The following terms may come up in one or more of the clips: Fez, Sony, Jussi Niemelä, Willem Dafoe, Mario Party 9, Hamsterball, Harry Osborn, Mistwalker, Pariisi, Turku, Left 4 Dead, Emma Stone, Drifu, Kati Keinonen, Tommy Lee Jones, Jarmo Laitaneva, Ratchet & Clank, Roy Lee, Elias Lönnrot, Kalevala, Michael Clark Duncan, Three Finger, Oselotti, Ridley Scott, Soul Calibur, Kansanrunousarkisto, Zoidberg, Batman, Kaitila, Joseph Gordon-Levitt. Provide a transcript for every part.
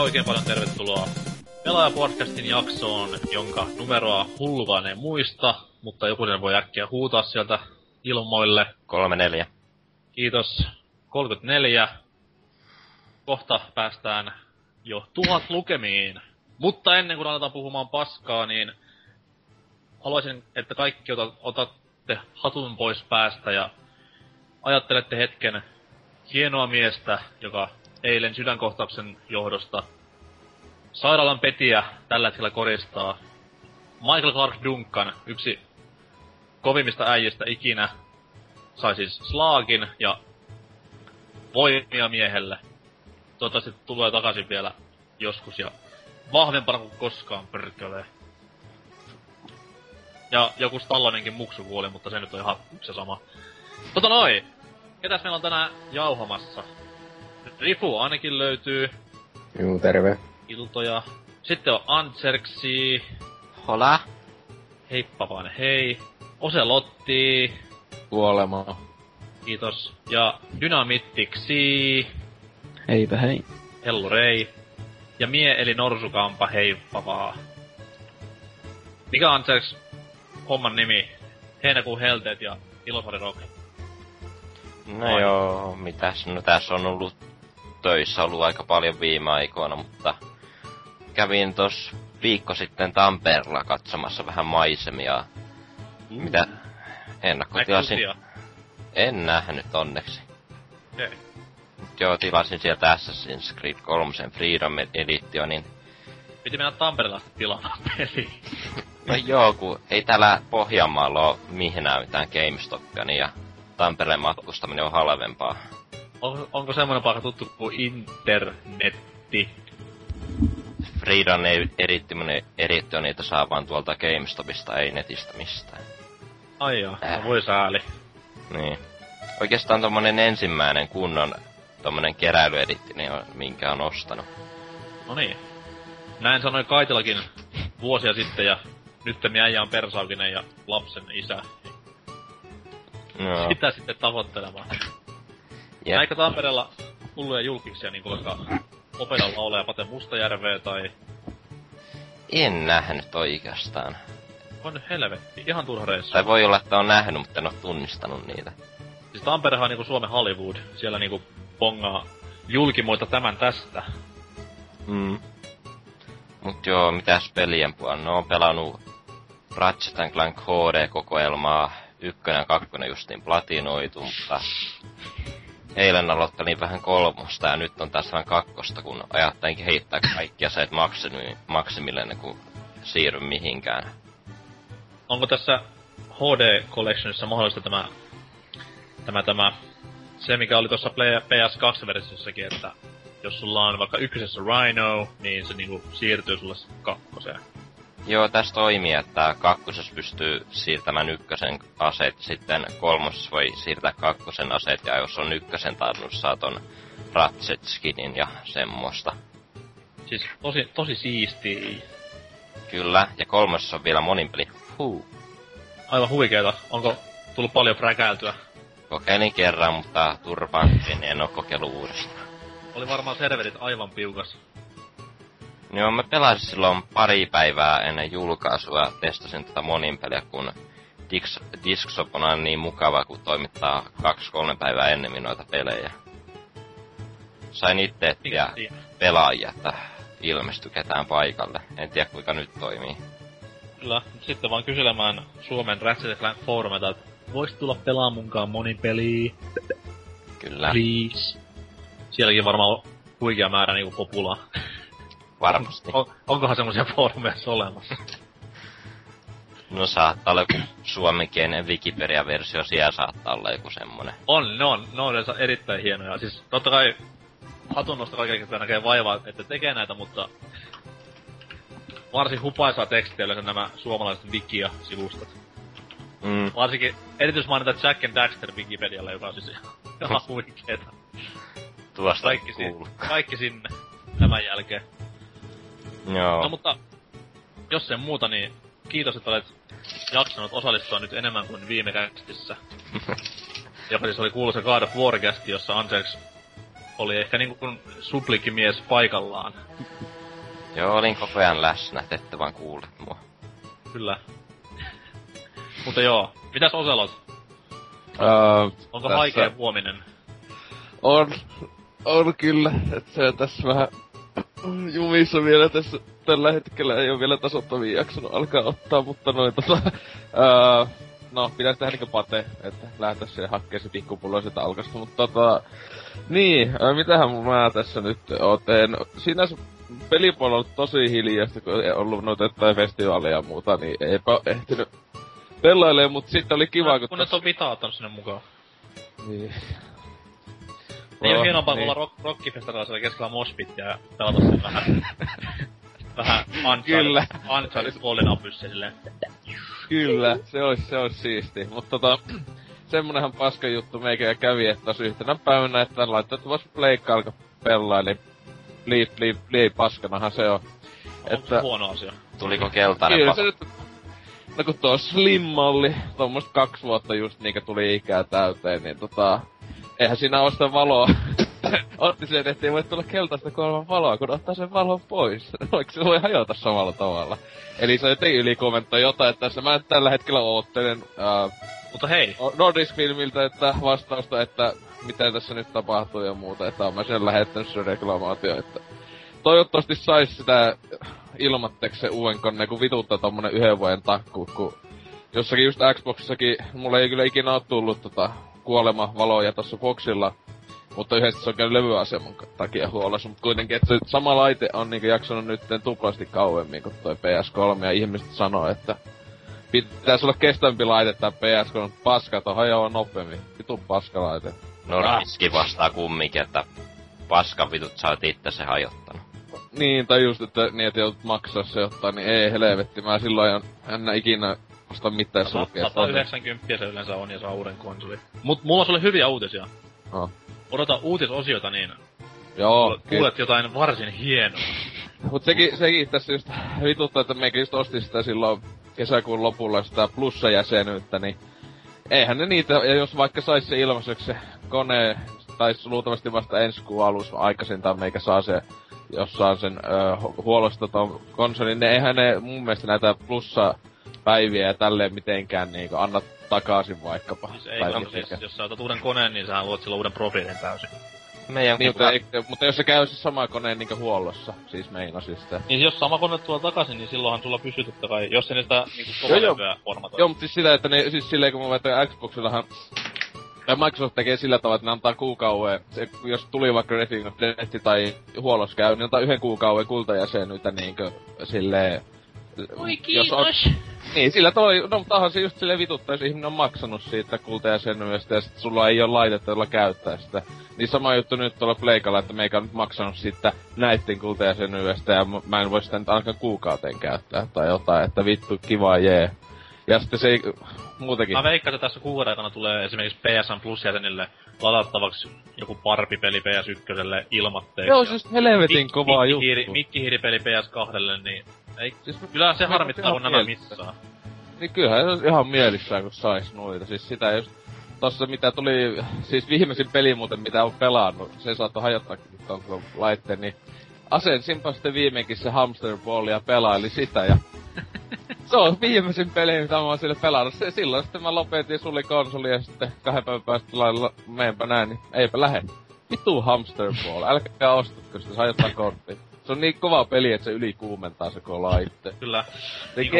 ja oikein paljon tervetuloa Pelaaja-podcastin jaksoon, jonka numeroa hullukaan ei muista, mutta jokunen voi äkkiä huutaa sieltä ilmoille. 34. Kiitos. 34. Kohta päästään jo 1000 lukemiin. Mutta ennen kuin aletaan puhumaan paskaa, niin haluaisin, että kaikki otatte hatun pois päästä ja ajattelette hetken hienoa miestä, joka eilen sydänkohtauksen johdosta sairaalan petiä tällä hetkellä koristaa. Michael Clark Duncan, yksi kovimmista äijistä ikinä, sai siis slaagin ja voimia miehelle. Toivottavasti tulee takaisin vielä joskus ja vahvempana kuin koskaan, pörkölee. Ja joku Stallonenkin muksu kuoli, mutta se nyt on ihan yksi sama. Ketäs meillä on tänään jauhamassa? Drifu ainakin löytyy. Juu, terve. Iltoja. Sitten on Andzerxi. Hola. Heippa vaan hei. Oselotti. Kuolema. Kiitos. Ja Dynamithixi. Heipä hei. Hellurei. Ja mie eli Norsukampa, heippa vaan. Mikä Andzerx homman nimi? Heinäkuun helteet ja Ilosari Rock. No joo, mitäs? No tässä on ollut töissä aika paljon viime aikoina, mutta kävin tossa viikko sitten Tampereella katsomassa vähän maisemia. Mitä? Ennakkotilasin. En nähnyt onneksi. Ei. Joo, tilasin sieltä Assassin's Creed 3 Freedom Editionin. Piti mennä Tampereella asti tilaamaan peliin. No joo, kun ei täällä Pohjanmaalla oo mihin mitään GameStopia, niin ja Tampereen matkustaminen on halvempaa. Onko semmoinen paikka tuttu kuin internetti? Freedom Editionita saa vaan tuolta GameStopista, ei netistä mistään. Ai joo, voi sääli. Niin. Oikeastaan tommonen ensimmäinen kunnon tommonen keräilyedittini, minkä on ostanut. No niin. Näin sanoi Kaitilakin vuosia sitten ja nyt tämä äijä on persaukinen ja lapsen isä. No. Sitä sitten tavoittelemaan. Yep. Eikö Tampereella hulluja julkisia niinku vaikka Opelalla ole ja Pate Mustajärveä tai... En nähnyt oikeastaan. On helvetti, ihan turha reissu. Tai voi olla, että on nähnyt, mutta en oo tunnistanut niitä. Siis Tamperehan on niinku Suomen Hollywood. Siellä niinku bongaa julkimoita tämän tästä. Mm. Mut joo, mitäs pelien puolella? No on pelannut Ratchet & Clank HD-kokoelmaa. 1 ja 2 justiin platinoitu, mutta eilen aloittelin vähän 3 ja nyt on taas vähän 2, kun ajattelinkin heittää kaikkia se, et maksimille ennen kuin siirry mihinkään. Onko tässä HD Collectionissa mahdollista tämä se, mikä oli tuossa PS2-versiossakin, että jos sulla on vaikka 1 Rhino, niin se niinku siirtyy sulle 2. Joo, tässä toimii, että 2 pystyy siirtämään 1 aseet, sitten 3 voi siirtää 2 aseet, ja jos on 1 tarvinnut, saa ton Ratchet skinin ja semmoista. Siis tosi siistii. Kyllä, ja 3 on vielä monin peli. Huu. Aivan huikeeta. Onko tullut paljon präkäiltyä? Kokeilin kerran, mutta turpaankin en oo kokeillut uudestaan. Oli varmaan serverit aivan piukas. Joo, mä pelasin silloin pari päivää ennen julkaisua ja testasin tätä monin peliä, kun Discsop on niin mukava, kun toimittaa 2-3 päivää ennemmin noita pelejä. Sain itse etsiä pelaajia, että ilmestyi ketään paikalle. En tiedä, kuinka nyt toimii. Kyllä, sitten vaan kyselemään Suomen Ratchet & Clank foorumilta, että vois tulla pelaa munkaan monin peliä. Kyllä. Please. Sielläkin varmaan on huikea määrä niinku populaa. Varmasti. Onkohan semmosia foorumeissa olemassa? No saattaa olla joku suomenkielinen Wikipedia-versio, siellä saattaa olla joku semmonen. Ne on erittäin hienoja. Siis totta kai hatunnosta kaikille, että näkee vaivaa, että tekee näitä, mutta varsin hupaisaa tekstiä yleensä nämä suomalaiset Wikia-sivustot. Mm. Varsinkin erityismainita Jack and Daxter Wikipedialla, joka on siis ihan huikeeta. Tuosta kaikki sinne. Tämän jälkeen. Joo. No mutta, jos sen muuta, niin kiitos, että olet jaksanut osallistua nyt enemmän kuin viime kästissä. Joka siis oli kuuluisa God of War-kästi, jossa Andzerx oli ehkä niinku kun suplikkimies paikallaan. Joo, olin koko ajan läsnä, ette vaan kuulit mua. Kyllä. Mutta joo, mitäs Oselot? Onko tässä... haikea huominen? On kyllä, että se on tässä vähän jumissa vielä tässä. Tällä hetkellä ei oo vielä tasottavia jaksanut alkaa ottaa, mutta noin no, pitäis tehdä niinkö pate, että lähtäis siihen hakkeen se pikkupullo sieltä alkasta, mutta niin, mitähän mä tässä nyt oon tehnyt. Sinänsä pelipuolella on tosi hiljaista, kun ei ollu noita jotain festivaaleja ja muuta, niin eipä oo ehtinyt pelailee, mut sitten oli kiva, kun ne on vitaa ottanut sinne mukaan. Niin. Ei oo hienompaa niin. Olla rockifestarilla keskellä moshpittiä ja pelata sen vähän Andzerx Golden-apyssä silleen. Kyllä, se ois siisti. Mut semmonenhan paska juttu meikä kävi, että tos yhtenä päivänä, että laittaa, että vois pleikka alkaa pelaa, eli blii paskanahan se on. Onko se huono asia? Tuliko keltainen paska? Kyllä se nyt... No kun tuo Slim-malli, tommoset 2 vuotta just niinkä tuli ikää täyteen, niin eihän siinä oo sitä valoa. Otti sen, ettei voi tulla keltaista kolman valoa, kun ottaa sen valon pois. Oliko se voi hajota samalla tavalla? Eli se jotenkin ylikomentoi jotain, että tässä mä tällä hetkellä oottelen mutta hei! Nordisk-filmiltä, että vastausta, että mitä tässä nyt tapahtuu ja muuta, että oon mä sen lähettänyt sen reklamaatio, että... Toivottavasti sais sitä ilmatteeksi se uuden koneen, kun vituttaa tommonen 1 vuoden takku, kun... Jossakin just Xboxissakin, mulle ei kyllä ikinä oo tullut kuolemavaloja tossa boxilla. Mutta yhdessä se on käynyt levyaseman takia huolessa, mut kuitenkin, että se sama laite on niinku jaksanut nytten tuplasti kauemmin kuin toi PS3, ja ihmiset sanoo, että pitäis olla kestävämpi laite tää PS3, mut paska, toi hajoaa nopeammin. Vitun paskalaite. No riski vastaa kumminkin, että paskan vitut sä oot itse se hajottanut. Niin, tai just, että niitä joudut maksaa se ottaa, niin ei helvetti, mä silloin en ikinä osta mitään sulkea. 190 se yleensä on ja saa uuden konsoli. Mut mulla on sulle hyviä uutisia. Oh. Odota uutisosiota, niin joo, kuulet jotain varsin hienoa. Mut sekin tässä just vituttaa, että meikä just ostin sitä silloin kesäkuun lopulla sitä plussajäsenyyttä, niin eihän ne niitä, ja jos vaikka sais se ilmaiseksi se kone, tai luultavasti vasta ensi kuun alussa aikaisintaan meikä saa se, jos saa sen huollosta ton konsolin, niin eihän ne mun mielestä näitä plussapäiviä ja tälleen mitenkään niinku anna takaisin vaikkapa. Siis ei, siis, jos sä otat uuden koneen, niin sä luot sillä uuden profiilin täysin. Mutta jos se käy siis samaa koneen niinku huollossa, siis meinasis sitä. Niin jos sama kone tulee takaisin, niin silloinhan sulla pysyy totta kai, jos se niistä niinku kovalevää formatoida. Joo, mutta siis sillä, että ne, siis silleen kun mä väitän Xboxillahan... Tai Microsoft tekee sillä tavalla, että ne antaa kuukauden, jos tuli vaikka Breaking Bad tai huollossa käy, niin antaa 1 kuukauden kultajäsenyyttä niinkö silleen... Oi kiitos! Niin, sillä tavalla, no tahan se just silleen vituttaa, jos ihminen on maksanut siitä kultajäsenyydestä ja sit sulla ei oo laitetta, jolla käyttää sitä. Niin sama juttu nyt tuolla pleikalla, että meikä on nyt maksanut siitä näitten kultajäsenyydestä ja mä en voi sitä nyt ainakaan kuukauteen käyttää tai jotain, että vittu kiva jee. Ja sitten se ei... Muutenkin. Mä veikkaan, että tässä kuukauden aikana tulee esimerkiksi PSN Plus-jäsenille ladattavaksi joku parpipeli PS1 ilmatteeksi. Joo, siis helvetin kovaa juttu. Mikkihiiripeli PS2, niin... Ei, siis kyllä se harmittaa, kun nämä missaa. Niin kyllähän se on ihan mielissään, kun sais noita. Siis sitä just... Tossa mitä tuli... Siis viimeisin peli muuten, mitä on pelannut, se saattoi hajottaakin tuon laitteen, niin... Asensinpa sitten viimeinkin se hamsterballia ja pelaili sitä ja... Se on viimeisin peli, mitä mä oon sille pelannut. Silloin sitten mä lopetin suli konsoli ja sitten 2 päivän päästä lailla meenpä näin, niin eipä lähe. Vitu hamsterball, älkää ostatko sitä, saa jotain korttia. Se on niin kova peli, että se ylikuumentaa se koko laitte. Kyllä. Niin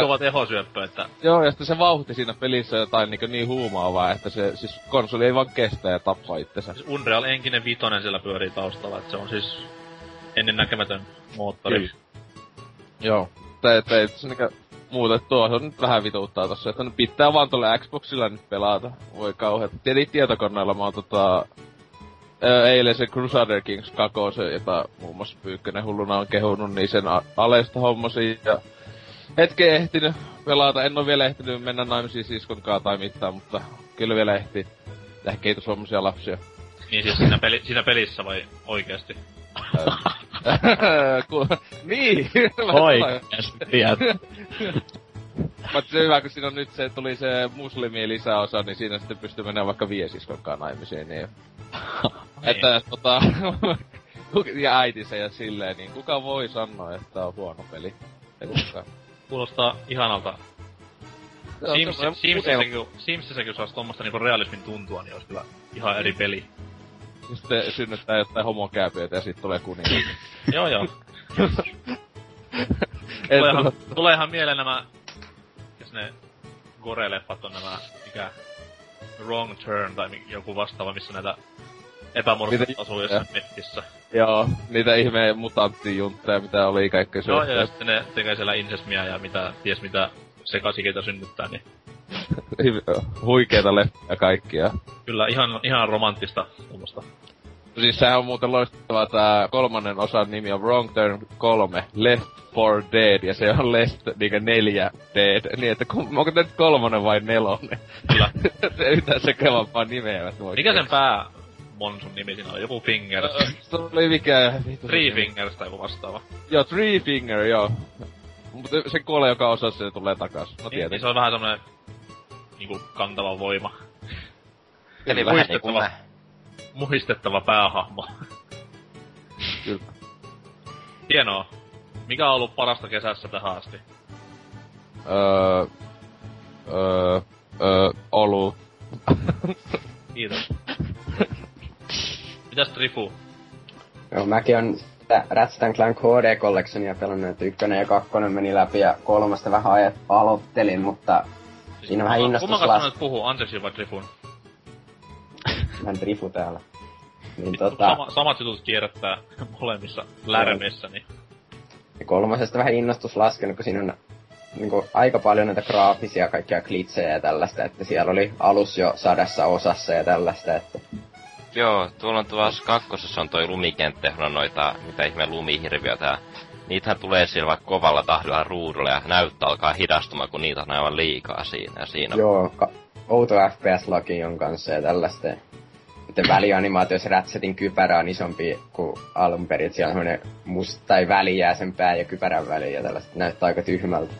kova tehosyöppö, että... Joo, ja sitten se vauhti siinä pelissä jotain niin huumaavaa, että se siis konsoli ei vaan kestä ja tappaa itsensä. Siis Unreal Engine 5 siellä pyörii taustalla, että se on siis ennennäkemätön moottori. Kyllä. Joo. Ei tässä niinkö muuta, että tuo on nyt vähän vituuttaa tossa, että nyt pitää vaan tuolla Xboxilla nyt pelata. Voi kauheeta. Tietokoneella mä oon eilen se Crusader Kings 2, jota muun muassa Pyykkönen hulluna on kehunut, niin sen aleista hommasin ja hetken ehtinyt pelata. En oo vielä ehtinyt mennä naimisiin siskon kaa tai mitään, mutta kyllä vielä ehtii. Lähde keitä suomalaisia lapsia. Niin siis siinä pelissä vai oikeesti? Niin! Oikeesti tiedät. Mutta hyvä, kun siinä on nyt se, tuli se muslimien lisäosa, niin siinä sitten pystyy menemään vaikka viesiskonkaan naimisiin, niin... että tota... ja äitinsä ja silleen, niin kuka voi sanoa, että tää on huono peli? Kuulostaa ihanalta. Simsissäkin saisi tommoista niinku realismin tuntua, niin ois kyllä ihan eri peli. Sitten synnyttää jotain homokääpiöitä ja sit tulee kuningas. Joo joo. Tuleehan mieleen nämä... Jos ne gore-leffat on nämä... Mikä... Wrong Turn tai joku vastaava, missä näitä... Epämorfit asuu jossain mettissä. Joo, niitä ihmeen mutanttijunttejä, mitä oli kaikkea syöttää. Joo, ja sitten ne tekee siellä insesmiä ja mitä... Ties mitä sekasikeita synnyttää, niin... Huikeita leffiä kaikkia. Kyllä, ihan romanttista tommosta. No siis sehän on muuten loistava tää kolmannen osan nimi on Wrong Turn 3, Left 4 Dead, ja se on Left niinkö 4 Dead, niin että onko tää nyt kolmonen vai nelonen? Kyllä. Yhtään se kevampaa nimeä. Mikä sen pää monsun nimi siinä oli? Joku Finger? Se oli mikä... Three Fingers tai vastaava. Joo, Three Finger, joo. Mut se kuolee joka osassa se tulee takas. No tietenkin. Se on vähän semmonen... niinku kantava voima. Eli vähän niinku mä. Muhistettava päähahmo. Kyllä. Hienoa. Mikä on ollut parasta kesässä tähän asti? Olu. Kiitos. Mitäs Drifu? Joo, mäkin on Ratchet & Clank HD Collectionia pelannut, että 1 ja 2 meni läpi ja 3 vähän ajat aloittelin, mutta... Siis siinä on vähän innostus kanssa nyt puhuu, Andzerxin vai Drifun? Mä en Drifu täällä. Niin samat jutut kierrättää molemmissa lärmeissä, niin... Ja 3 vähän innostus laskenut, kun siinä on niinku aika paljon näitä graafisia kaikkia klitsejä ja tällaista, että siellä oli alus jo 100 osassa ja tällaista, että... Joo, tuolla on tuossa 2 on toi lumikenttä, on noita, mitä ihme lumihirviötä. Niitähän tulee siellä kovalla tahdilla ruudulla ja näyttö alkaa hidastumaan, kun niitä on aivan liikaa siinä. Joo, outo FPS-laki on kanssa ja tällaista. Miten välianimaatioissa Ratchetin kypärä on isompi kuin alun perin. Siellä on semmonen mustai väli jää sen pää ja kypärän väliin ja tällaista. Näyttää aika tyhmältä.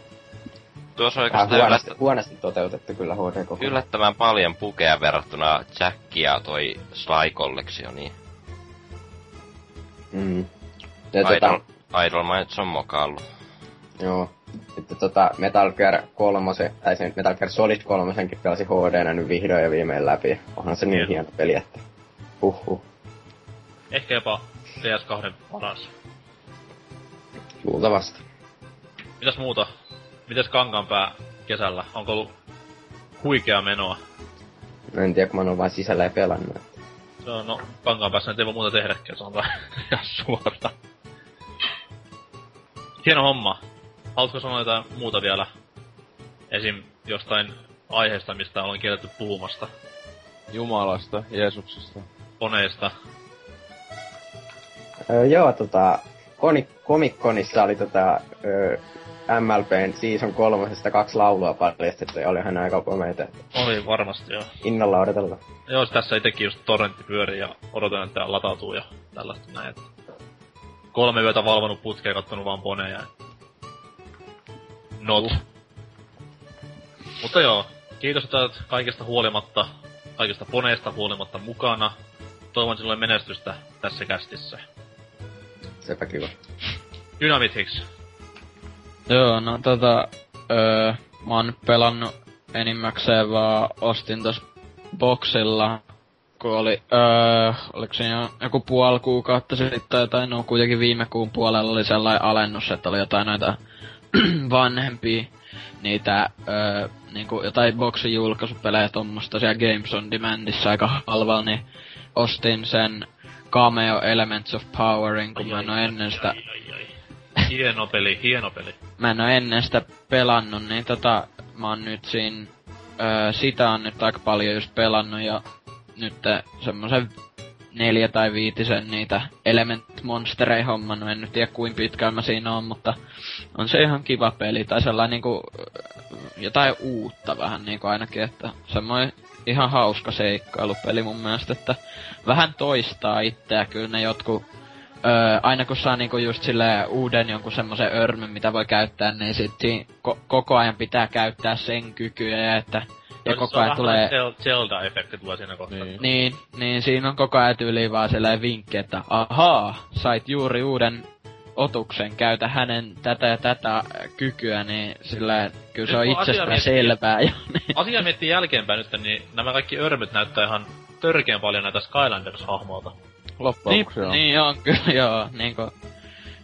Tuossa on oikeastaan huonosti toteutettu kyllä HD-kohdalla. Yllättävän paljon pukea verrattuna Jackia toi Sly-kolleksioniin. Mm. Idolman on mokailu. Joo. Sitten Metal Gear 3, tai se Metal Gear Solid 3:nkin pelasi HD-nä nyt vihdoin ja viimein läpi. Onhan se niin hieno peli, että... Huhhuh. Ehkä jopa PS2 paras. Luultavasti. Mitäs muuta? Mitäs Kankaanpää kesällä? Onko ollut huikeaa menoa? Mä en tiedä, kun mä oon vaan sisällä ja pelannut. No Kankaanpäässä nyt ei voi muuta tehdäkään, se on vähän suorta. Hieno homma. Haluatko sanoa jotain muuta vielä? Esim. Jostain aiheesta, mistä olen kielletty puhumasta. Jumalasta, Jeesuksesta. Koneista. Joo, Comic-Conissa oli MLPn Season 3:sta 2 laulua paljastettu ja olihan aika komeita. Oli varmasti, joo. Innolla odotellaan. Joo, tässä itekin just torrentti pyörii ja odotan, että tää latautuu ja tällaista näin. 3 yötä valvonut putkea ja kattonut vaan poneja. Not. Mutta joo, kiitos, että olet kaikesta huolimatta, kaikista poneista huolimatta mukana. Toivon sinulle menestystä tässä kästissä. Sepä kiva. Dynamithix. Joo, no mä oon nyt pelannut enimmäkseen vaan ostin tossa boksilla. Kun oli, oliko se joku puoli kuukautta sitten, tai no kuitenkin viime kuun puolella oli sellainen alennus, että oli jotain noita vanhempia, niitä niinku jotain boksin julkaisupelejä tommosta siellä Games on Demandissa aika halvalla, niin ostin sen Cameo Elements of Powerin, kun Hieno peli. Mä en oo ennen sitä pelannut, niin mä oon nyt siinä, sitä on nyt aika paljon just pelannut ja nyt semmosen 4 tai 5 niitä elementmonsterei hommannut, en nyt tiedä kuinka pitkään mä siinä oon, mutta on se ihan kiva peli, tai sellainen niinku jotain uutta vähän niinku ainakin, että semmoinen ihan hauska seikkailupeli mun mielestä, että vähän toistaa itseä, kyllä ne jotkut aina kun saa niinku just silleen uuden jonkun semmosen örmyn, mitä voi käyttää, niin sitten koko ajan pitää käyttää sen kykyjä, että... Ja koko ajan tulee... Zelda-efekti tulee siinä kohtaa. Niin, siinä on koko ajan tyyliin vaan silleen vinkki, että ahaa, sait juuri uuden otuksen, käytä hänen tätä ja tätä kykyä, niin sillä kyllä se on itsestään selvää. Asia miettii jälkeenpäin nyt, niin nämä kaikki örmyt näyttää ihan törkeän paljon näitä Skylanders-hahmoilta. Loppuuksia. Niin on kyllä, joo. Niinku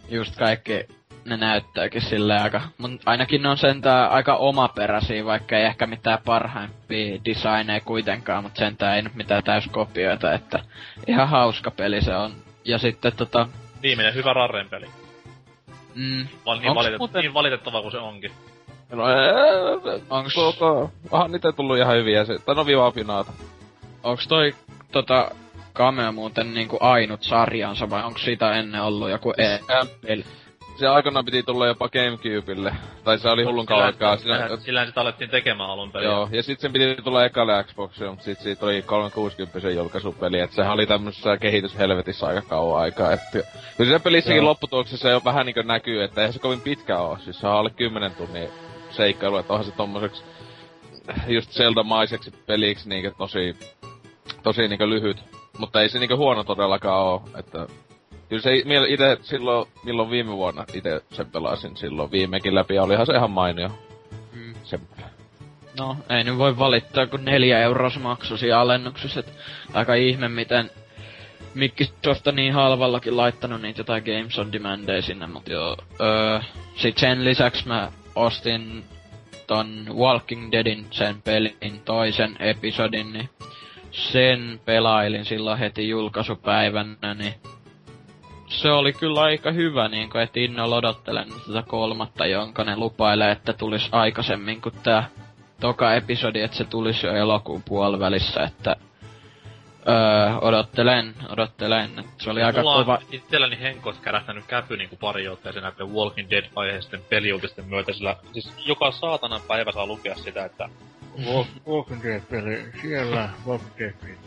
just kaikki ne näyttääkin silleen aika... Mut ainakin ne on sentään aika omaperäisiä, vaikka ei ehkä mitään parhaimpia designeja kuitenkaan, mut sentään ei nyt mitään täyskopioita, että ihan hauska peli se on. Ja sitten viimeinen hyvä Rarren peli. Niin valitettava kuin se onkin. No onks... Onhan niitä tullu ihan hyviä se, tai no vivaa finaata. Onks toi Cameo muuten niinku ainut sarjansa vai onko siitä ennen ollut joku peli? Se aikanaan piti tulla jopa Gamecubelle. Tai se oli hullun kauan aikaa. Sillähän sitä alettiin tekemään alun perin. Joo, ja sit sen piti tulla ekalle Xboxille, mut sit siitä oli 360 julkaisupeli. Et sehän oli tämmössä kehityshelvetissä aika kauan aikaa. Et kyllä siinä pelissäkin lopputuloksessa jo vähän niinkö näkyy, että eihän se kovin pitkä oo. Siis se on alle 10 tunnin seikkailu, et onhan se tommoseks just Zelda-maiseksi peliksi niinkö tosi niinkö lyhyt. Mutta ei se niinkö huono todellakaan oo, että... Kyllä se ite silloin, milloin viime vuonna ite sen pelasin silloin viimekin läpi, ja olihan se ihan mainio. No, ei nyt voi valittaa, kun 4 € maksusi alennuksessa, et aika ihme miten Microsoft on niin halvallakin laittanut niitä jotain Games on Demandeja sinne, mut joo. Sit sen lisäksi mä ostin ton Walking Deadin, sen pelin toisen episodin, niin sen pelailin silloin heti julkaisupäivänä, niin se oli kyllä aika hyvä, niinku, et innolla odottelen tätä kolmatta, jonka ne lupailee, että tulis aikaisemmin kuin tää toka episodi, että se tulis jo elokuun puolivälissä, että odottelen, että se oli aika kova. Itselläni henko ois kärähtänyt käpy niinku pari otteeseen näiden Walking Dead-aiheisten peliuutisten myötä, sillä siis joka saatanan päivä saa lukea sitä, että Walking Dead-peli siellä, Walking Dead-peli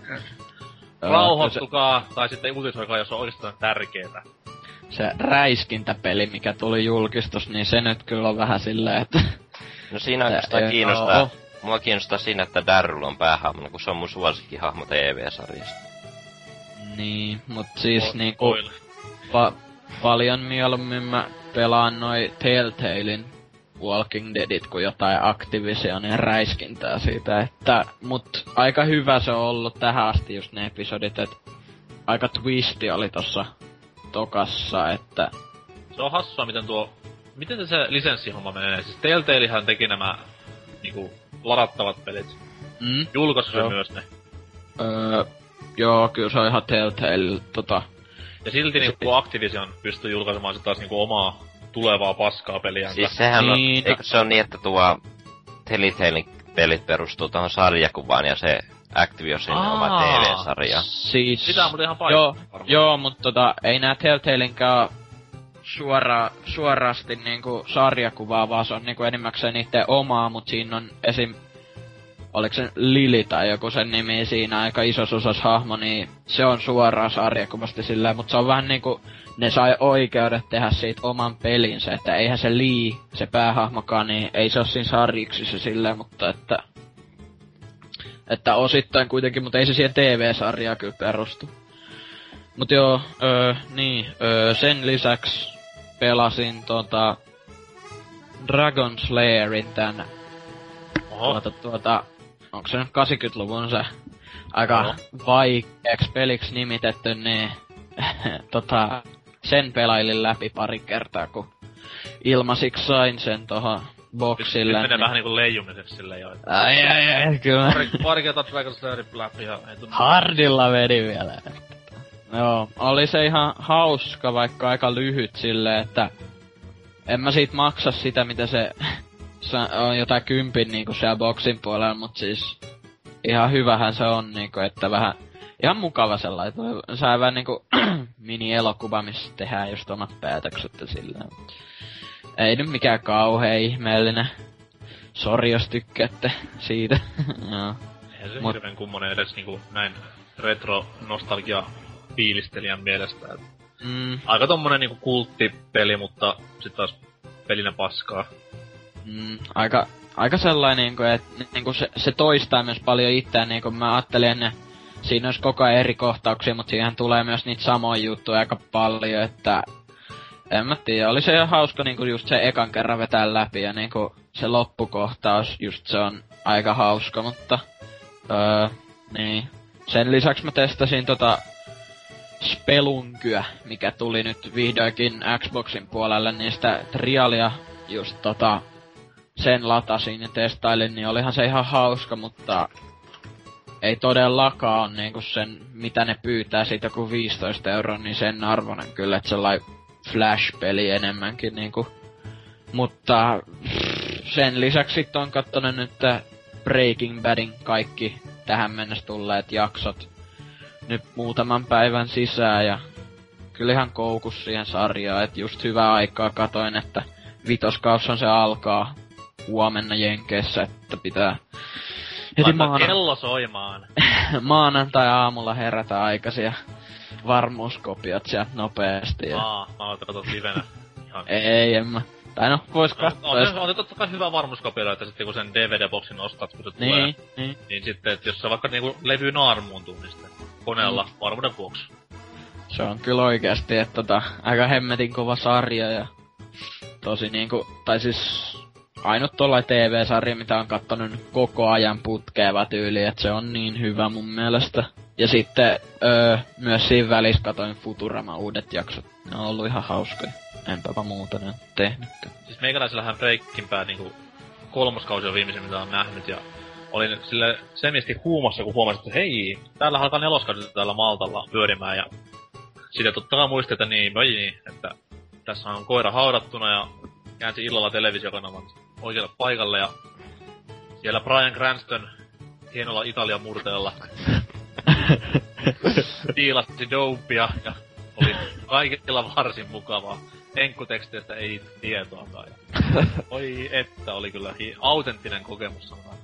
rauhoittukaa, tai sitten uutisoikaa, jos on oikeastaan tärkeetä. Se räiskintäpeli, mikä tuli julkistus, niin se nyt kyllä on vähän silleen, että... No siinä oikeastaan kiinnostaa. Mua kiinnostaa siinä, että Darryl on päähahmona, kun se on mun suosikkihahmo TV-sarjasta. Niin, mut siis niinku... Paljon mieluummin mä pelaan noi Telltalein Walking Deadit kuin jotain Activisionin räiskintää siitä, että... Mut aika hyvä se on ollut tähän asti just ne episodit, et... Aika twisti oli tossa tokassa, että... Se on hassua, miten tuo... Miten se lisenssihomma menee? Siis Telltalehan teki nämä... Niinku... Ladattavat pelit. Julkaisu se myös ne. Joo, kyllä se on ihan Telltale, Ja silti niinku Activision pystyy julkaisemaan sit taas niinku omaa... tulevaa paskaa peliä. Siis sehän on, eikö se on niin, että tuo Telltalen pelit perustuu tohon sarjakuvaan ja se Activision oma TV-sarja. Siis... Sitä on muuten ihan paljon. Joo, mut ei nää Telltalenkään suorasti niinku sarjakuvaa, vaan se on niinku enimmäkseen niitten omaa, mut siinä on esim... Oliko se Lili tai joku sen nimi siinä, aika isos osas hahmo, niin se on suoraan sarjakuvasti silleen, mut se on vähän niinku... Ne sai oikeudet tehdä siitä oman pelinsä, että eihän se Lee, se päähahmokaan, niin ei se oo siinä sarjiksissa silleen, mutta että osittain kuitenkin, mutta ei se siihen TV-sarjaa kyllä perustu. Mut joo, sen lisäksi pelasin Dragon Slayerin tän... onko se nyt 80-luvun se aika vaikeaks peliksi nimitetty, niin sen pelailin läpi pari kertaa, kun ilmasiks sain sen tohon boksille. Nyt menee vähän niinku leijumiseksi silleen jo. Ai, kyllä. Pari kertaa Dragon Slayerin läpi ihan... Hardilla meni vielä. Joo, oli se ihan hauska, vaikka aika lyhyt silleen, että... En mä siitä maksa sitä, mitä se... on jotain kympin niinku siellä boksin puolella, mut siis... Ihan hyvähän se on niinku, että vähän... Ihan mukava sellainen. Sä vähän niinku mini-elokuva, missä tehdään just omat päätökset ja silleen. Ei nyt mikään kauhea ihmeellinen. Sori, jos tykkäätte siitä. Joo. Eihän se hirveen kummonen edes niinku näin retro-nostalgia-fiilistelijän mielestä. Aika tommonen niinku kulttipeli, mutta sit taas pelinä paskaa. Aika sellainen, että niinku se toistaa myös paljon itseään, niinku mä ajattelin, ne siinä olisi koko ajan eri kohtauksia, mutta siihen tulee myös niitä samoja juttuja aika paljon, että en mä tiedä, oli se ihan hauska niinku just se ekan kerran vetää läpi ja niinku se loppukohtaus, just se on aika hauska, mutta niin. Sen lisäksi mä testasin Spelunkyä, mikä tuli nyt vihdoinkin Xboxin puolelle, niin sitä Trialia just sen latasin ja testailin, niin olihan se ihan hauska, mutta ei todellakaan ole niinku sen, mitä ne pyytää siitä joku 15 €, niin sen arvoinen kyllä, että sellainen Flash-peli enemmänkin niinku. Mutta sen lisäksi sit on kattonut nyt Breaking Badin kaikki tähän mennessä tulleet jaksot nyt muutaman päivän sisään ja kyllä ihan koukus siihen sarjaan, että just hyvää aikaa katoin, että vitoskaushan se alkaa huomenna Jenkeissä, että pitää heti kello soimaan. Maanantai-aamulla herätä aikaisia varmuuskopiot sieltä nopeasti. Ja mä oon katot livenä. Ei, en mä. Tai no, vois katsoa. On se totta kai hyvä varmuuskopioida, että sitten kun sen DVD-boksin ostat, kun se tulee, niin sitten, että jos se vaikka niinku levy naarmuuntuu, niin sitten koneella varmuuden vuoksi. Se on kyllä oikeasti, että aika hemmetin kova sarja ja tosi niinku, tai siis ainut tollainen TV-sarja, mitä on kattonut koko ajan putkeeva tyyli, että se on niin hyvä mun mielestä. Ja sitten myös siinä välissä katoin Futurama uudet jaksot. Ne on ollut ihan hauskoja. Enpä muuta ne tehnyt. Siis meikäläisellähän Breaking Bad niinku kolmoskausi on viimeisen, mitä on nähnyt. Ja olin sille semiesti huumassa, kun huomasin, että hei, täällä alkaa neloskausi täällä Maltalla pyörimään. Ja sitten totta kai muistin, että niin, että tässä on koira haudattuna ja käänsin illalla televisiokanavan oikealle paikalle. Ja siellä Bryan Cranston hienolla Italian murteella tiilasti dopea ja oli kaikilla varsin mukavaa. Enkkuteksteistä ei tietoakaan. Oi että, oli kyllä autenttinen kokemus, sanotaan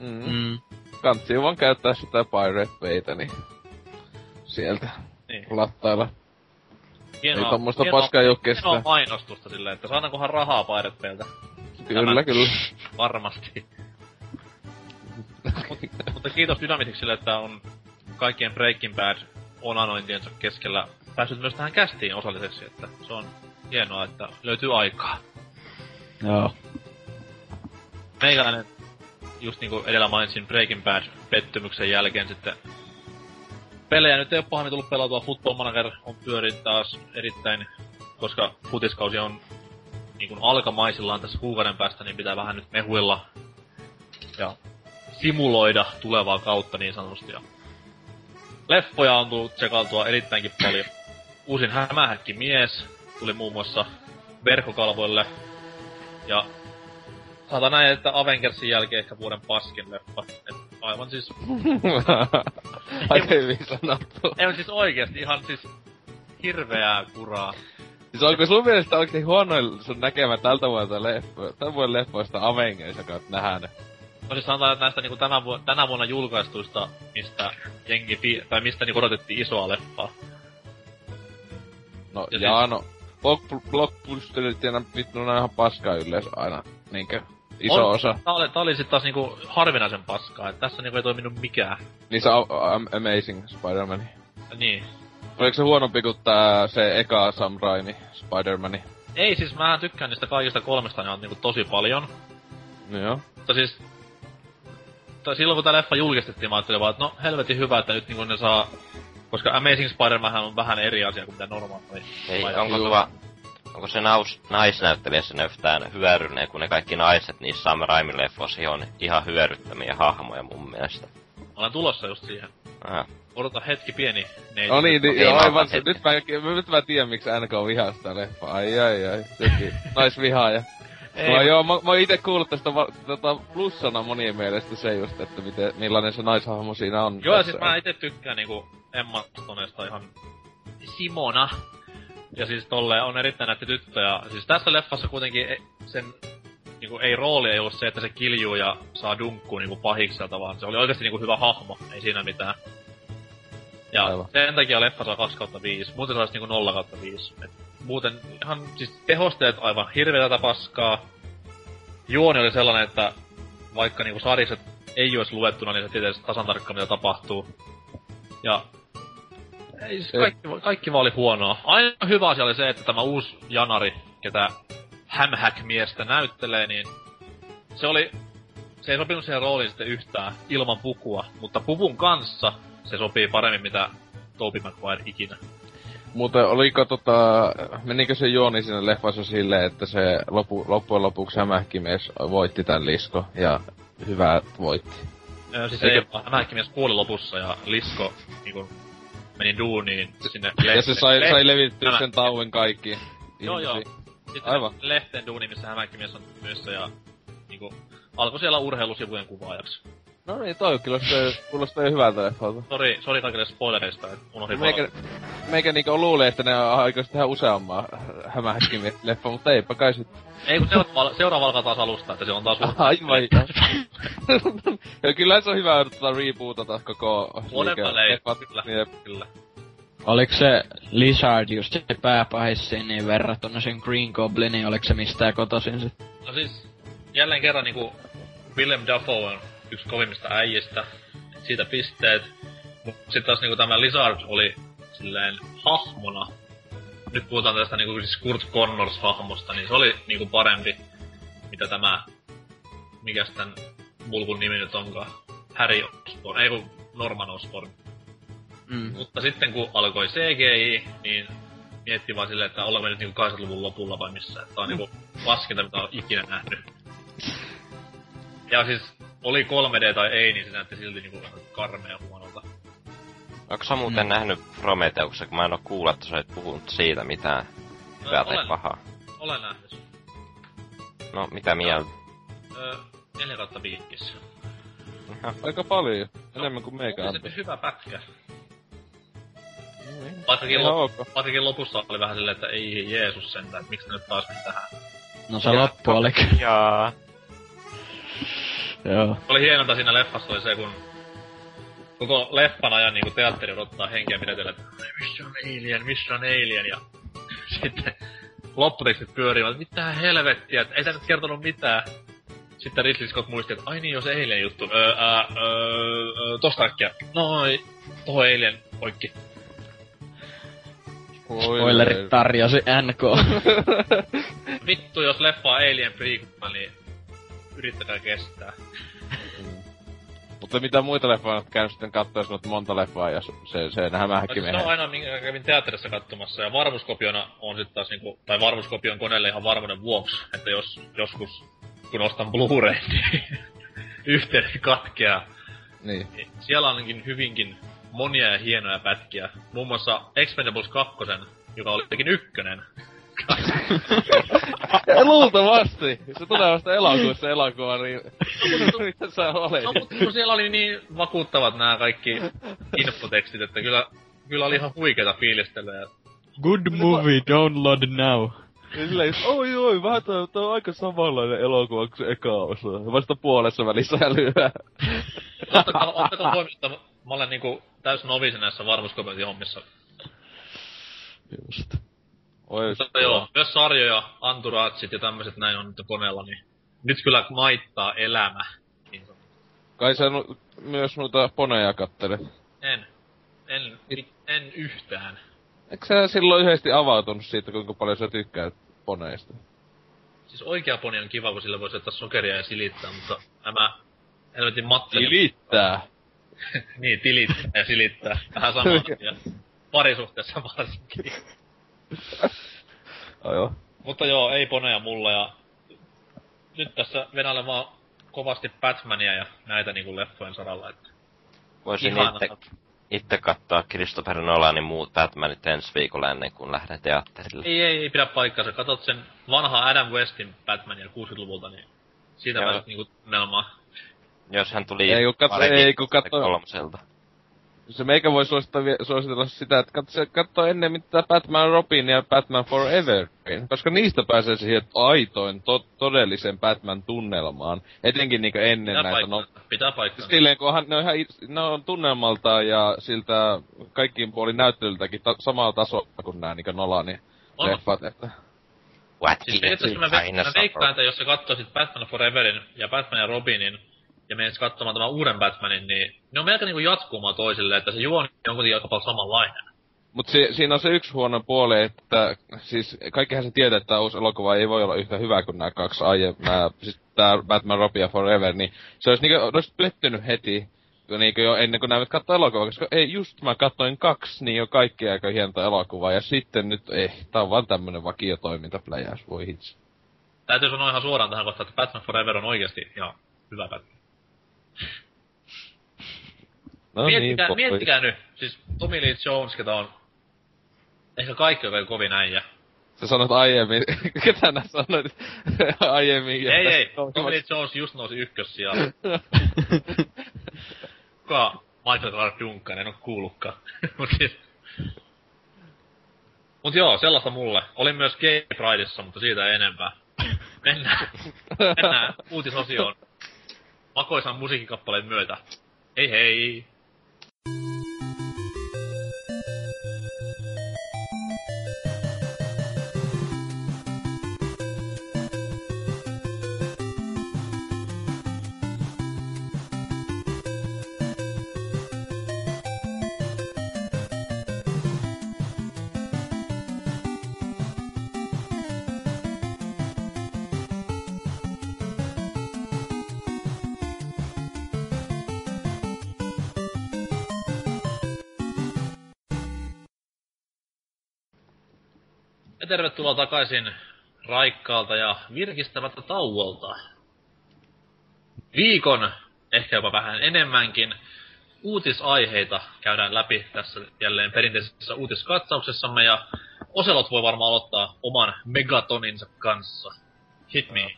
näin. Kantsii vaan käyttää sitä Pirate Baytä, niin sieltä lattailla. Hienoa, ei tommoista paskaa jo kestä. Hienoa mainostusta silleen, että saadaankohan rahaa Pirate Bayltä. Kyllä. Varmasti. Mutta kiitos Dynamithixille, että on kaikkien Breaking Bad onanointiensa keskellä päässyt myös tähän kästiin osalliseksi, että se on hienoa, että löytyy aikaa. Joo. Meikäläinen, just niinku edellä mainitsin Breaking Bad pettymyksen jälkeen sitten pelejä nyt ei ole pahemmin tullut pelautua. Football Manager on pyörinyt taas erittäin, koska futiskausi on niinku alkamaisillaan tässä kuukauden päästä, niin pitää vähän nyt mehuilla ja simuloida tulevaa kautta niin sanotusti. Ja leffoja on tullut tsekaltua erittäinkin paljon. Uusin Hämähäkki mies tuli muun muassa verkkokalvoille. Ja sanotaan näin, että Avengersin jälkeen ehkä vuoden paskin leffa. Et aivan siis aika hyvin sanottu. Ei, siis oikeesti ihan siis hirveää kuraa. Siis onko sun mielestä oikeesti huonoin sun näkemä tältä vuodelta leffoja? Tän vuoden leffoista Avengers, joka oot nähnyt. No siis sanotaan, että näistä niinku tänä vuonna julkaistuista, mistä jengi tai mistä niinku odotettiin isoa leffaa. No ja no, blockbusterit ja vittuina ihan paskaa yleensä aina, niinkö, iso osa. Tää oli sit taas niinku harvinaisen paskaa, et tässä niinku ei toiminut mikään. Niin se Amazing Spider-Man. Niin. Oliko se huonompi kuin tää se eka Sam Raimi Spider-Man? Ei siis, mä tykkään niistä kaikista kolmesta, ne on niinku tosi paljon. No joo. Mutta siis silloin kun tää leffa julkistettiin, mä ajattelin vaan, että no helvetin hyvä, että nyt niinku ne saa, koska Amazing Spider-Manhän on vähän eri asia kuin mitä normaali. Ei, onko se naisnäyttelijässä ne yhtään hyödynneet, kun ne kaikki naiset niissä Sam Raimin leffoissa on ihan hyödyttämiä hahmoja mun mielestä. Olen tulossa just siihen. Aha. Odota hetki pieni neiti. No niin, okay, aivan. Nyt mä tiedän, miksi NK vihaa sitä leffaa. Ai. Naisvihaaja. No joo, mä oon ite kuullut tästä plussana monien mielestä se just, että millainen se naishahmo siinä on. Joo, siis mä ite tykkään niinku Emma Stonesta ihan Simona. Ja siis tolleen on erittäin näytti tyttö ja siis tässä leffassa kuitenkin sen niinku rooli ei ollut se, että se kiljuu ja saa dunkkuu niinku pahikselta, vaan se oli oikeesti niinku hyvä hahmo, ei siinä mitään. Ja aivan. Sen takia leffa saa 2/5, muuten saisi niinku 0/5. Et muuten ihan siis tehosteet aivan hirveätä paskaa. Juoni oli sellainen, että vaikka niinku sarjikset ei olisi luettuna, niin se tietysti tasan tarkkaan mitä tapahtuu. Ja ei, siis kaikki vaan oli huonoa. Aina hyvä asia oli se, että tämä uusi janari, ketä hämhäk-miestä näyttelee, niin se ei sopinut siihen rooliin sitten yhtään ilman pukua, mutta puvun kanssa se sopii paremmin mitä Tobey Maguire ikinä. Mutta oliko menikö se juoni siinä leffassa silleen, että se loppujen lopuksi hämähäkkimies voitti tän lisko ja hyvää voitti? Siis eikö... ei, hämähäkkimies kuoli lopussa ja lisko niinku meni duuniin sinne lehteen. Ja se sai levittyä sen tauon kaikkiin ihmisiin. Joo. Sitten aivan. Lehteen duuni, missä hämähäkkimies on myössä ja niinku alkoi siellä urheilusivujen kuvaajaksi. No niin, toi kuulostaa jo hyvältä leffalta. Sori kaikille spoilereista, et unohdin meikä niinku luulee, että ne aikois tehdä useamman hämähäkkimies leffa, mutta eipä kai sit. Ei kun seuraava alkaa taas alusta, että se on taas uutta. Aivan. Ja kyllä se on hyvä yrittää rebootata koko... Vuodenvälein, kyllä. Oliks se Lizard just se pääpahissiin niin verrattuna sen Green Goblinin, oliks se mistään kotoisin sit? No siis, jälleen kerran niinku Willem Dafoe on yks kovimmista äijistä, siitä pisteet. Mut sit taas niinku tämä Lizard oli silleen hahmona. Nyt puhutaan tästä niinku siis Kurt Connors-hahmosta, niin se oli niinku parempi, mitä tämä... Mikäs tän mulkun nimi nyt onkaan? Harry Osborn, ei kun Norman Osborn. Mm. Mutta sitten kun alkoi CGI, niin miettii vaan silleen, että olemme nyt niinku 80-luvun lopulla vai missä. Tää on niinku paskinta, mitä on ikinä nähnyt. Ja siis, oli 3D tai ei, niin se näytti silti niinku karmea huonolta. Onks muuten nähnyt Prometeuksessa, kun mä en oo kuullut, että sä et puhunut siitä mitään hyvää tai pahaa? Olen nähnyt. No, mitä mieltä? 4/5. Aika paljon. Enemmän kuin meikä antoi. Se hyvä pätkä. Patrikin lopussa oli vähän silleen, että ei Jeesus sentään, että miksi nyt taas meni tähän. No se loppu oli kyllä. Joo. Oli hienolta siinä leffassa oli se, kun koko leffan ajan niinku teatteri odottaa henkeä pidetellä, että missä on Alien, ja sitten lopputekstit pyörivät, mitään helvettiä, että ei sä nyt kertonut mitään. Sitten Ridley Scott muisti, että ai niin, jos Alien juttu, tosta äkkiä, noi, tohon Alien, poikki. Spoilerit tarjosi NK. Vittu, jos leffa Alien prequel, niin yritetään kestää. Mutta mitä muita leffaa olet käynyt sitten katsoa, jos monta leffaa ja se hämähäkki menee? No, se on aina, minkä kävin teatterissa katsomassa, ja varmuuskopiona on sitten taas niinku, tai varmuuskopion koneelle ihan varmuuden vuoksi, että jos joskus, kun ostan Blu-ray, niin yhteyden katkeaa. Niin. Siellä on ainakin hyvinkin monia ja hienoja pätkiä. Muun muassa Expendables 2, joka oli jotenkin ykkönen. Luultavasti! Se tulee vasta elokuussa, niin... Mitä sä olet? No, mutta siellä oli niin vakuuttavat nämä kaikki infotekstit, että kyllä oli ihan huikeita fiilistelyjä. Good movie, download now. Ja silleen, oi, vähän tää on aika samanlainen elokuva kuin se eka osa. Vasta puolessa välissä lyö. Ottakaa huomioon, mä olen niinku täys noviisi näissä varmuuskopeetihommissa. Just. Mutta joo, myös sarjoja, anturaatsit ja tämmöset näin on nyt koneella, niin nyt kyllä maittaa elämä. Niin. Kai sä myös noita poneja kattele? En yhtään. Eikö sä silloin yhdesti avautunut siitä, kuinka paljon sä tykkäät poneista? Siis oikea poni on kiva, kun sillä voisi ottaa sokeria ja silittää, mutta nämä helvetin mattelit... Silittää? Niin, tilittää ja silittää. Vähän sama asia. Parisuhteessa varsinkin. Aivan. Mutta joo, ei poneja mulla ja... Nyt tässä venäilen vaan kovasti Batmania ja näitä niinku leffojen saralla, että... Voisin itte katsoa Christopher Nolanin muut Batmanit ensi viikolla ennen kuin lähden teatterille. Ei pidä paikkaansa. Katot sen vanhaa Adam Westin Batmania 60-luvulta, niin siitä pääset niinku tunnelmaa. Jos hän tuli... Ei kun katsoo... Se meikä voi suositella sitä, että katsoo ennemmin tätä Batman Robin ja Batman Foreverin, koska niistä pääsee siihen aitoin todellisen Batman-tunnelmaan, etenkin niinku ennen pitää näitä. Pitää paikkaa. Silleen, kunhan ne on tunnelmaltaan ja siltä kaikkiin puolin näyttelyltäkin samalla tasolla kuin nää niinku Nolani-leffat, että... What siis is mä veikkaan, että jos sä katsoisit Batman Foreverin ja Batman ja Robinin, ja menisit katsomaan tämän uuden Batmanin, niin ne on melkein niinku jatkumaa toisille, että se juoni on kuitenkin aika paljon samanlainen. Mut siinä on se yksi huono puoli, että siis kaikkihan se tietää, että tämä uusi elokuva ei voi olla yhtä hyvä kuin nämä kaksi aiemmin, siis tää Batman Robin ja Forever, niin se olisi niinku, olisi pettynyt heti, niinku jo ennen kuin näin katsoo elokuvaa, koska ei just mä katsoin kaksi, niin jo kaikki aika hienoa elokuvaa, ja sitten nyt, tää on vaan tämmönen vakiotoimintapläjäys, voi hitsi. Täytyy sanoa ihan suoraan tähän kohtaan, että Batman Forever on oikeesti ihan hyvä Batman. No miettikää nyt, siis Tommy Lee Jones, ketä on ehkä kaikki on kovin äijä. Sä sanot aiemmin, ketä nää sanoit aiemmin. Ei, Tommy Lee Jones just nousi ykkössijaan. Kuka Michael Clark Duncan, en oo kuullutkaan. Mut joo, sellaista mulle. Olin myös Gay Prideissa, mutta siitä ei enempää. Mennään uutisosioon. Makoisan musiikkikappaleen myötä. Hei hei! Tervetuloa takaisin raikkaalta ja virkistävältä tauolta. Viikon, ehkä jopa vähän enemmänkin, uutisaiheita käydään läpi tässä jälleen perinteisessä uutiskatsauksessamme, ja Oselot voi varmaan aloittaa oman megatoninsa kanssa. Hit me.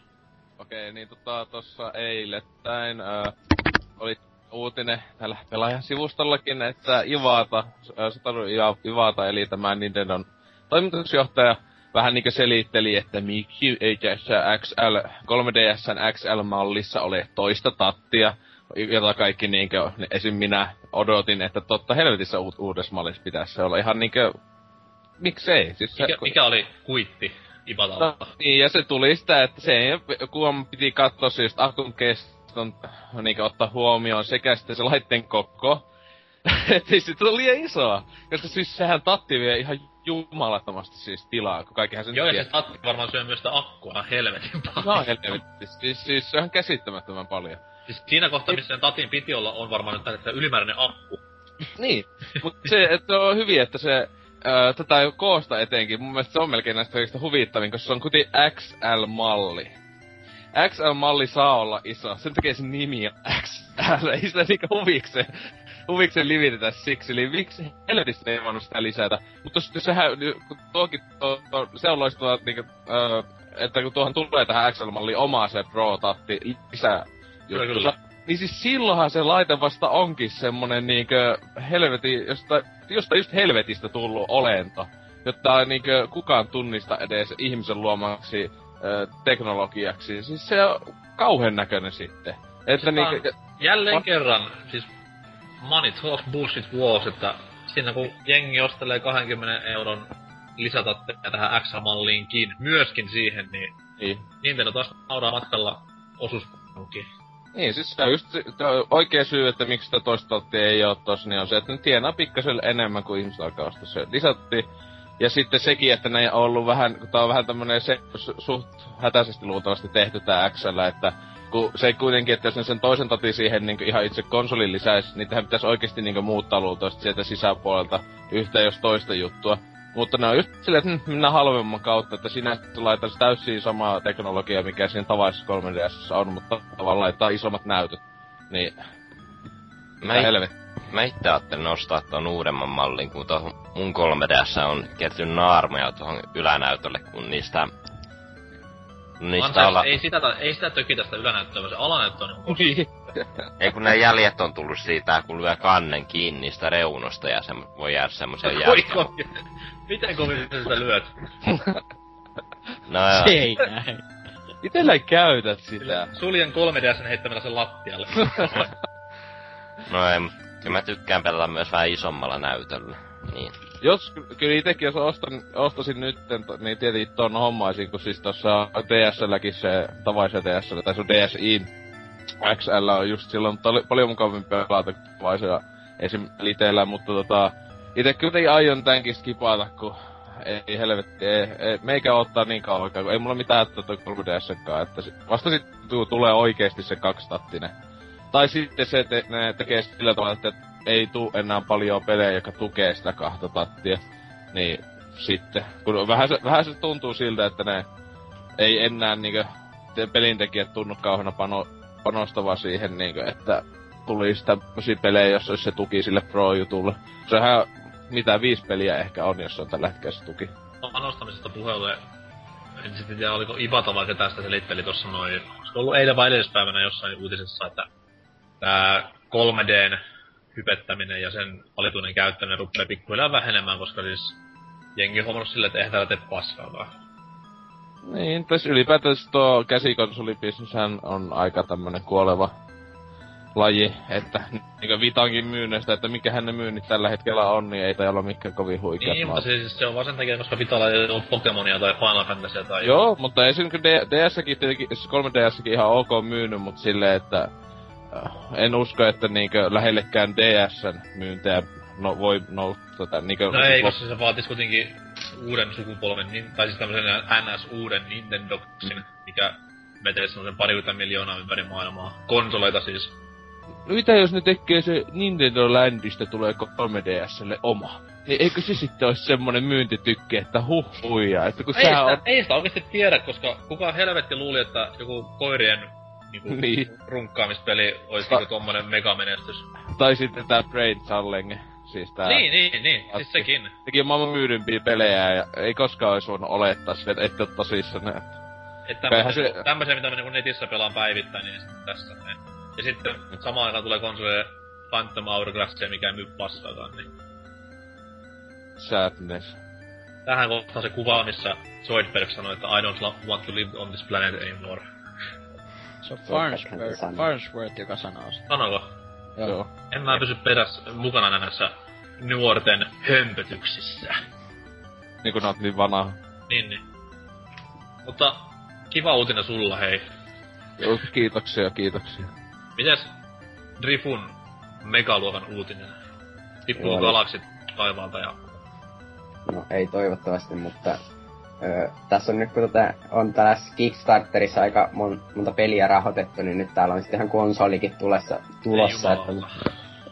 Okei, niin tossa eilettäin oli uutinen täällä pelaajan sivustollakin, että Satoru Iwata, eli tämä Nintendon toimitusjohtaja vähän niinkö selitteli, että miksi ei tässä 3DS:n XL-mallissa ole toista tattia, jota kaikki niinkö, esim. Minä odotin, että totta helvetissä uudessa mallissa pitäisi olla ihan niinkö, miksei. Siis mikä oli kuitti Ibatalta? No, niin, ja se tuli sitä, että se ei, kun piti katsoa siis akun keston, niinkö ottaa huomioon sekä sitten se laitteen koko, ettei sit ole liian isoa, koska siis sehän tatti vie ihan jumalattomasti siis tilaa, kun kaikkihan sen... Joo, ja se tatti varmaan syö myös sitä akkua helvetin paljon. No helvetin, siis se on käsittämättömän paljon. Siis siinä kohtaa, missä sen tatin piti olla, on varmaan nyt tällaista ylimääräinen akku. Niin, mutta se, että on hyvin, että se... tätä koosta etenkin, mun mielestä se on melkein näistä kaikista huvittavin, koska se on kuitenkin XL-malli. XL-malli saa olla iso, sen takia se nimi on XL, ei sitä niinkä huvikseen. Huviksen livitetä siksi, eli miksi helvetissä ei voinut sitä lisätä. Mutta sehän, se on loistavaa, niinku, että kun tuohon tulee tähän XL-malliin omaa se Pro-tatti lisää juttu. Niin siis silloinhan se laite vasta onkin semmonen niinkö helveti, josta just helvetistä tullut olento. Jotta niinkö kukaan tunnista edes ihmisen luomaksi teknologiaksi. Siis se on kauhean näköinen sitten. Että niinkö, jälleen kerran, siis... Money talks, bullshit walks, että siinä kun jengi ostelee 20€ lisätatteja tähän XL-malliinkin, myöskin siihen, niin Nintendo taas nauraa matkalla osuuspankin. Niin, siis se on just oikea syy, että miksi sitä toista tattia ei oo tossa, niin on se, että ne tienaa pikkasen enemmän kuin ihmiset alkaa ostaa se lisättiin. Ja sitten sekin, että ne on ollut vähän, kun tää on vähän tämmönen suht hätäisesti luultavasti tehty tää XL, että kun se kuitenkin, että jos ne sen toisen tatin siihen niin ihan itse konsolin lisäisi, niin tähän pitäisi oikeesti niin muuttaa luultavasti sieltä sisäpuolelta yhtä jos toista juttua. Mutta ne on just silleen, että mennään halvemman kautta, että sinä laitaisi täysin samaa teknologiaa, mikä siinä tavallisessa 3DS:ssä on, mutta tavallaan laittaa isommat näytöt. Niin, mä itse ajattelin nostaa ton uudemman mallin, kun tuohon mun 3DS:ssä on kertynyt naarmeja tuohon ylänäytölle, kun niistä ei sitä töki tästä ylänäyttöä, vaan se alanäyttö on niin Ei kun ne jäljet on tullut siitä, kun lyö kannen kiinni niistä reunosta ja se voi jäädä semmosen jälkeen. Miten kovin sitä lyöt? No joo. Se ei näin. Itellä ei käytä sitä. Suljen 3DS:n heittämällä sen lattialle. No ei, kyllä mä tykkään pelata myös vähän isommalla näytöllä. Niin. Jos, kyllä itekin jos ostasin nytten, niin tietenkin ton hommaisin, kun siis tossa DSL:kin se, tavaisen DSL, tai sun DSiin XL on just silloin paljon mukavampi pelata tavaisella esim. Litellä, mutta ite kyllä aion tänkin skipata, kun ei helvetti, ei, meikä ottaa niin kauan, kun ei mulla mitään tuota 3DS:kään, että vasta sit tulee oikeesti se kakstattinen. Tai sitten se, että ne tekee sillä tavalla, että ei tuu enää paljon pelejä, jotka tukee sitä kahta tattia. Niin sitten, kun vähän se tuntuu siltä, että ne ei enää niinkö pelintekijät tunnu kauheena panostavaa siihen niinkö, että tulisi tämmösiä pelejä, jos olisi se tuki sille pro-jutulle. Sehän mitä 5 peliä ehkä on, jos on tällä hetkellä se tuki. Panostamisesta puheelle, en sitten tiedä oliko Ibata vai ketä sitä selitteli tossa noin. Se on ollut eilen vai edellispäivänä jossain uutisessa, että tää 3Dn hypettäminen ja sen valituinen käyttäminen rupeaa pikkuhiljaa vähenemään, koska siis jengi on huomannut silleen, että eihän täällä tee paskaakaan. Niin, tässä ylipäätään tuo käsikonsolibisneshän on aika tämmönen kuoleva laji, että niinkö Vitankin myynneistä, että mikähän ne myynnit tällä hetkellä on, niin ei tai olla mikään kovin huikeat. Niin, mutta siis se on vaan sen takia, koska Vitalla ei ole Pokemonia tai Final Fantasia tai... Joo, mutta ei se niinkö DS:kin tietenkin, 3DS:kin ihan ok myynyt, mut silleen, että... En usko, että niinkö lähellekään DS:n myyntejä voi nousta niinkö... No ei, koska se vaatis kuitenkin uuden sukupolven, tai siis tämmösen NS-uuden Nintendoksin, mikä vetelee semmosen 20 miljoonaa ympäri maailmaa. Konsoleita siis. No mitä jos ne tekee se Nintendo Landista tulee 3DS:lle oma? Niin eikö se sitten ois semmonen myyntitykki, että huhuja, että kun sä oot... Ei sitä oikeesti tiedä, koska kukaan helvetti luuli, että joku koirien... Niin. Runkkaamispeli ois niinku tommonen megamenestys. Tai sitten tää Brain Challenge. Siis tää... Niin. Siis sekin. Sekin on maailman myydympiä pelejä ja ei koskaan ois voinut olettaa sitä, ettei oo tosissaan ne. Et tämmösiä mitä me niinku netissä pelaan päivittäin, niin sitten tässä ne. Ja sitten samaan aikaan tulee konsolille Phantom Hourglassia, mikä ei myy paskaakaan, niin... Sadness. Tähän kohtaan se kuva, missä Zoidberg sanoi, että I don't want to live on this planet anymore. Se on Farnsworth, joka sanoo sitä. Sanoko? Joo. En mä pysy mukana näissä nuorten hömpötyksissä. Niinku nää oot niin vanha. Niin. Mutta kiva uutinen sulla, hei. Joo, kiitoksia. Mitäs Drifun megaluokan uutinen? Tippuu galaksit taivaalta ja... No ei toivottavasti, mutta... tässä on nyt, kun on tällaisessa Kickstarterissa aika monta peliä rahoitettu, niin nyt täällä on sitten ihan konsolikin tulossa. Että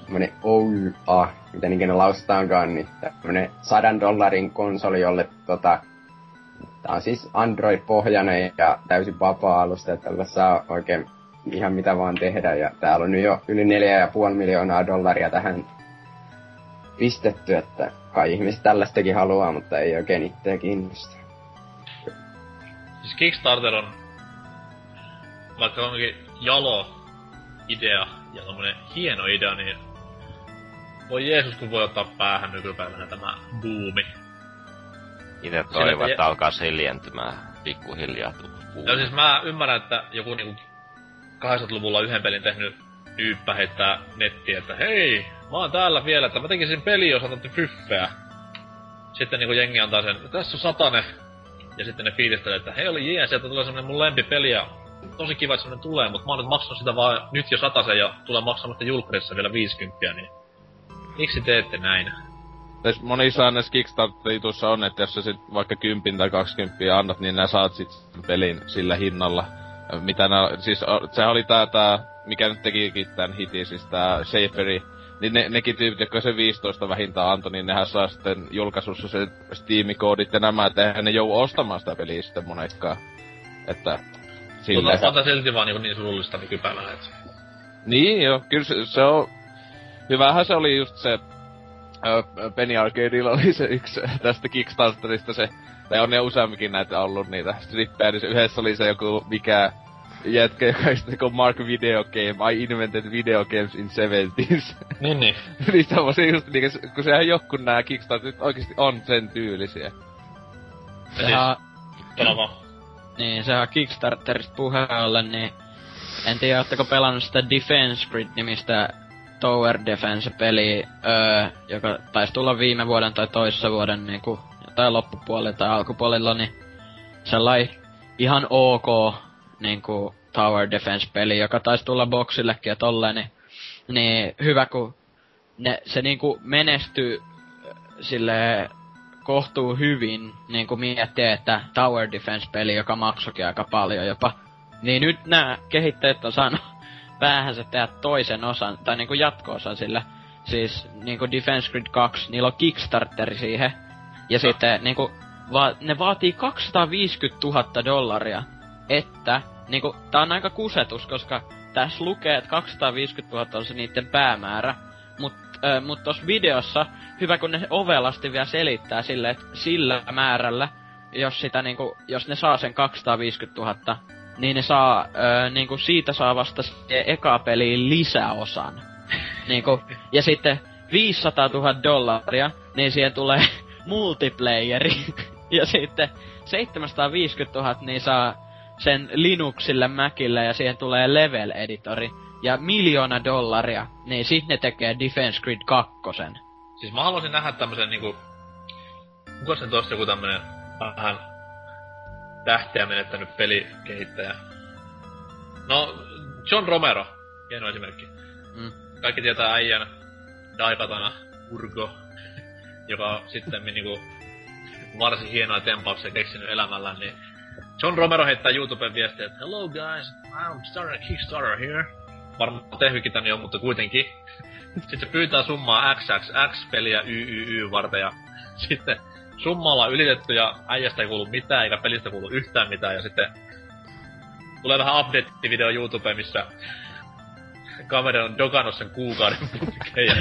tämmönen OYA, mitä niinkin lausutaankaan, niin tämmönen $100 konsoli, jolle tää on siis Android-pohjainen ja täysin vapaa-alusta, että tällä saa oikein ihan mitä vaan tehdä. Ja täällä on nyt jo yli $4.5 miljoonaa tähän pistetty, että kai ihmiset tällaistakin haluaa, mutta ei oikein itseä kiinnosta. Siis Kickstarter on, vaikka onkin jalo idea ja tommonen hieno idea, niin voi Jeesus kun voi ottaa päähän nykypäivänä tämä buumi. Itse toivon, että alkaa hiljentymään pikkuhiljaa buumi. No siis mä ymmärrän, että joku niinku 80-luvulla yhden pelin tehnyt tyyppä heittää nettiin, että hei, mä oon täällä vielä, että mä tekisin peli, jos antatte fyffeä. Sitten niinku jengi antaa sen, tässä on $100. Ja sitten ne fiilistelee, että hei oli jees, sieltä tulee semmonen mun lempipeli ja tosi kiva, että semmonen tulee, mut mä oon nyt maksanut sitä vaan nyt jo $100 ja tulee maksamasta julkkarissa vielä $50, niin miksi teette näin? Monissa näissä Kickstarter-jutuissa on, että jos sä sit vaikka 10 tai 20 annat, niin nää saat sit pelin sillä hinnalla. Mitä nää, siis sehän oli tää mikä nyt tekikin tän hitin, siis tää Shaferi. Niin nekin tyypit, jotka se 15 vähintään antoi, niin nehän saa sitten julkaisussa se Steam-koodit ja nämä, että eihän ne joudu ostamaan sitä peliä sitten monetkaan. Että... Silleen... Mutta silti vaan niin surullista nykypäivänä, että... Niin joo, kyllä se on... Hyvähän se oli just se... Penny Arcadeilla oli se yksi tästä Kickstarterista se... Tai on jo useamminkin näitä ollut niitä strippejä, niin se yhdessä oli se joku mikä... jätkä, joka on Mark Video Game, I invented video games in 70s. Niin, niin. Niin tommosia just niinkä, kun sehän joku nää Kickstarterit oikeesti on sen tyylisiä. Sehän... Niin, sehän Kickstarterista puheen ollen, niin... En tiedä, ootteko pelannut sitä Defense Grid-nimistä Tower Defense-peliä, joka taisi tulla viime vuoden tai toissa vuoden niinku... Jotain loppupuolella tai alkupuolella, niin... Sellai ihan ok niinku Tower Defense-peli, joka taisi tulla boksillekin ja tolleen, niin... Niin, hyvä kun... Se niinku menestyy silleen... kohtuu hyvin, niinku miettii, että Tower Defense-peli, joka maksoikin aika paljon jopa. Niin nyt nää kehittäjät on saanut päähänsä tehdä toisen osan, tai niinku jatko-osan sillä. Siis niinku Defense Grid 2, niillä on Kickstarter siihen. Ja sitten niinku, ne vaatii $250,000, että niinku, tää on aika kusetus, koska tässä lukee, että 250,000 on se niitten päämäärä. Mut tossa videossa, hyvä kun ne ovelasti vielä selittää silleen, että sillä määrällä, jos sitä niinku, jos ne saa sen 250,000, niin ne saa, niinku siitä saa vasta eka peliin lisäosan. Niinku, ja sitten $500,000, niin siihen tulee multiplayeri. Ja sitten $750,000, niin saa sen Linuxille, Macille, ja siihen tulee level editori. Ja $1,000,000, niin sit ne tekee Defense Grid 2. Siis mä haluaisin nähdä tämmösen niinku... Onko sen tossa joku tämmönen vähän tähteä menettänyt pelikehittäjä? No, John Romero. Hieno esimerkki. Mm. Kaikki tietää äijän Daikatana Urgo, joka sitten niinku varsin hienoja tempauksia keksinyt elämällä, niin... John Romero heittää YouTubeen viestiä, että hello guys, I'm starting a Kickstarter here. Varmaan tehnytkin tän jo, mutta kuitenkin. Sitten se pyytää summaa XXX-peliä YYY varten ja sitten summa ollaan ylitetty ja äijästä ei kuulu mitään eikä pelistä kuulu yhtään mitään. Ja sitten tulee vähän update-video YouTubeen, missä kaveri on dokannut sen kuukauden putkeen ja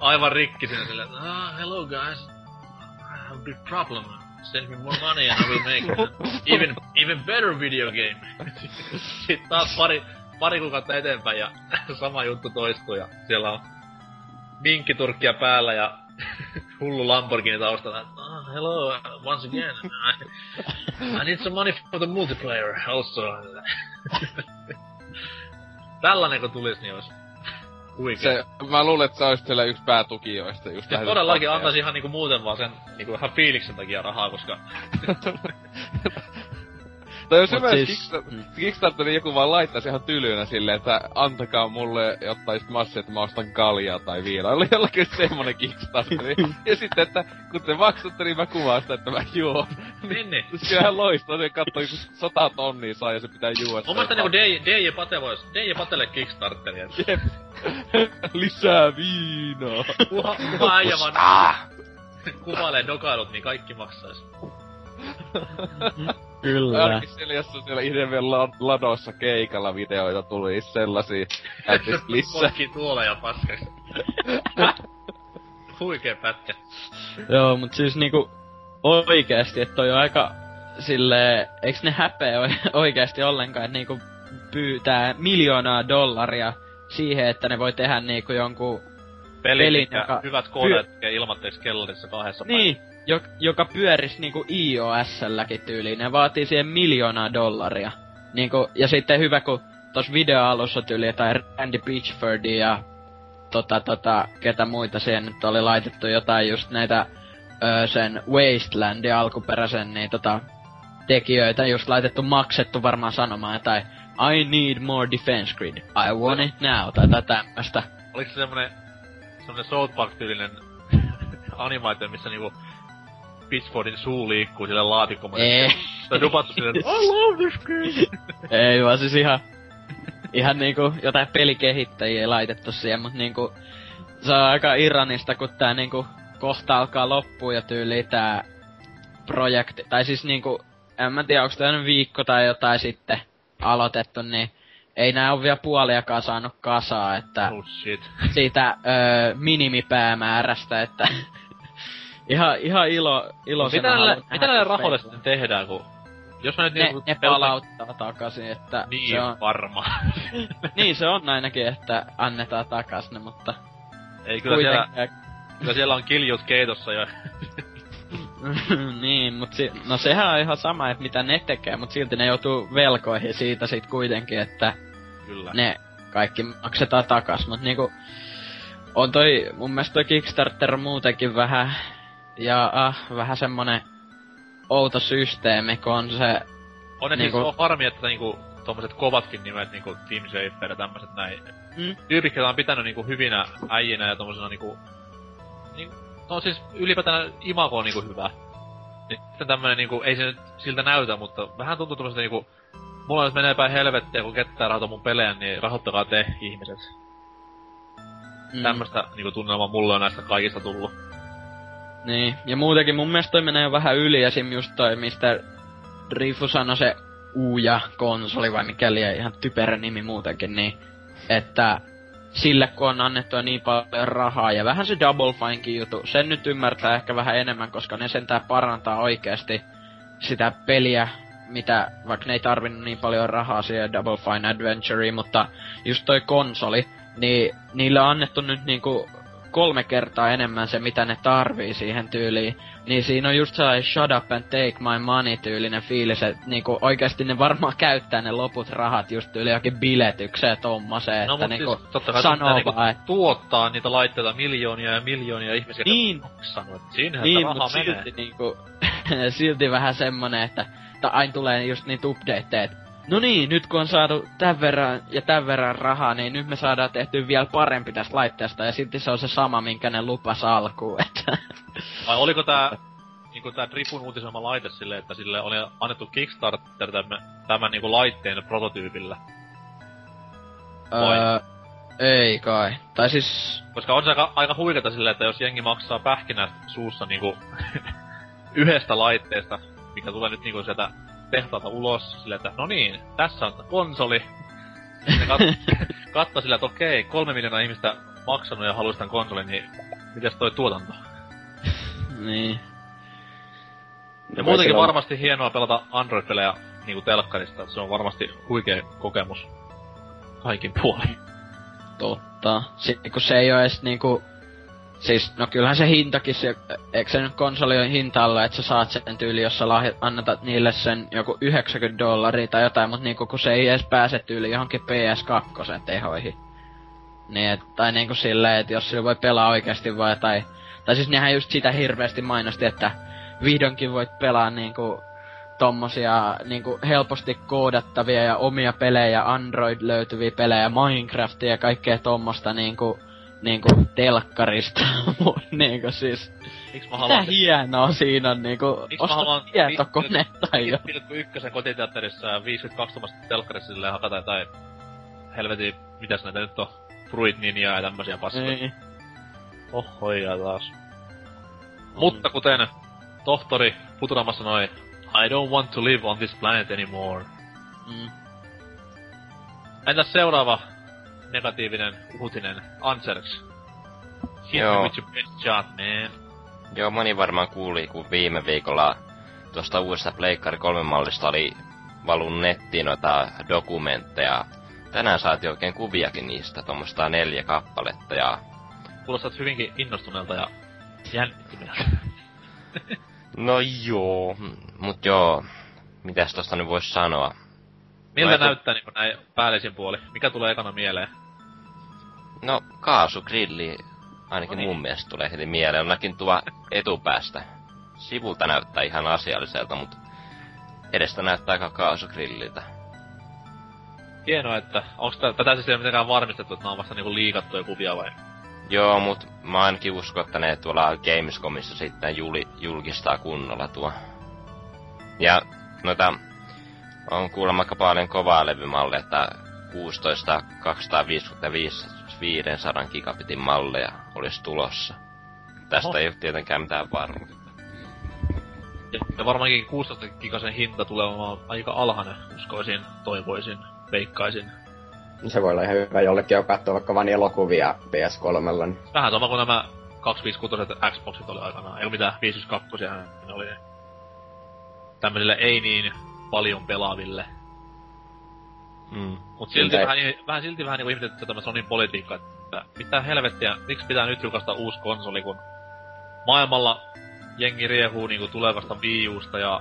aivan rikki siinä silleen, hello guys, I have a big problem. Send me more money and I will make even better video game. Sitten taas pari kuukautta eteenpäin ja sama juttu toistuu ja siellä on vinkkiturkkia päällä ja hullu Lamborghini taustalla. Hello, once again. I need some money for the multiplayer also. Tällainen kun tulis, niin olisi huikea. Mä luulen, että sä olisit siellä yks päätukijoista just lähdetään. Todellakin antaisi ihan niinku muuten vaan sen niinku ihan fiiliksen takia rahaa, koska... Tai jos hyvä, siis... Kickstarterin joku vaan laittaisi ihan tylyynä silleen, että antakaa mulle jotain massia, että mä ostan kaljaa tai viinaa. Oli jollakin semmonen Kickstarteri. Ja sitten, että kun te maksatte, niin mä kuvaan sitä, että mä juon. Niin. Kyllähän loistaa, niin kattoo, kun 100 tonnia saa ja se pitää juoda. Mä mielestä niinku DJ Pate vois, DJ Patelle Kickstarteria. Jep. Lisää viinaa. Kuva äijä vaan kuvailee dokailut, niin kaikki maksais. Kyllä. Ainakin siellä, jos on siellä Ideven ladossa keikalla videoita tuli sellasia... Ääntis lisää. Kokki tuoleja paskaks. Huikee pätkä. Joo, mut siis niinku... Oikeesti, että toi on aika... Silleen... Eiks ne häpeä oikeesti ollenkaan, että niinku... Pyytää $1,000,000 siihen, että ne voi tehdä niinku jonkun... Pelin, joka... Hyvät koodat ja ilmatteeksi kellarissa 2 niin. Päivä. Joka pyöris niinku iOS-lläkin tyyliin. Ne vaatii siihen $1,000,000. Niinku, ja sitten hyvä, kun tos videoalussa tyyliin tai Randy Pitchfordia ja ketä muita siihen nyt oli laitettu jotain just näitä sen Wastelandin alkuperäisen niin tekijöitä just laitettu maksettu varmaan sanomaan tai I need more Defense Grid, I want it now tai tämmöstä. Oliko se semmonen South Park-tyylinen animaatio, missä niinku Pitchfordin suu liikkuu sille laatikkomalle. Ei. Tai dupattu sille, I love this game! Ei vaan siis ihan niinku jotain pelikehittäjiä ei laitettu siihen, mut niinku... Se on aika ironista, kun tää niinku kohta alkaa loppua ja tyyli tää projekti. Tai siis niinku, en mä tiedä, onks tää viikko tai jotain sitten aloitettu, niin... Ei nää oo vielä puoliakaan saanut kasaa, että... Oh shit. Siitä minimipäämäärästä, että... Ihan ilo... Mitä näille rahoille sitten tehdään, kun Jos mä nyt ne palauttaa takaisin, että... Niin, se on... varmaan. Niin, se on ainakin, että annetaan takaisin, mutta... Ei, kyllä kuitenkin... siellä on kiljut keitossa jo. Niin, mut no sehän on ihan sama, että mitä ne tekee, mut silti ne joutuu velkoihin siitä sit kuitenkin, että... Kyllä. Ne kaikki maksetaan takas, mut niinku... On toi, mun mielestä toi Kickstarter muutenkin vähän... vähän semmonen... outo systeemi, kun on se... On niinku... siis on harmi, että niinku tommoset kovatkin nimet, niinku Team Shaper ja tämmöset näin. Tyypit, joita on pitänyt niinku hyvinä äijinä ja tommosena niinku... No siis ylipäätään imago on niinku hyvä. Niin sitten tämmönen niinku, ei se nyt siltä näytä, mutta vähän tuntuu tommoselta niinku... Mulla jos menee päin helvettiä, kun ketään rahoittaa mun pelejä, niin rahoittakaa te, ihmiset. Tämmöstä niinku tunnelmaa mulle on näistä kaikista tullut. Niin, ja muutenkin mun mielestä toi menee vähän yli, esim just toi, mistä Drifu sanoi se uuja konsoli vai mikäli, ihan typerä nimi muutenkin, niin että sille kun on annettu niin paljon rahaa, ja vähän se Double Finekin jutu, sen nyt ymmärtää ehkä vähän enemmän, koska ne sentään parantaa oikeesti sitä peliä, mitä, vaikka ne ei tarvinnut niin paljon rahaa siihen Double Fine Adventureen, mutta just toi konsoli, niin niille on annettu nyt niinku 3 kertaa enemmän se, mitä ne tarvii siihen tyyliin. Niin siinä on just sellainen shut up and take my money -tyylinen fiilis, että niinku oikeesti ne varmaan käyttää ne loput rahat just tyyli johonkin biletykseen tommoseen, no, että niinku siis, sanoo niinku vaan, että... tuottaa niitä laitteita miljoonia ja miljoonia ihmisiä, niin, sanoo, siinähän niin, rahaa mut menee. Silti niinku, silti vähän semmonen, että aina tulee just niitä updateja, no niin, nyt kun on saatu tämän verran rahaa, niin nyt me saadaan tehtyä vielä parempi tästä laitteesta, ja silti se on se sama, minkä ne lupas alkuun, että... Vai oliko tää, niinku tää Drifun uutisoima laite sille, että sille oli annettu Kickstarter tämän niinku laitteen prototyypillä? Ei kai, tai siis... Koska on se aika huikeeta silleen, että jos jengi maksaa pähkinät suussa niinku yhdestä laitteesta, mikä tulee nyt niinku sieltä... tehtaalta ulos silleen, että no niin, tässä on konsoli. Ne kattoi silleen, että okei, 3 miljoonaa ihmistä maksanut ja haluisi tämän konsolin, niin mitäs toi tuotanto? Niin. Ja muutenkin on... varmasti hienoa pelata Android-pelejä niinku telkkarista, se on varmasti huikea kokemus kaikin puolin. Totta. Kun se ei oo edes niinku... Siis, no kyllähän se hintakin, eikö se nyt konsolin hinta alla, että sä saat sen tyyli, jos sä annetat niille sen joku $90 tai jotain, mut niinku kun se ei edes pääse tyyli johonkin PS2 tehoihin. Niin, et, tai niinku silleen, että jos sillä voi pelaa oikeesti vai tai... Tai siis nehän just sitä hirveesti mainosti, että vihdoinkin voit pelaa niinku tommosia niinku helposti koodattavia ja omia pelejä, Android-löytyviä pelejä, Minecraftia ja kaikkea tommosta niinku... Niinku telkkarista, niinku siis... Miks mä haluan... Mitä hienoa siinä on niinku... Osta tietokone tai jo. 1.1 kotiteatterissa ja 52 telkkarissa silleen hakata jotain... Helvetin, mitäs näitä nyt on? Fruit Ninjaa ja tämmösiä paskoja. Ei. Ohoja taas. Mutta kuten tohtori Futurama sanoi... I don't want to live on this planet anymore. Entäs seuraava? Negatiivinen uutinen. Andzerx. Joo. Job, man. Joo, moni varmaan kuuli, kun viime viikolla tuosta uudesta Pleikkari 3-mallista oli valun nettiin noita dokumentteja. Tänään saatiin oikein kuviakin niistä, tuommoista 4 kappaletta ja... Kuulostat hyvinkin innostuneelta ja jännittyneeltä. No joo, mut joo, mitäs tosta nyt vois sanoa? Miltä näyttää niinku näin päällisin puoli? Mikä tulee ekana mieleen? No, kaasugrilli ainakin mun mielestä tulee heti mieleen. Onnakin tuo etupäästä. Sivulta näyttää ihan asialliselta, mut edestä näyttää aika kaasugrilliltä. Hienoa, että onks tätä siis ei mitenkään varmistettu, että nää on vasta niinku liikattuja kuvia vai? Joo, mut mä ainakin uskon, että ne tuolla Gamescomissa sitten julkistaa kunnolla tuo. Ja noita... On kuulemma aika paljon kovaa levymalleja, että 16, 255, 500 gigabitin malleja olisi tulossa. Tästä ei ole tietenkään mitään varmuutta. Ja varmaankin 16 gigasen hinta tulee olemaan aika alhainen, uskoisin, toivoisin, veikkaisin. Se voi olla ihan hyvä jollekin, joka katsoo vaikka vain elokuvia PS3:lla. Niin. Vähän sama kuin nämä 256 Xboxit oli aikanaan, ei ole mitään 512, ne oli tämmöisille ei niin... paljon pelaaville. Mm. Mut silti vähän niinku ihmetetty tämä Sonin politiikka, että mitä helvettiä, miksi pitää nyt julkaista uusi konsoli, kun maailmalla jengi riehuu niinku tulevasta Wii Usta ja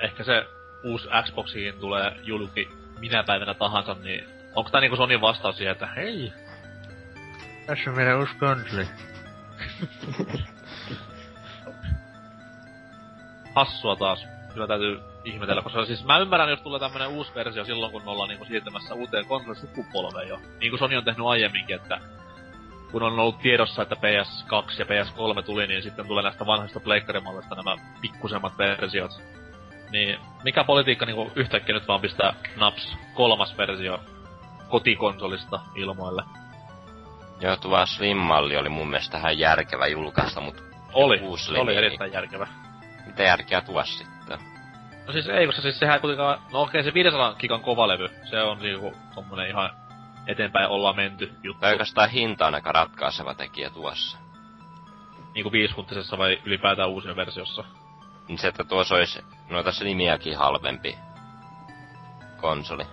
ehkä se uusi Xboxiin tulee julki minä päivänä tahansa, niin onko tää niinku Sonin vastaus siihen, että hei, tässä on meidän uusi konsoli. Hassua taas. Kyllä täytyy ihmetellä, koska siis mä ymmärrän, jos tulee tämmönen uusi versio silloin, kun ollaan niinku siirtämässä uuteen konsolisukupolveen jo. Niinku Sony on tehnyt aiemminkin, että kun on ollut tiedossa, että PS2 ja PS3 tuli, niin sitten tulee näistä vanhasta pleikkarimalleista nämä pikkusemmat versiot. Niin mikä politiikka niinku yhtäkkiä nyt vaan pistää naps kolmas versio kotikonsolista ilmoille? Joo, tuo Slim-malli oli mun mielestä tähän järkevä julkaista, mut... Oli erittäin järkevä. Mitä järkeä tuo sitten? No siis ei, koska siis sehän kuitenkaan... No okei, se 500 gigan kovalevy. Se on niinku tommonen ihan eteenpäin ollaan menty juttu. Oikeastaan hinta on aika ratkaiseva tekijä tuossa. Niinku 5-funttisessa vai ylipäätään uusia versiossa? Niin se, että tuossa olisi noita slimiäkin halvempi konsoli.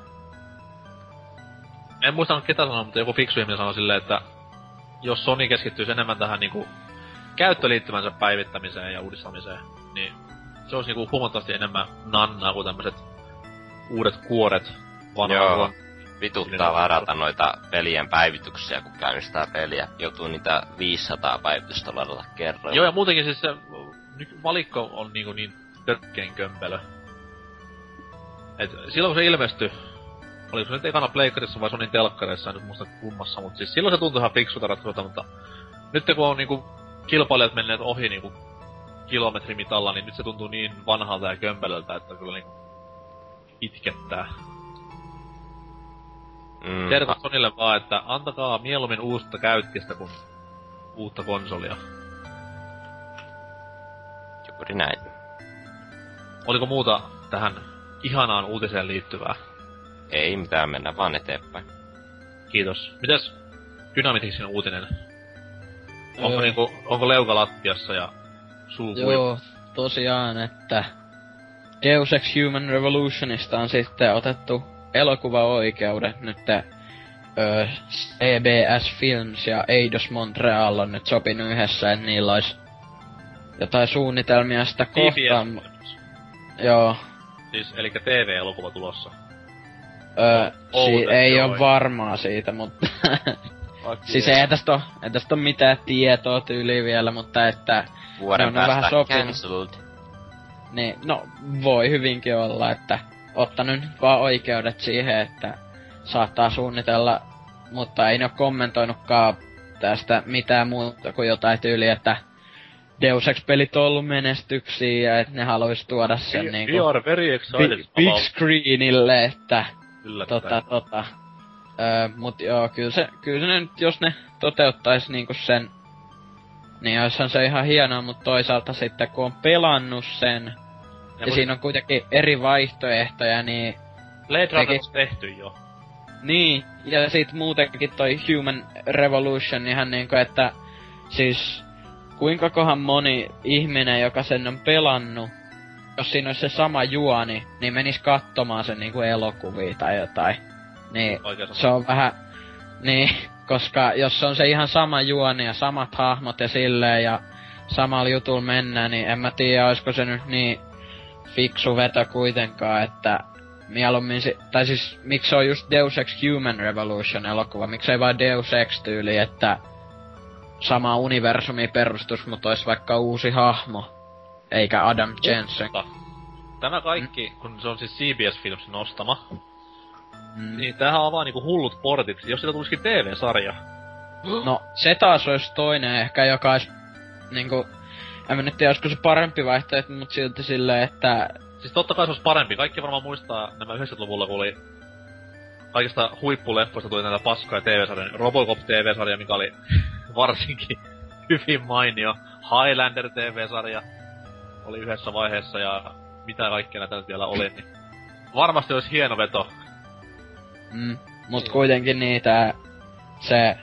En muistanut ketä sanoa, mutta joku fiksu ihminen sanoi silleen, että jos Sony keskittyisi enemmän tähän niinku käyttöliittymänsä päivittämiseen ja uudistamiseen, niin se olisi niinku huomattavasti enemmän nannaa kuin tämmöset uudet kuoret vanhoilla. Vituttaa varata noita pelien päivityksiä, kun käynnistää peliä. Joutuu niitä 500 päivitystä ladata kerran. Joo, ja muutenkin siis se valikko on niinku niin törkkeen kömpelö. Et silloin kun se ilmestyi, oliko se nyt ekana pleikkarissa vai Sonin telkkarissa, en nyt muista kummassa, mutta siis silloin se tuntui ihan fiksulta ratkaisuilta, mutta nyt kun on niinku kilpailijat menneet ohi niinku kilometrimitalla, niin nyt se tuntuu niin vanhalta ja kömpelöltä, että kyllä niinku itkettää. Tervetuloa Sonille vaan, että antakaa mieluummin uutta käyttöistä kuin uutta konsolia. Juuri näin. Oliko muuta tähän ihanaan uutiseen liittyvää? Ei mitään, mennä vaan eteenpäin. Kiitos. Mitäs Dynamitixin uutinen? Onko leuka lattiassa ja suu kuiva? Joo, tosiaan, että Deus Ex Human Revolutionista on sitten otettu elokuvaoikeudet nyt. CBS Films ja Eidos Montreal on nyt sopinut yhdessä, että niillä olisi jotain suunnitelmia sitä kohtaan. Joo. Siis, elikkä TV-elokuva tulossa. Ei oo varmaa siitä, mutta... siis ei tästä oo mitään tietoa tyyliin vielä, mutta että... Vuoden päästä cancelled. Niin, no voi hyvinkin olla, että ottanut vaan oikeudet siihen, että saattaa suunnitella, mutta ei ne oo kommentoinutkaan tästä mitään muuta kuin jotain tyyliä, että Deus Ex-pelit on ollu menestyksiä ja et ne haluis tuoda sen niinku... We are very excited big screenille, että... Yllättäen. Mut joo, kyllä se nyt, jos ne toteuttais niinku sen... Niin oishan se ihan hienoa, mut toisaalta sitten kun on pelannut sen... Ja siinä on kuitenkin eri vaihtoehtoja, niin... Blade Runner on tehty jo. Niin, ja sit muutenkin toi Human Revolution ihan niinku, että... Siis... Kuinka kohan moni ihminen, joka sen on pelannut, jos siinä olisi se sama juoni, niin menis katsomaan sen niinku elokuvia tai jotain. Niin, se on vähän... Niin, koska jos on se ihan sama juoni ja samat hahmot ja silleen ja samalla jutulla mennään, niin en mä tiedä, olisiko se nyt niin fiksu veto kuitenkaan, että mieluummin se... Tai siis, miksi se on just Deus Ex Human Revolution -elokuva, miksei vaan Deus Ex-tyyli, että... Sama universumiin perustus, mutta ois vaikka uusi hahmo, eikä Adam Jensen. Tämä kaikki, kun se on siis CBS Filmsin ostama, niin tämähän avaa niinku hullut portit, jos sitä tulisikin TV-sarja. No, se taas ois toinen ehkä, joka ois niinku... En mä nyt tiedä, oisko se parempi vaihtoehto, mut silti silleen, että... Siis totta kai se ois parempi. Kaikki varmaan muistaa nämä 90-luvulla, kun oli... Kaikista huippuleffoista tuli näitä paskoja TV-sarjoja. Robocop-TV-sarja, mikä oli... varsinkin hyvin mainio. Highlander TV-sarja oli yhdessä vaiheessa ja mitä kaikkea näitä vielä oli, niin varmasti olisi hieno veto. Mut kuitenkin niitä se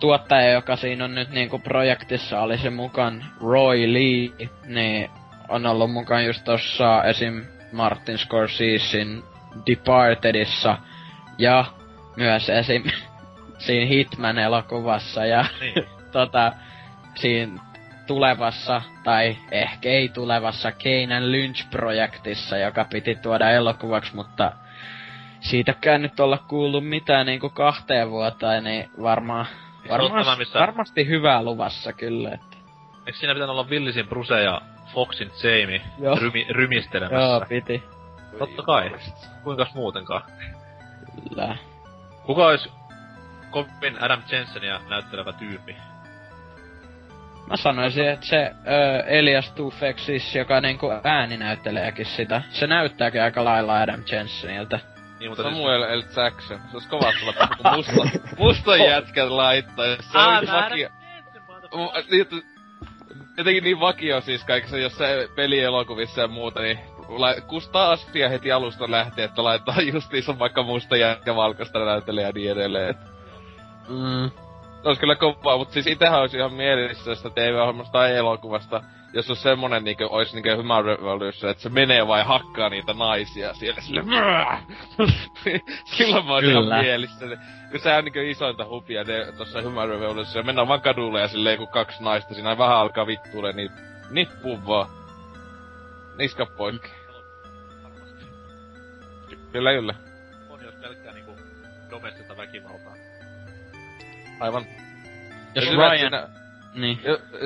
tuottaja, joka siinä on nyt niinku projektissa, oli se mukaan Roy Lee, niin on ollut mukaan just tossa esim Martin Scorsesein Departedissa ja myös esim. Siinä Hitman-elokuvassa ja niin. Siinä tulevassa, tai ehkä ei tulevassa, Kane & Lynch-projektissa, joka piti tuoda elokuvaksi, mutta siitäkään nyt olla kuullut mitään niinku 2 vuotta, niin varmasti hyvää luvassa kyllä. Että. Eikö siinä pitänyt olla Villisin Bruce ja Foxin Jamie rymistelemässä? Joo, piti. Totta kai. Kuinkas muutenkaan? Kyllä. Kuka olisi kovin Adam Jensenia näyttelevä tyyppi? Mä sanoisin, että se Elias Tufexis, joka niinku ääni näytteleekin sitä, se näyttääkin aika lailla Adam Jenseniltä. Niin, mutta Samuel L. Jackson. Se ois kovaa sulla musta jätkän laittais. Se on vakio. Jotenkin niin vakio siis kaikessa, jos se pelielokuvissa ja muuta, niin kustaa astia heti alusta lähtee, että laittaa justiinsa vaikka musta jätkä valkoista näyttelijä ja niin edelleen. Ois kyllä kovaa, mut siis itehän ois ihan mielessä sitä TV-ohjelmasta tai elokuvasta, jos on semmonen niinkö, ois niinkö Human Revolution, että se menee vai hakkaa niitä naisia siellä silleen silloin mä oon ihan mielissä. Kun sehän on niinkö isointa hupia tossa Human Revolution, mennään vaan kadulle ja silleen kun 2 naista siinä vähän alkaa vittuulee niitä. Nippuun vaan. Niska poikki. Kyllä kyllä. On jos pelkkää niinku domestista väkivaltaa. Aivan. Jos Ryan... Niin.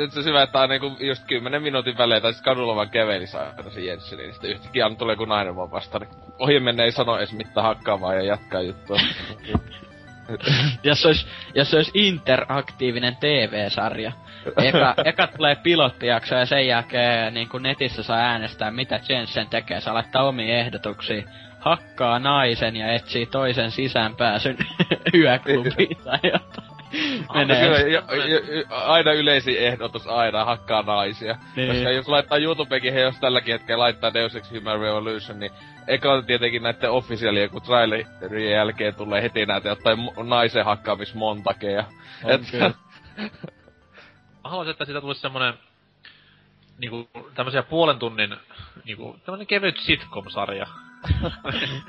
Se hyvä, että aina just 10 minuutin välein, tai siis kadulla vaan kävelisi aina se Jensseni, niin sitten yhtäkkiä aina tulee kun nainen vaan vastaan. Niin ohi mennä ei sano edes mitään hakkaamaan ja jatkaa juttua. Jos se olisi interaktiivinen TV-sarja. Eka tulee pilottijakso ja sen jälkeen niin kun netissä saa äänestää, mitä Jensen tekee. Saa laittaa omia ehdotuksia. Hakkaa naisen ja etsii toisen sisäänpääsyn yöklubiin tai jotain. Aina yleisin ehdotus aina, hakkaa naisia. Niin. Koska jos laittaa YouTubeenkin, he jos tälläkin hetkellä laittaa Deus Ex Human Revolution, niin eka tietenkin näitten officialien, kun trailerien jälkeen tulee heti näitä jotain naisen hakkaamismontakeja. Mä haluaisin, että siitä tulisi semmonen niinku tämmösiä puolen tunnin niinku tämmönen kevyt sitcom-sarja.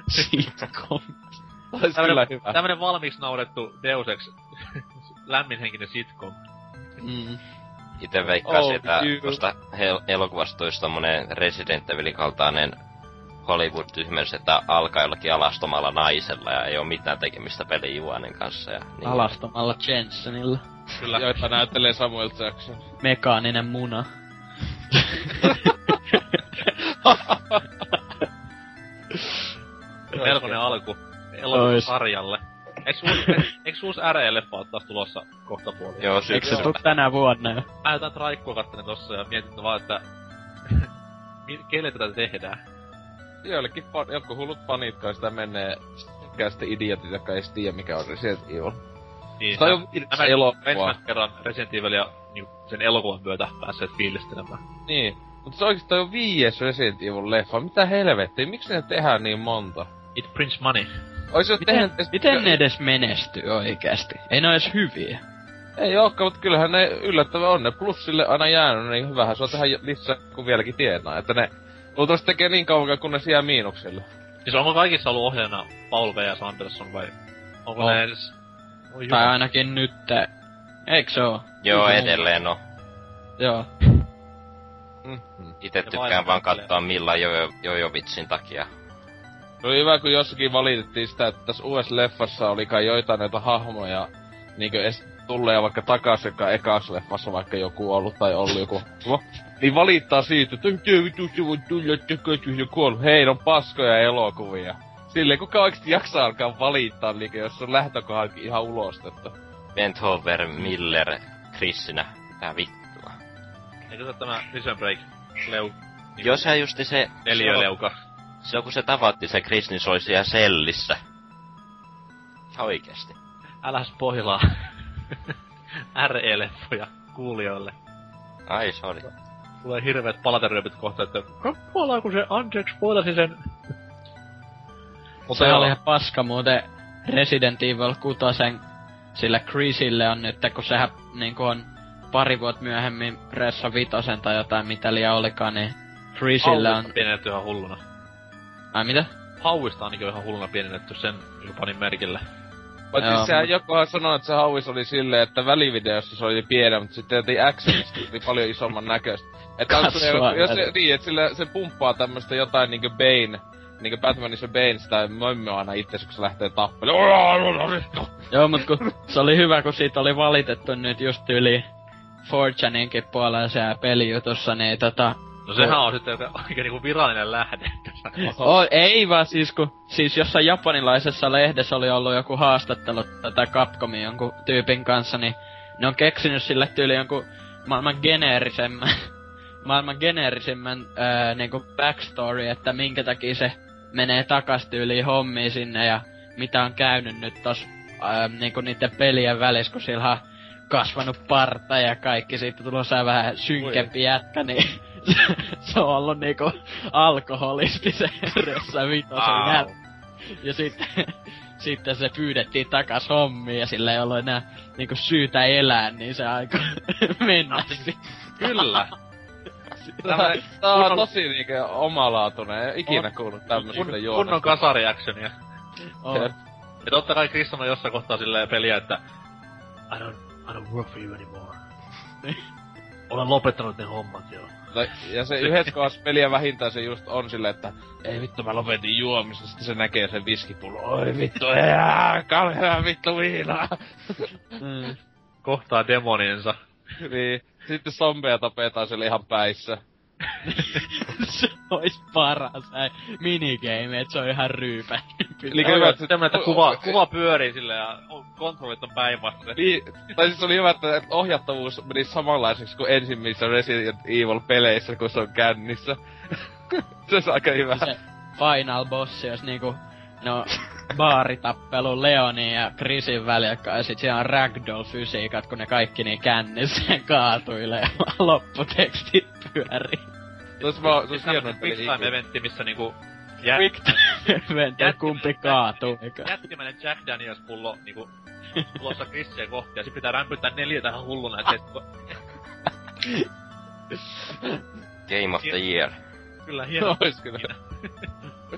Sitcom. Tämmönen valmiiksi naurettu Deus Ex lämminhenkinen sitcom. Ite veikkasin, että tosta elokuvasta toisi tommonen Resident Evilin kaltainen Hollywood-tyhmennys, että alkaa jollakin alastomalla naisella ja ei oo mitään tekemistä pelin juonen kanssa. Ja niin alastomalla Jensenillä. Kyllä. Joita näyttelee Samuel Jackson. Mekaaninen muna. Melkoinen alku. Elokuvasarjalle. Eiks uus RE-leffa oo taas tulossa kohta puolella? Joo, eiks se tuu tänä vuonna jo? Mä jotain traikkua kattelen tossa ja mietin vaan, että... Kelle tätä tehdään? Joillekin jotkut hullut fanit kai sitä menee... Sitten idiotit, jotka ei tiedä mikä on Resident Evil. Niin, se on ensimmäisen kerran Resident Evil ja sen elokuvan myötä päässeet fiilistelemään. Niin. Mutta se oikeesti on 5. Resident Evil-leffa. Mitä helvettiä? Miksi ne tehdään niin monta? It prints money. Miten ne edes menestyy oikeesti? Ei ne oo edes hyviä. Ei ookaan, mut kyllähän ne yllättävän on. Ne plussille aina jäänyt, niin hyvähän se on tehdä lisää, kun vieläkin tiedää. Että ne luultavasti tekee niin kauan, kun ne jää miinukselle. Siis onko kaikissa ollut ohjeena Paul V.S. Anderson vai... Onko ne edes... Oh, tai ainakin nyt... Eiks oo? Joo, edelleen on. Joo. Itse tykkään vaan katsoa Milla Jojovitsin takia. Se oli hyvä, kun jossakin valitettiin sitä, että tässä uudessa leffassa oli kai joitain näitä hahmoja niinku edes tulee vaikka takas, joka ekas leffassa vaikka joku ollut tai ollut joku hahmo. Niin valittaa siitä, että hei, ne on paskoja elokuvia. Silleen kuka oikeesti jaksaa alkaa valittaa niinku, jos on lähtökohankin ihan ulostetta. Benthover, Miller, Chrissinä, tää vittua. Eikö se tämä Prison Break? Joshän justi se... Neliöleuka. Silloin kun se tavatti se Chris, niin se oli siellä sellissä. Ihan oikeesti. Älä spoilaa. RE-leffoja kuulijoille. Ai, sori. Tulee hirveet palateryöpyt kohta, että kappuolaa kun se Andzerx spoilasi sen. Se oli ihan paska muuten Resident Evil 6, sillä Chrisille on nyt, kun sehän niinku on pari vuotta myöhemmin Pressa 5 tai jotain mitä liian olikaan, niin Chrisille on... Aulusta pienettyhän hulluna. Mitä? Hauista ainakin on ihan hulluna pienennetty, sen panin merkille. Mutta siis sehän jokuhan sanoi, että se hauis oli silleen, että välivideossa se oli pieni, mutta sitten jotenkin actionista oli paljon isomman näköistä. Että jos se, niin, että sillä se pumppaa tämmöstä jotain niinku Bane, niinku Batmanissa Bane sitä mömmöä aina itses, kun se lähtee tappelemaan. Joo, mut kun se oli hyvä, kun siitä oli valitettu nyt just yli 4chanenkin puolella se peli tossa, niin no sehän on sitten oikein niinku virallinen lähde. Ei vaan siis kun... Siis jossain japanilaisessa lehdessä oli ollut joku haastattelu tätä Capcomin jonkun tyypin kanssa, niin... Ne on keksinyt sille tyyli jonkun maailman geneerisimmän niinku backstory, että minkä takia se menee takas tyyliin hommiin sinne ja... Mitä on käynyt nyt tos niinku niitten pelien välis, kun sillä on kasvanut parta ja kaikki. Siitä tulossa vähän synkempi jätkä, niin... se on ollut niinku alkoholisti se rössä vitosen jälkeen. Ja sitten se pyydettiin takas hommiin ja sillä ei ollut enää niinku syytä elää, niin se aika mennä kyllä. Tää on tosi niinku omalaatuinen, ei ikinä kuullut tämmöstä juonesta. Kunnon kasariactionia. Ja totta kai Chris sanoi jossain kohtaa silleen peliä, että I don't work for you anymore. Olen lopettanut ne hommat, joo. Ja se yhdet kohdassa peliä vähintään se just on silleen, että ei vittu mä lopetin juomisen, sitten se näkee sen viskipullo. Oi vittu, jää, kalvea vittu viinaa. Kohtaa demoninsa. Niin, sitten sombeja tapetaan siellä ihan päissä. Se ois paras, minigame, et se on ihan ryypä. Eli käydään, että kuva pyörii silleen ja kontrollit on päinvastoin. Niin, tai siis oli hyvä, että ohjattavuus meni samanlaiseksi kuin ensimmäisissä Resident Evil-peleissä, kun se on kännissä. Se on aika hyvä. Se final bossi, jos niinku, no, baaritappelu Leonin ja Chrisin välillä, ja sit siellä on ragdoll-fysiikat, kun ne kaikki niin kännissä kaatuilee ja lopputekstit pyörii. Tos hieno peli. Quick time eventti, missä niinku... Quick time eventti, kumpi kaatuu. Jättimäinen Jack Daniels pullo niinku... Tulossa Chrissiä kohti ja sit pitää rämpyttää 4 tähän hulluna ja Game of the year. Kyllä hieno. Ois kyllä.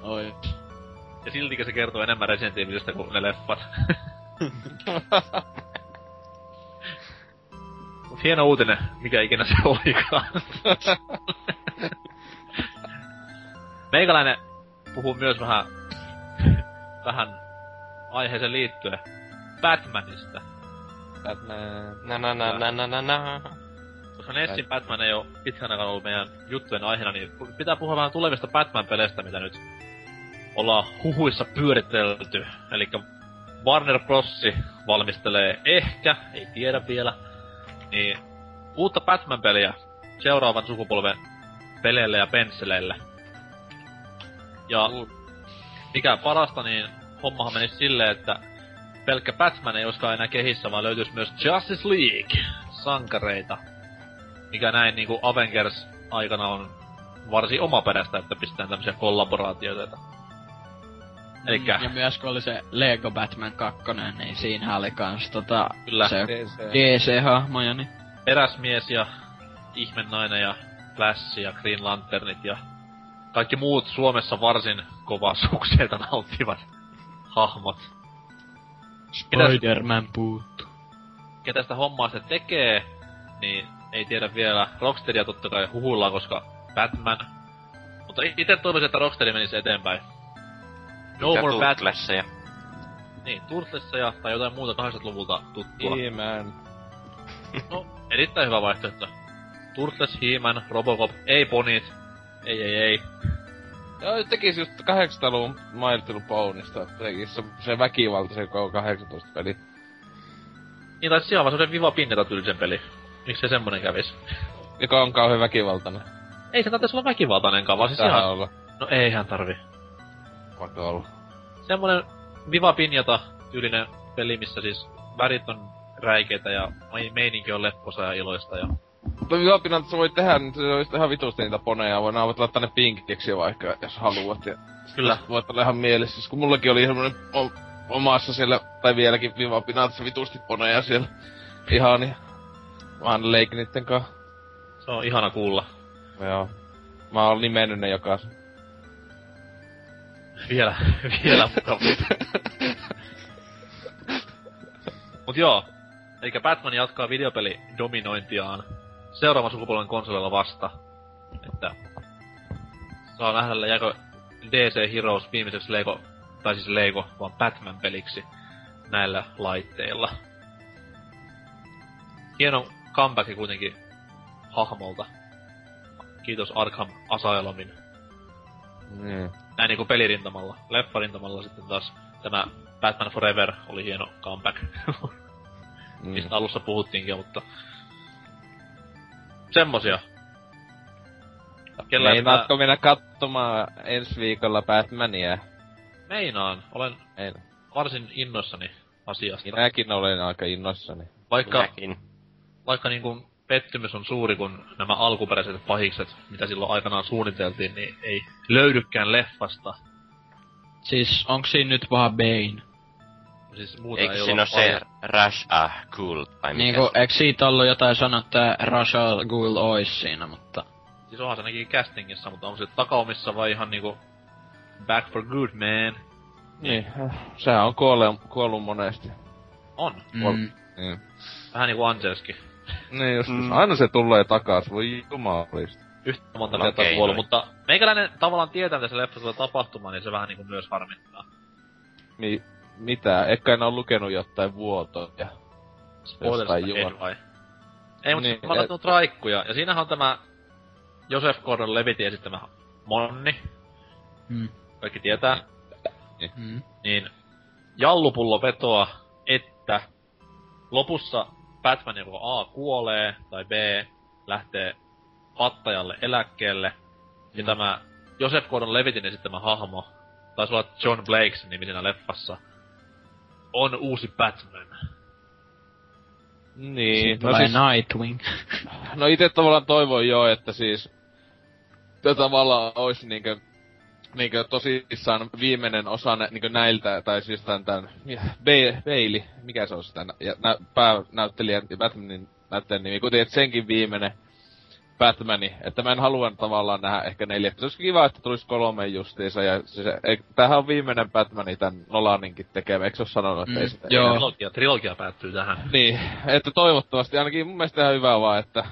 Ois. Ja siltikö se kertoo enemmän Resident Evilistä kuin ne leffat. Mut hieno uutinen, mikä ikinä se olikaan. Meikäläinen puhuu myös vähän tähän aiheeseen liittyen Batmanista. Batman... Koska Nessin Batman ei oo pitkään aikaan ollut meidän juttujen aiheena, niin pitää puhua vähän tulevista Batman-peleistä, mitä nyt ollaan huhuissa pyöritelty. Elikkä Warner Bros. Valmistelee ehkä, ei tiedä vielä, niin uutta Batman-peliä seuraavan sukupolven peleillä ja pensseleillä. Ja mikä parasta, niin hommahan menisi silleen, että pelkkä Batman ei olisikaan enää kehissä, vaan löytyisi myös Justice League-sankareita. Mikä näin niinku Avengers aikana on varsin omaperäistä, että pistetään tämmösiä kollaboraatioita. Elikkä... ja myös kun oli se Lego Batman 2, niin siinä oli kans kyllä, se DC-hahmoja, niin... Peräsmies ja Ihmenainen ja Flash ja Green Lanternit ja... Kaikki muut Suomessa varsin kovaa sukseita nauttivat hahmot. Spider-Man puuttuu. Ketä sitä hommaa se tekee, niin ei tiedä vielä. Rocksteadia totta kai huhuillaan, koska Batman. Mutta itse toivoisin, että Rocksteadi menisi eteenpäin. No more Batman. Niin, Turtlesseja tai jotain muuta 80-luvulta tuttua. He-Man. No, erittäin hyvä vaihtoehto. Turtles, He-Man, Robocop, ei ponit. Ei. Joo, tekis just 800-luvun My Little Ponysta. Tekis se väkivaltaisen koko 18 peli. Niin taisi siellä vaan se Viva Pinneta tyylisen peli. Miksi se semmonen kävis? Joka on kauhean väkivaltainen. Ei se tarvitse olla väkivaltainenkaan, vaan siis ihan... olla. No eihän tarvi. Pakko olla. Semmonen Viva Pinneta tyylinen peli, missä siis värit on räikeitä ja meininki on lepposa ja iloista ja... Mutta Vivapinnalta sä voit tehdä, niin se olis ihan vitusti niitä poneja, voin laittaa tänne pinkiksi vaikka, jos haluat. Ja kyllä. Voit olla ihan mielessä, siis kun mullakin oli semmonen omassa siellä, tai vieläkin Vivapinnalta se vitusti poneja siellä. Ihania. Vaan leikin niitten kaa. Se on ihana kuulla. Joo. Mä oon nimennyt ne jokaisen. Vielä mukavasti. Mut joo, elikkä Batman jatkaa videopeli dominointiaan seuraavan sukupolven konsolilla vasta. Että saa nähdä, jääkö DC Heroes viimeiseksi Lego, vaan Batman-peliksi näillä laitteilla. Hieno comeback kuitenkin hahmolta. Kiitos Arkham Asylumin. Näin niinku pelirintamalla. Leffarintamalla sitten taas tämä Batman Forever oli hieno comeback. Mistä alussa puhuttiinkin, mutta... semmosia. Meinaatko mennä katsomaan ensi viikolla Batmania? Meinaan. Olen varsin innoissani asiasta. Minäkin olen aika innoissani. Vaikka niinkun pettymys on suuri, kun nämä alkuperäiset pahikset, mitä silloin aikanaan suunniteltiin, niin ei löydykään leffasta. Siis onks siinä nyt vaan Bane? Siis muuta eikö ei ole. Eikö siinä ole se Ra's al Ghul? Niinku, eikö siitä ollut jotain sanoa, että Ra's al Ghul ois siinä, mutta... siis onhan se ainakin castingissa, mutta onko se takaumissa vai ihan niinku... back for good, man. Niin, sehän on kuollut monesti. On? Niin. Vähän niinku Andzerxkin. Niin just, aina se tulee takas, voi jumalista. Yhtä monta kertaa kuollut, mutta meikäläinen tavallaan tietää, mitä se leffa tulee tapahtumaan, niin se vähän niinku myös harmittaa. Mitä? Ehkä en oo lukenut jotain vuotoja. Spoilerista ei vai? Ei, mutta niin, mä oon traikkuja, ja siinähän on tämä Joseph Gordon-Levittin esittämä Monni. Kaikki tietää. Niin jallupullo vetoa, että lopussa Batman joko A kuolee tai B lähtee pattajalle eläkkeelle. Ja tämä Joseph Gordon-Levittin esittämä hahmo, taisi olla John Blakes nimisenä leffassa, on uusi Batman. Niin, no siis... Nightwing. No ite tavallaan toivon joo, että siis... tavallaan ois niinkö tosissaan viimeinen osa niinkö näiltä, tai siis tän Bailey, mikä se on sitä, päänäyttelijän ja Batmanin näyttelijän nimi, kuitenkin että senkin viimeinen Batmani, että mä en halua tavallaan nähdä ehkä 4. Se olisi kiva, että tulisi 3 justiinsa, ja siis, tämähän on viimeinen Batmani tän Nolaninkin tekemä, eikö se ole sanonut, että ei sitä... Joo. Trilogia päättyy tähän. Niin, että toivottavasti, ainakin mun mielestä ihan hyvä vaan, että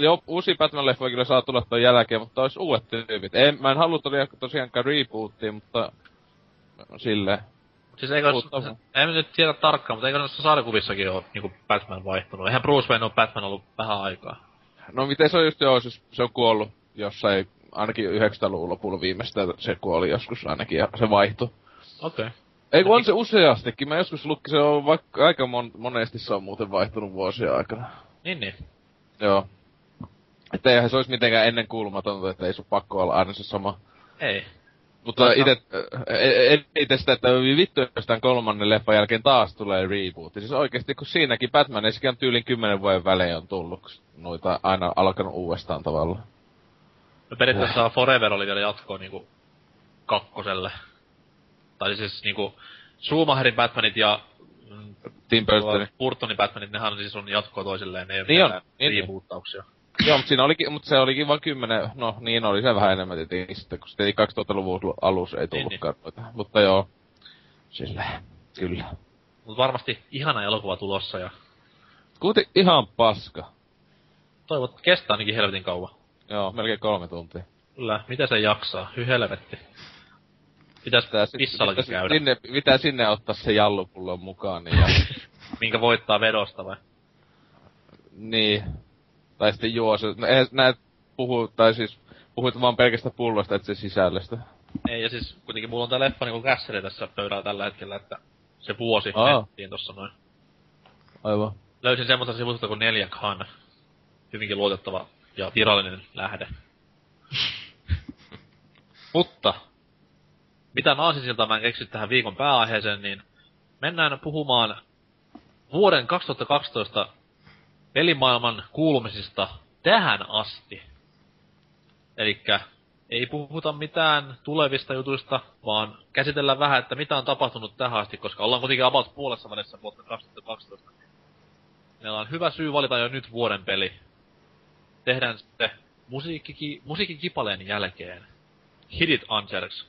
jo, uusi Batman-leffa kyllä saa tulla ton jälkeen, mutta olisi uudet tyypit. Mä en halua tosiaankaan rebootia, mutta silleen. Siis eikö en mä nyt tiedä tarkkaan, mutta eikö noissa sarjakuvissakin ole niinku Batman vaihtunut? Eihän Bruce Wayne ole Batman ollut vähän aikaa. No miten se on just joo, siis se on kuollut jossain, ainakin 90-luvun lopulla viimeistään se kuoli joskus ainakin, ja se vaihtui. Okei. Okay. Ei kun on se useastikin, mä joskus lukki, se on vaikka aika monesti se on muuten vaihtunut vuosien aikana. Niin. Joo. Että eihän se ois mitenkään ennenkuulumatonta, että ei sun pakko olla aina se sama. Ei. Mutta ite sitä, että vittu jos tän kolmannen leffan jälkeen taas tulee reboot. Siis oikeesti kun siinäkin Batman ei sikään tyylin 10 vuoden välein on tullut noita aina alkanut uudestaan tavallaan. No periaatteessa Forever oli vielä jatkoa niinku kakkoselle. Tai siis niinku Schumacherin Batmanit ja Tim Burtonin Batmanit, nehän siis on jatkoa toisilleen, ne ei niin ole mitään reboottauksia. Joo, mutta se olikin vaan 10, no niin oli se vähän enemmän tietenkin sitten, kun se 2000-luvun alussa ei tullutkaan noita. Niin. Mutta joo, silleen, kyllä. Mut varmasti ihana elokuva tulossa ja... kuitenkin ihan paska. Toivot, kestää ainakin helvetin kauan. Joo, melkein 3 tuntia. Kyllä, mitä se jaksaa, helvetti. Pitäis pissallakin käydä. Mitä sinne ottaa se jallupullon mukaan, niin ja... minkä voittaa vedosta vai? Niin. Tai sitten juo se, no eihän näet puhu, tai siis puhuit vaan pelkästä pullosta, et se sisällöstä. Ei, ja siis kuitenkin mulla on tää leffa niinku kässeli tässä pöydällä tällä hetkellä, että se vuosi mentiin tossa noin. Aivan. Löysin semmoista sivustolta kuin 4kan. Hyvinkin luotettava ja virallinen lähde. Mutta, mitä naasinsilta mä en keksy tähän viikon pääaiheeseen, niin mennään puhumaan vuoden 2012 pelimaailman kuulumisista tähän asti. Elikkä ei puhuta mitään tulevista jutuista, vaan käsitellään vähän, että mitä on tapahtunut tähän asti, koska ollaan kuitenkin about puolessa välissä vuotta 2012. Meillä on hyvä syy valita jo nyt vuoden peli. Tehdään se musiikkikipaleen jälkeen. Hit it, Andzerx.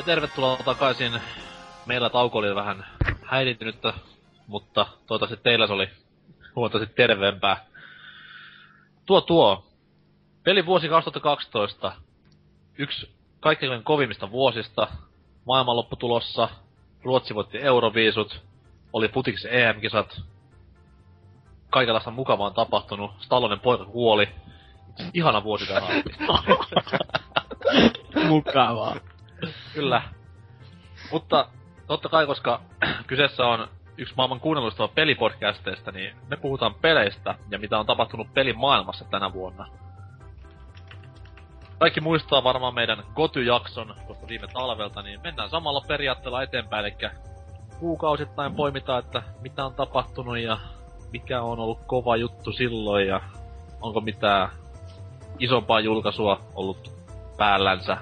Ja tervetuloa takaisin. Meillä tauko oli vähän häirintynyttä, mutta toivottavasti teillä se oli huomattavasti terveempää. Pelivuosi 2012. Yksi kaikkein kovimmista vuosista. Maailmanloppu tulossa. Ruotsi voitti Euroviisut. Oli Futiksi EM-kisat. Kaikenlaista mukavaa on tapahtunut. Stallonen poika kuoli. Ihana vuosi tähän. Mukavaa. Kyllä. Mutta totta kai, koska kyseessä on yksi maailman kuunnelluista pelipodcasteista, niin me puhutaan peleistä ja mitä on tapahtunut pelimaailmassa tänä vuonna. Kaikki muistaa varmaan meidän GOTY-jakson tuosta viime talvelta, niin mennään samalla periaatteella eteenpäin, eli kuukausittain poimitaan, että mitä on tapahtunut ja mikä on ollut kova juttu silloin ja onko mitään isompaa julkaisua ollut päällänsä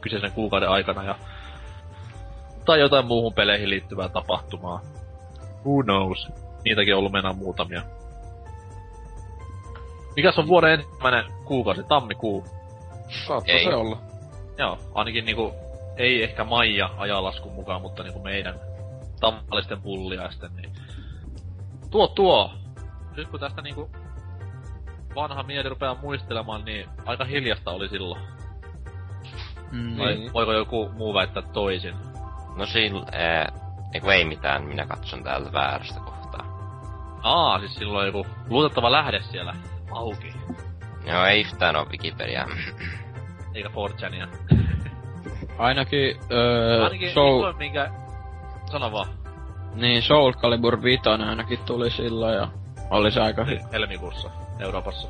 kyseisen kuukauden aikana ja tai jotain muuhun peleihin liittyvää tapahtumaa. Who knows? Niitäkin on ollut mennään muutamia. Mikäs on vuoden ensimmäinen kuukausi? Tammikuu. Saattaa se olla. Joo, ainakin niinku, ei ehkä Maija ajalaskun mukaan, mutta niinku meidän tavallisten pulliaisten. Niin. Nyt kun tästä niinku vanha mieli rupeaa muistelemaan, niin aika hiljasta oli silloin. Vai voiko joku muu väittää toisin? No ei mitään, minä katson täältä väärästä kohtaa. Siis silloin joku luotettava lähde siellä auki. Joo, ei yhtään oo Wikipediaa. Eikä 4chania. Ainakin Soul... minkä... Sano vaan. Niin, Soul Calibur 5 ainakin tuli silloin ja... Oli se aika... Helmikuussa, Euroopassa.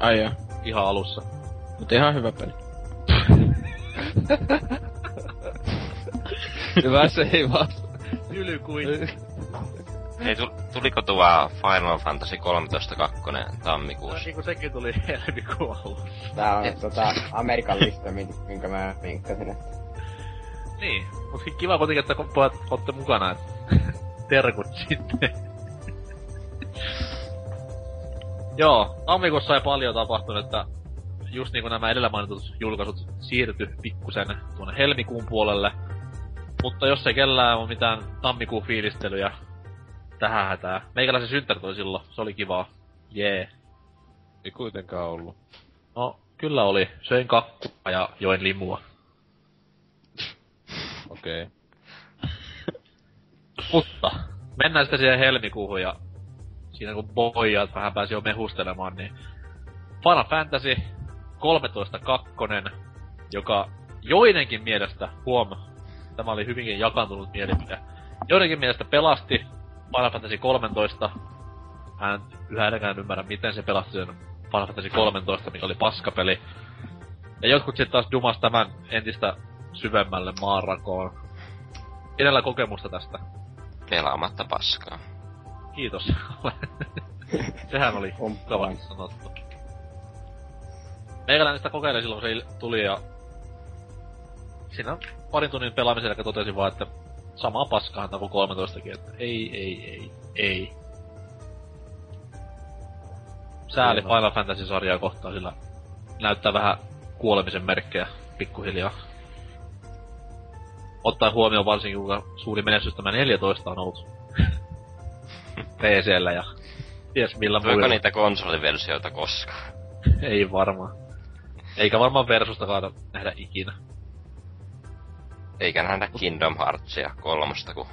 Ai joo. Ihan alussa. Mut ihan hyvä peli. Hyvä seivaus. Ylykuitti. Hei, tuliko tuo Final Fantasy 13.2 tammikuussa? No niinku sekin tuli helmikuun alussa. Tää on Amerikan lista, minkä mä vinkkasin. Niin, mut kiva kuitenkin, että pojat ootte mukana, et terkut sitten. Joo, tammikuussa ei paljon tapahtunut, että just niinku nämä edellä mainitut julkaisut siirtyi pikkusen tuonne helmikuun puolelle. Mutta jos ei kellään oo mitään tammikuun fiilistelyjä tähän hätään. Meikäläisen synttärit oli silloin, se oli kivaa. Jee. Ei kuitenkaan ollu. No, kyllä oli. Söin kakkua ja join limua. Okei. Okay. Mutta, mennään sitten siihen helmikuuhun ja... Siinä kun boijat vähän pääsi jo mehustelemaan, niin... Final Fantasy 13.2, joka joidenkin mielestä tämä oli hyvinkin jakantunut mielipide. Joidenkin mielestä pelasti Final Fantasy 13. Mä en yhä edelleenkään ymmärrä, miten se pelasti sen Final Fantasy 13, mikä oli paskapeli. Ja jotkut sitten taas dumas tämän entistä syvemmälle maanrakoon. Kenellä kokemusta tästä? Pelaamatta paskaa. Kiitos. Sehän oli kavasti sanottu. Meikäläinen sitä kokeili silloin, kun se tuli ja... Siinä parin tunnin pelaamisen jälkeen totesin vaan, että samaa paskahan tää kuin 13kin, että ei. Sääli Final Fantasy-sarjaa kohtaan, sillä näyttää vähän kuolemisen merkkejä pikkuhiljaa. Ottaen huomioon varsinkin, kuinka suuri menestys tämä 14 on ollut PC:llä ja ties millä muilla. Voiko niitä konsoliversioita koskaan? Ei varmaan. Eikä varmaan versustakaan nähdä ikinä. Eikä nähdä Kingdom Heartsia 3, kun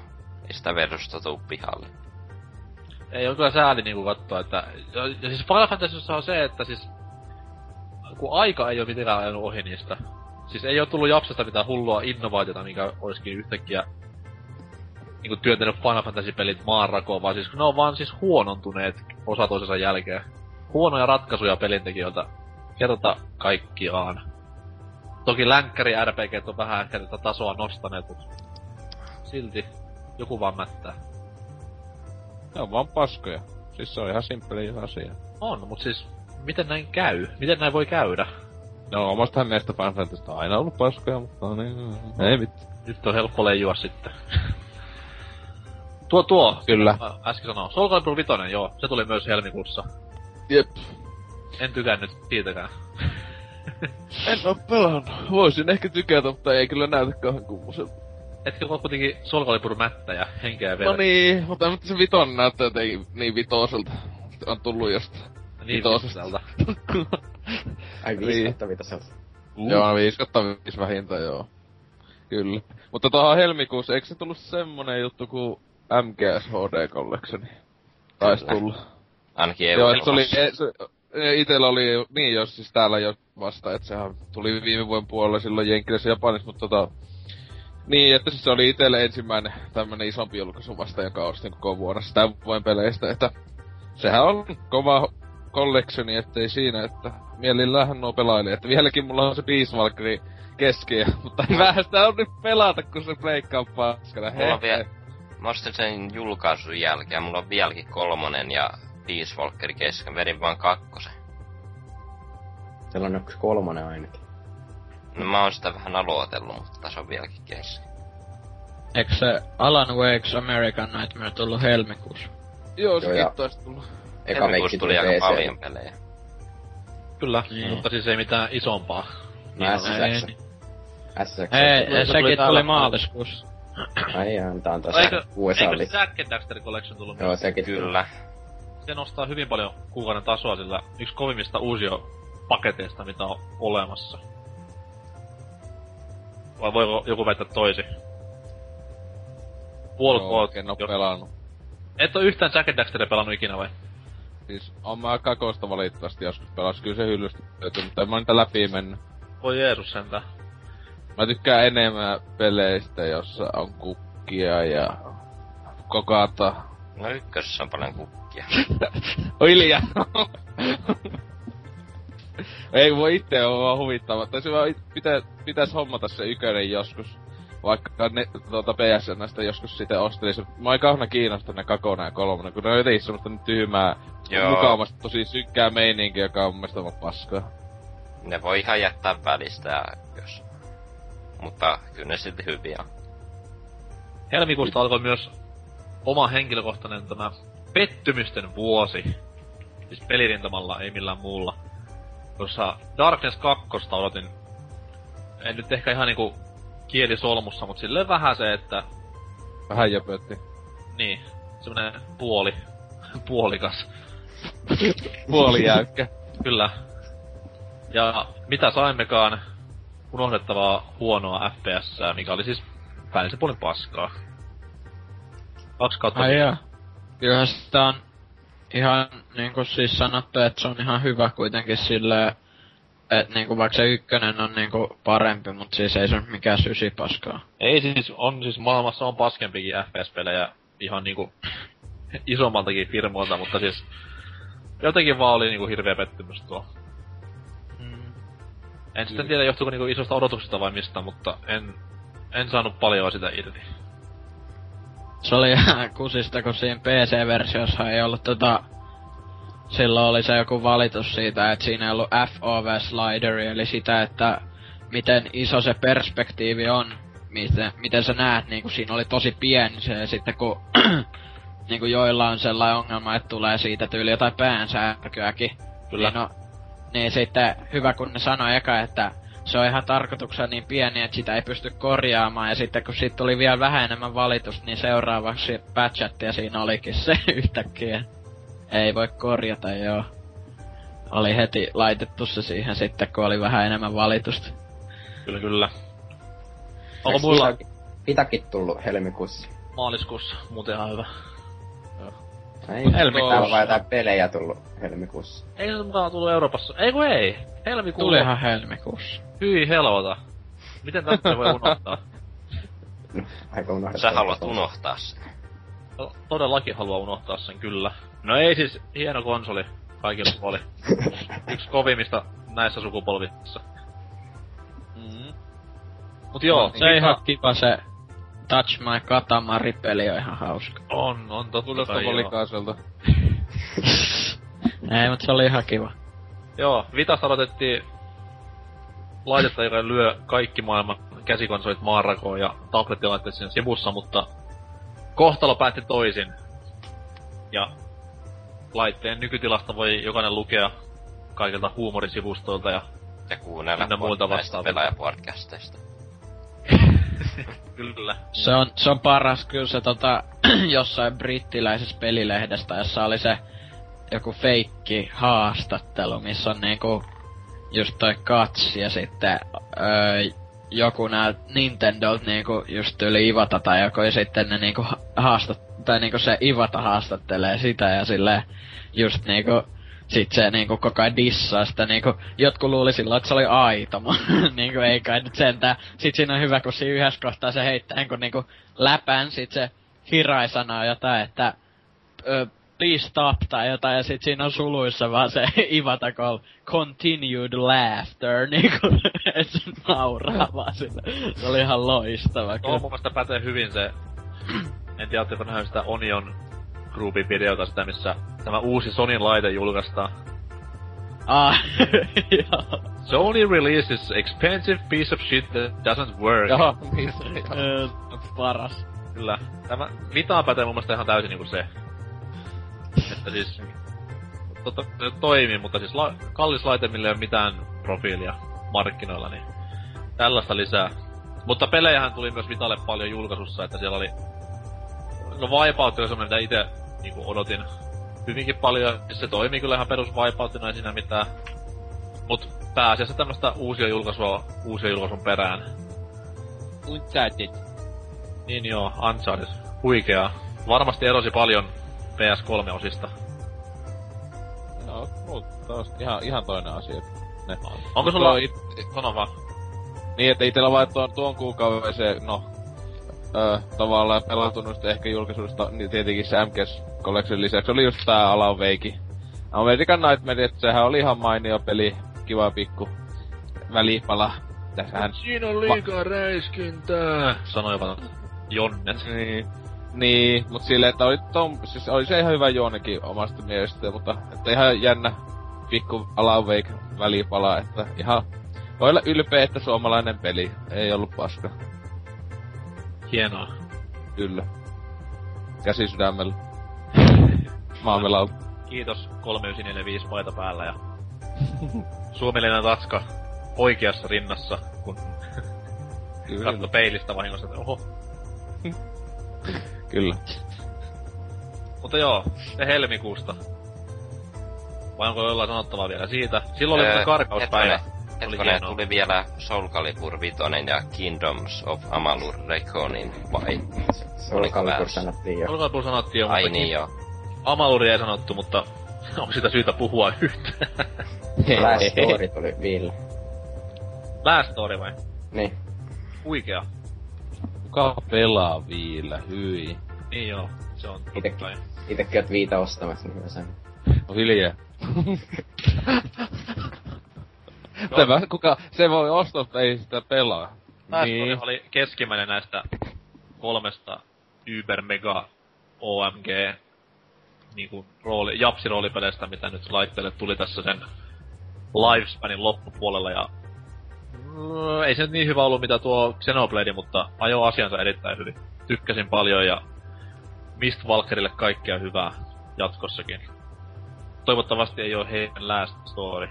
ei sitä versusta tuu pihalle. Ei oo kyllä sääli niinku kattoo, että... Ja siis Final Fantasyssa on se, että siis... Kun aika ei oo mitenkään ajanut ohi niistä. Siis ei oo tullu Japsesta mitään hullua innovaatiota, mikä olisikin yhtäkkiä... Niinku työntänyt Final Fantasy-pelit maanrakoon, vaan siis kun ne on vaan siis huonontuneet osa toisensa jälkeen. Huonoja ratkaisuja pelintekijöiltä kerta kaikkiaan. Toki länkkäri RPG:t on vähän ehkä tätä tasoa nostaneet, mut silti joku vaan mättää. Ne on vaan paskoja. Siis se on ihan simppeli asia. On, mut siis miten näin käy? Miten näin voi käydä? No omastahan näistä Final Fantasysta on aina ollut paskoja, mutta no niin, ei vittu. Nyt on helppo leijua sitten. Kyllä. Äsken sanoin. Soul Calibur 5, joo. Se tuli myös helmikuussa. Jep. En tykännyt siitäkään. En oo pelannut. Voisin ehkä tykätä, mutta ei kyllä näytä kauhean kummoselta. Etkö oo kuitenkin solkalipurumättä ja henkeä vielä? No niin, mutta se viton näyttää jotenkin niin vitoselta. On tullu jostain. Niin vitoselta. Ai 5/5. Joo, 5/5 vähintään joo. Kyllä. Mutta tohon helmikuussa, eikö se tullu semmonen juttu kuin MGS HD Collectioni? Tais tullu. Ainakin ei ole. Joo, itellä oli, niin jos siis täällä jo vasta, että sehän tuli viime vuoden puolella silloin Jenkkilässä Japanissa, mutta niin, että siis se oli itelle ensimmäinen tämmönen isompi julkaisu vasta, joka ostin koko vuonna sitä vuoden peleistä, että sehän on kova collectioni, ettei siinä, että mielillähän nuo pelaili, että vieläkin mulla on se Peace Walkeri keskiä, mutta vähän sitä on nyt pelata, kun se breikkaa paskana, hei. Mä ostin sen julkaisun jälkeen, mulla on vieläkin 3. ja Peace Walkeri kesken, vedin vaan 2. Siellä on yksi 3 ainakin. No mä oon sitä vähän aloitellut, mutta se on vieläkin kesken. Eikö se Alan Wake's American Nightmare tullu helmikuussa? Joo, sekin taisi tullu. Helmikuussa tuli aika paljon pelejä. Kyllä, mutta siis ei mitään isompaa. No SSX. Hei, sekin tuli maaliskuussa. Ai ihan, tää on taas USA. Eikö se Zack & Daxter Collection tullu? Joo, sekin kyllä. Se nostaa hyvin paljon kuukauden tasoa, sillä yksi kovimmista uusiopaketeista, mitä on olemassa. Vai voiko joku väittää toisin? Puolkoot, en oo pelannut. Et oo yhtään Jack & Daxteria pelannut ikinä vai? Siis on mä kakosta valitettavasti joskus pelas, kyllä se hyllystä löytyy, mutta en mä niitä läpi mennyt. Voi Jeesus sentään. Mä tykkään enemmän peleistä, jossa on kukkia ja kokata. No ykkössä on paljon kukkia. Hiljaa! Ei voi itse oo vaan huvittava. Tai se vaan pitäis hommata se ykönen joskus. Vaikka ne PSN:stä joskus sitten ostelisi. Mä oon kauheena kiinnostunut ne 2 ja 3, kun ne on jotenkin semmoista tyhmää, mukavasta tosi synkkää meininkiä, joka on mun mielestä vaan paskaa. Ne voi ihan jättää välistä, jos... Mutta kyllä ne silti hyviä. Helmikuusta alkoi myös oma henkilökohtainen tämä pettymysten vuosi. Siis pelirintamalla, ei millään muulla. Tuossa Darkness 2 odotin, en nyt ehkä ihan niinku kielisolmussa, mut silleen vähän se, että... Vähän jöpötti. Niin, semmonen puolikas. Puolijäykkä. Kyllä. Ja mitä saimmekaan, unohdettavaa huonoa FPS:ää, mikä oli siis päällisin puolin paskaa. 2/5. Ai jaa. Kyllähän sitä on ihan niinku siis sanottu, että se on ihan hyvä kuitenkin silleen, että niinku vaikka se ykkönen on niinku parempi, mut siis ei se ole mikään sysi paskaa. Ei siis, on siis maailmassa on paskempikin FPS-pelejä ihan niinku isommaltakin firmoilta, mutta siis jotenkin vaan oli niinku hirveä pettymys tuo. En sitten tiedä johtuuko niinku isosta odotuksesta vai mistä, mutta en saanut paljon sitä irti. Se oli ihan kusista, kun siinä PC-versiossa ei ollut silloin oli se joku valitus siitä, että siinä ei ollut FOV-slideri, eli sitä, että miten iso se perspektiivi on, miten sä näet, niinku siinä oli tosi pieni se, ja sitten kun niinku joilla on sellainen ongelma, että tulee siitä tyyli jotain päänsärkyäkin. Kyllä. Niin sitten hyvä, kun ne sanoi eka, että se on ihan tarkoituksena niin pieni, että sitä ei pysty korjaamaan, ja sitten kun siitä tuli vielä vähän enemmän valitusta, niin seuraavaksi patchattiin ja siinä olikin se yhtäkkiä. Ei voi korjata, joo. Oli heti laitettu se siihen sitten, kun oli vähän enemmän valitusta. Kyllä, kyllä. Onko mulla... Pitäkin tullut helmikuussa. Maaliskuussa, muuten ihan hyvä. Ei, täällä on vaan jotain pelejä tullut helmikuussa. Ei se mukaan tullut Euroopassa. Eiku ei! Helmikuussa. Tulihan helmikuussa. Hyi helvota. Miten tämmönen voi unohtaa? No, aika unohtaa. Sä haluat unohtaa sen. No, todellakin haluaa unohtaa sen, kyllä. No ei siis, hieno konsoli. Kaikilla oli. Yksi kovimmista näissä sukupolvissa. Mm. Mut joo, se ei ihan kiva se... Touch My Katamari-peli on ihan hauska. On totta. Kuulostaa polikaiselta. Ei, mut se oli ihan kiva. Joo, Vitasta aloitettiin laitetta, joka lyö kaikki maailman käsikonsolit maanrakoon ja tablettilaitteet siinä sivussa, mutta kohtalo päätti toisin. Ja laitteen nykytilasta voi jokainen lukea kaikilta huumorisivustoilta ja Ja kuunnella näistä pelaajapodcasteista. Kyllä. Se on paras kyllä se jossain brittiläisessä pelilehdestä, jossa oli se joku feikki haastattelu, missä on niinku just toi katsi ja sitten joku näiltä Nintendolta niinku just yli Ivata tai joku ja sitten ne niinku se Ivata haastattelee sitä ja silleen just niinku sit se niinku koko ajan dissaa sitä niinku, jotkut luuli silloin, että se oli aito, niinku ei kai nyt sentään. Sit siinä on hyvä, kun siinä yhdessä kohtaa se heittää kun niinku läpän, sit se Hirai sanoo jotain, että please stop tai jotain, ja sit siinä on suluissa vaan se Ivata call, continued laughter, niinku, et se nauraa vaan sille. Se oli ihan loistava. Tuo mun mielestä pätee hyvin se, en tiedä, ootteko nähnyt sitä Onion Groupin videota, sitä missä tämä uusi Sonyn laite julkaistaan. Joo. Sony releases expensive piece of shit that doesn't work. Joo, paras. Kyllä. Tämä Vitaan pätee mun mielestä ihan täysin niinku se. Että siis... se toimii, mutta siis kallis laite, millä ei oo mitään profiilia markkinoilla, niin... tällaista lisää. Mutta pelejähän tuli myös Vitalle paljon julkaisussa, että siellä oli... No Wipeout oli semmonen, mitä ite niinku odotin hyvinkin paljon. Se toimii kyllä ihan perus Wipeoutina, ei siinä mitään. Mut pääasiassa tämmöstä uusia julkaisua perään. Uncharted. Niin joo, Uncharted. Huikeaa. Varmasti erosi paljon PS3-osista. No, taas ihan toinen asia. Ne. Onko sulla... sano vaan. Niin, et itellä vaan tuon kuukauden se, no... tavallaan pelattunut ehkä julkisuudesta, niin tietenkin se MGS Collection lisäksi oli just tää Alan Wake. American Nightmare, että sehän oli ihan mainio peli, kiva pikku välipala. Tässähän... siinä on liikaa räiskintää, sanoivat Jonnet. Niin, mut silleen, että siis oli se ihan hyvä juonekin omasta mielestä, mutta että ihan jännä pikku Alan Wake välipala, että ihan voi olla ylpeä, että suomalainen peli ei ollut paska. Hienoa. Kyllä. Käsi sydämellä. Maamelalla. Kiitos 3945 paita päällä ja... suomalainen tatska oikeassa rinnassa, kun... katso peilistä vahingossa, että oho. Kyllä. Mutta joo, se helmikuusta. Vai onko jollain sanottavaa vielä siitä? Silloin oli muuten karkauspäivä. Hetkonen, tuli vielä Soul Calibur 5 ja Kingdoms of Amalur Reconin, vai? Soul Calibur sanottiin jo. Soul Calibur sanottiin jo, ai niin joo. Amaluria ei sanottu, mutta onko sitä syytä puhua yhtään? Last Story tuli vielä. Last Story vai? Niin. Huikea. Kuka pelaa vielä, hyi. Niin joo, se on totta. Itekin oot Viita ostamassa, niin mä sanon. No hiljaa. Tämä, kuka se voi ostaa, mutta ei sitä pelaa. Niin. Oli keskimmäinen näistä 3 Uber Mega OMG niinku japsiroolipeleistä, mitä nyt laitteelle tuli tässä sen Lifespanin loppupuolella ja... ei se nyt niin hyvä ollut mitä tuo Xenoblade, mutta ajoi asiansa erittäin hyvin. Tykkäsin paljon ja Mistwalkerille kaikkea hyvää jatkossakin. Toivottavasti ei oo heidän Last Story.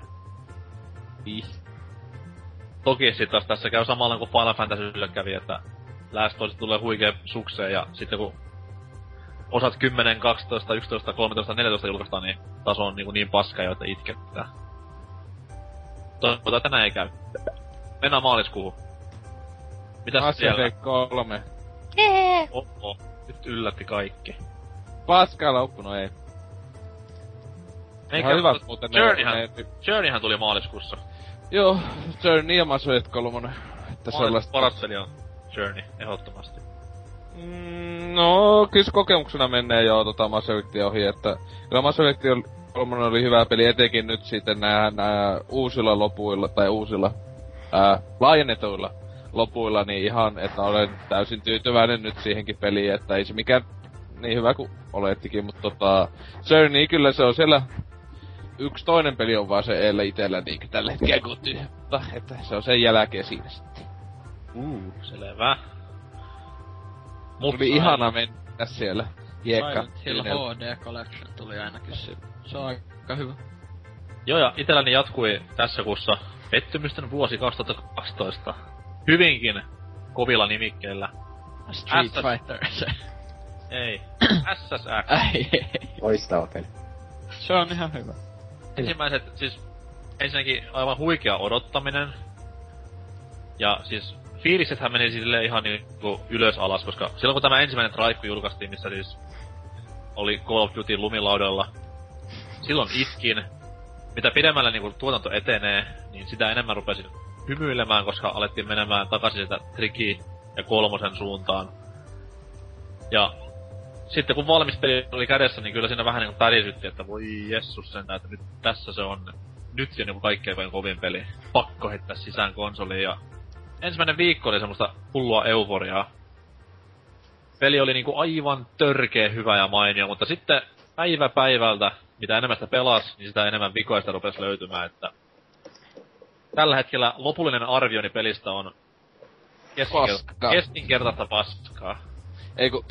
Toki sit taas tässä käy samalla kuin Final Fantasylle kävi, että Last Story tulee huikea sukseen ja sitten kun osat 10, 12, 11, 13, 14 julkaistaan, niin taso on niin paska, joita itkettää. Toivotaan, että näin ei käy. Mennään maaliskuuhun. Mitäs siellä? Mass Effect 3. Jee! Oho, nyt yllätti kaikki. Paskaa loppu, no ei. Eikä hyvä, mutta Journeyhän tuli maaliskuussa. Joo, Journey ja Mass Effect 3. Että sellaista... paras peli on Journey, ehdottomasti. No, kyllä kokemuksena menee jo Mass Effectin ohi, että... kyllä Mass Effectin 3 oli hyvä peli, etenkin nyt sitten nää uusilla lopuilla, tai uusilla... laajennetuilla lopuilla, niin ihan, että olen täysin tyytyväinen nyt siihenkin peliin, että ei se mikään... niin hyvä kuin olettikin, mutta Journey kyllä se on siellä... yksi toinen peli on vaan se eelle itellä niinkö tällä hetkellä kotiin, mutta että se on sen jälkeen siinä sitten. Selvä. Mut oli ihana mennä siellä. Silent Hill HD Collection tuli ainakin se. Se on aika hyvä. Joo ja itelläni jatkui tässä kuussa Pettymysten vuosi 2012. Hyvinkin kovilla nimikkeillä. Street Fighter. Ei. SSX. Loistava peli. Se on ihan hyvä. Ensimmäiset, siis ensinnäkin aivan huikea odottaminen. Ja siis fiilissethän meni silleen ihan niinku ylös alas, koska silloin kun tämä ensimmäinen Drifu julkaistiin, missä siis oli Call of Duty lumilaudalla, silloin itkin. Mitä pidemmällä niinku tuotanto etenee, niin sitä enemmän rupesin hymyilemään, koska alettiin menemään takaisin sitä Triki ja kolmosen suuntaan. Ja sitten kun valmis peli oli kädessä, niin kyllä siinä vähän niinku pärisytti, että voi jessus sentään, että nyt tässä se on. Nyt jo niinku kaikkein kovin peli. Pakko heittää sisään konsoliin ja ensimmäinen viikko oli semmoista hullua euforiaa. Peli oli niinku aivan törkeä hyvä ja mainio, mutta sitten päivä päivältä, mitä enemmän sitä pelasi, niin sitä enemmän vikoista rupesi löytymään, että tällä hetkellä lopullinen arvioni pelistä on keskinkertaista paskaa.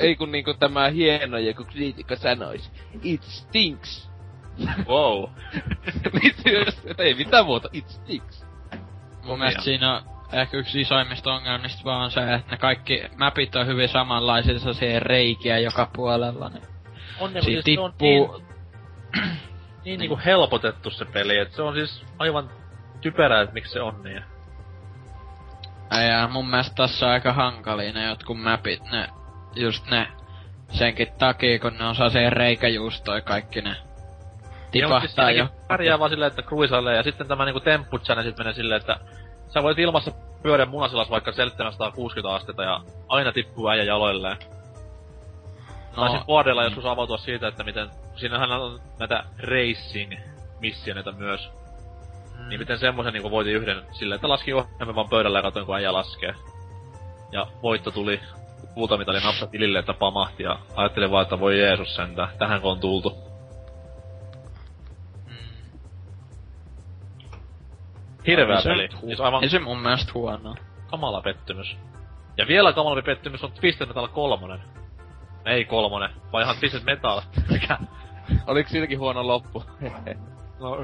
Ei kun niinku tämä hieno joku kriitikko sanois, it stinks! Wow! Ei mitään muuta, it stinks! Mun mielestä siinä ehkä yksi isoimmista ongelmista vaan se, että ne kaikki mapit on hyvin samanlaisia, sellaisia reikiä joka puolella, niin on ne, siis tippuu. Niin niinku helpotettu se peli, et se on siis aivan typerää, et miksi se on niin. Ja mun mielestä tässä on aika hankalia ne jotkut mapit, ne just ne senkin takia, kun ne on sellaisia reikäjuustoja kaikki ne tipahtaa jo. Pärjää vaan silleen, että cruisailee ja sitten tämä niinku tempputsänne sit menee silleen, että sä voit ilmassa pyöriä munasilas vaikka 760 astetta ja aina tippuu äijä jaloilleen. Tai sit vuodella joskus avautua siitä, että miten siinähän on näitä racing-missioneita myös. Niin miten semmosen niinku voitin yhden silleen, että laski ohjelman vaan pöydällä ja katoin kun äijä laskee. Ja voitto tuli, kultamitali napsa tilille, että pamahti ja ajattelin vaan, että voi Jeesus sentään, tähän kun on tultu. Hirveä peli, siis aivan... Ei se mun mielestä huonoa. Kamala pettymys. Ja vielä kamalampi pettymys on Twisted Metal 3. Ei 3, vaan ihan Twisted Metal. Oliks siitäkin huono loppu? No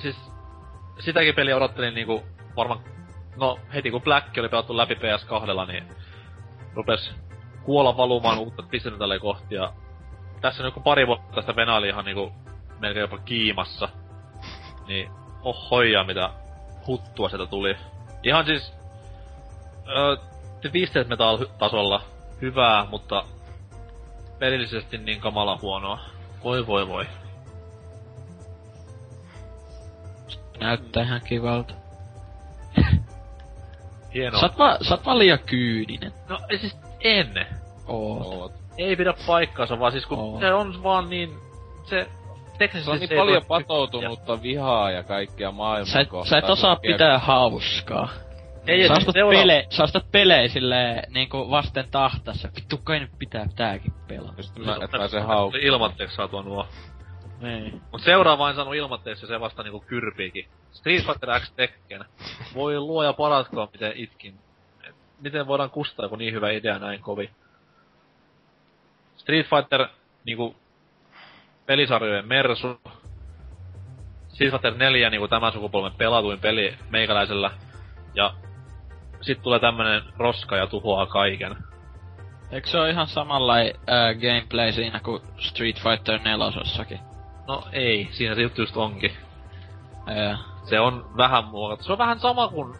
siis sitäkin peliä odottelin niinku varmaan... No heti kun Black oli pelattu läpi PS2, niin rupes kuolla valumaan uutta Twisted Metalia kohti ja... Tässä nyt kun pari vuotta tästä venaili ihan niinku melkein jopa kiimassa. Niin ohoja mitä huttua sieltä tuli. Ihan siis... Twisted Metal tasolla hyvää, mutta pelillisesti niin kamala huonoa. Voi. Näyttää ihan kivalta. Hienoa. Sä oot vaan liian kyyninen. No siis en. Oot. Ei pidä paikkaansa, vaan siis kun se on vaan niin... Se teknisesti on niin se paljon patoutunutta vihaa ja kaikkea maailman kohtaan. Sä et osaa pitää hauskaa. Ei, sä ostat pelejä silleen niinku vasten tahtassa. Vittu kai nyt pitää tääkin pelaa. Just mä et pääse haukkaan. Ilmatteeksi saa tuon nuo. Niin. Mut seuraava en saanut ilmatteeksi ja se vasta niinku kyrpiikin. Street Fighter X Tekken. Voi luoja paratkoa miten itkin. Et miten voidaan kustaa kun niin hyvä idea näin kovin. Street Fighter niinku pelisarjojen mersu. Street Fighter 4 niinku tämän sukupolven pelatuin peli meikäläisellä. Ja sit tulee tämmönen roska ja tuhoaa kaiken. Eikö se oo ihan samanlai gameplay siinä kuin Street Fighter 4-osassakin? No ei, siinä se juttu just onkin. Se on vähän muokattu. Se on vähän sama kuin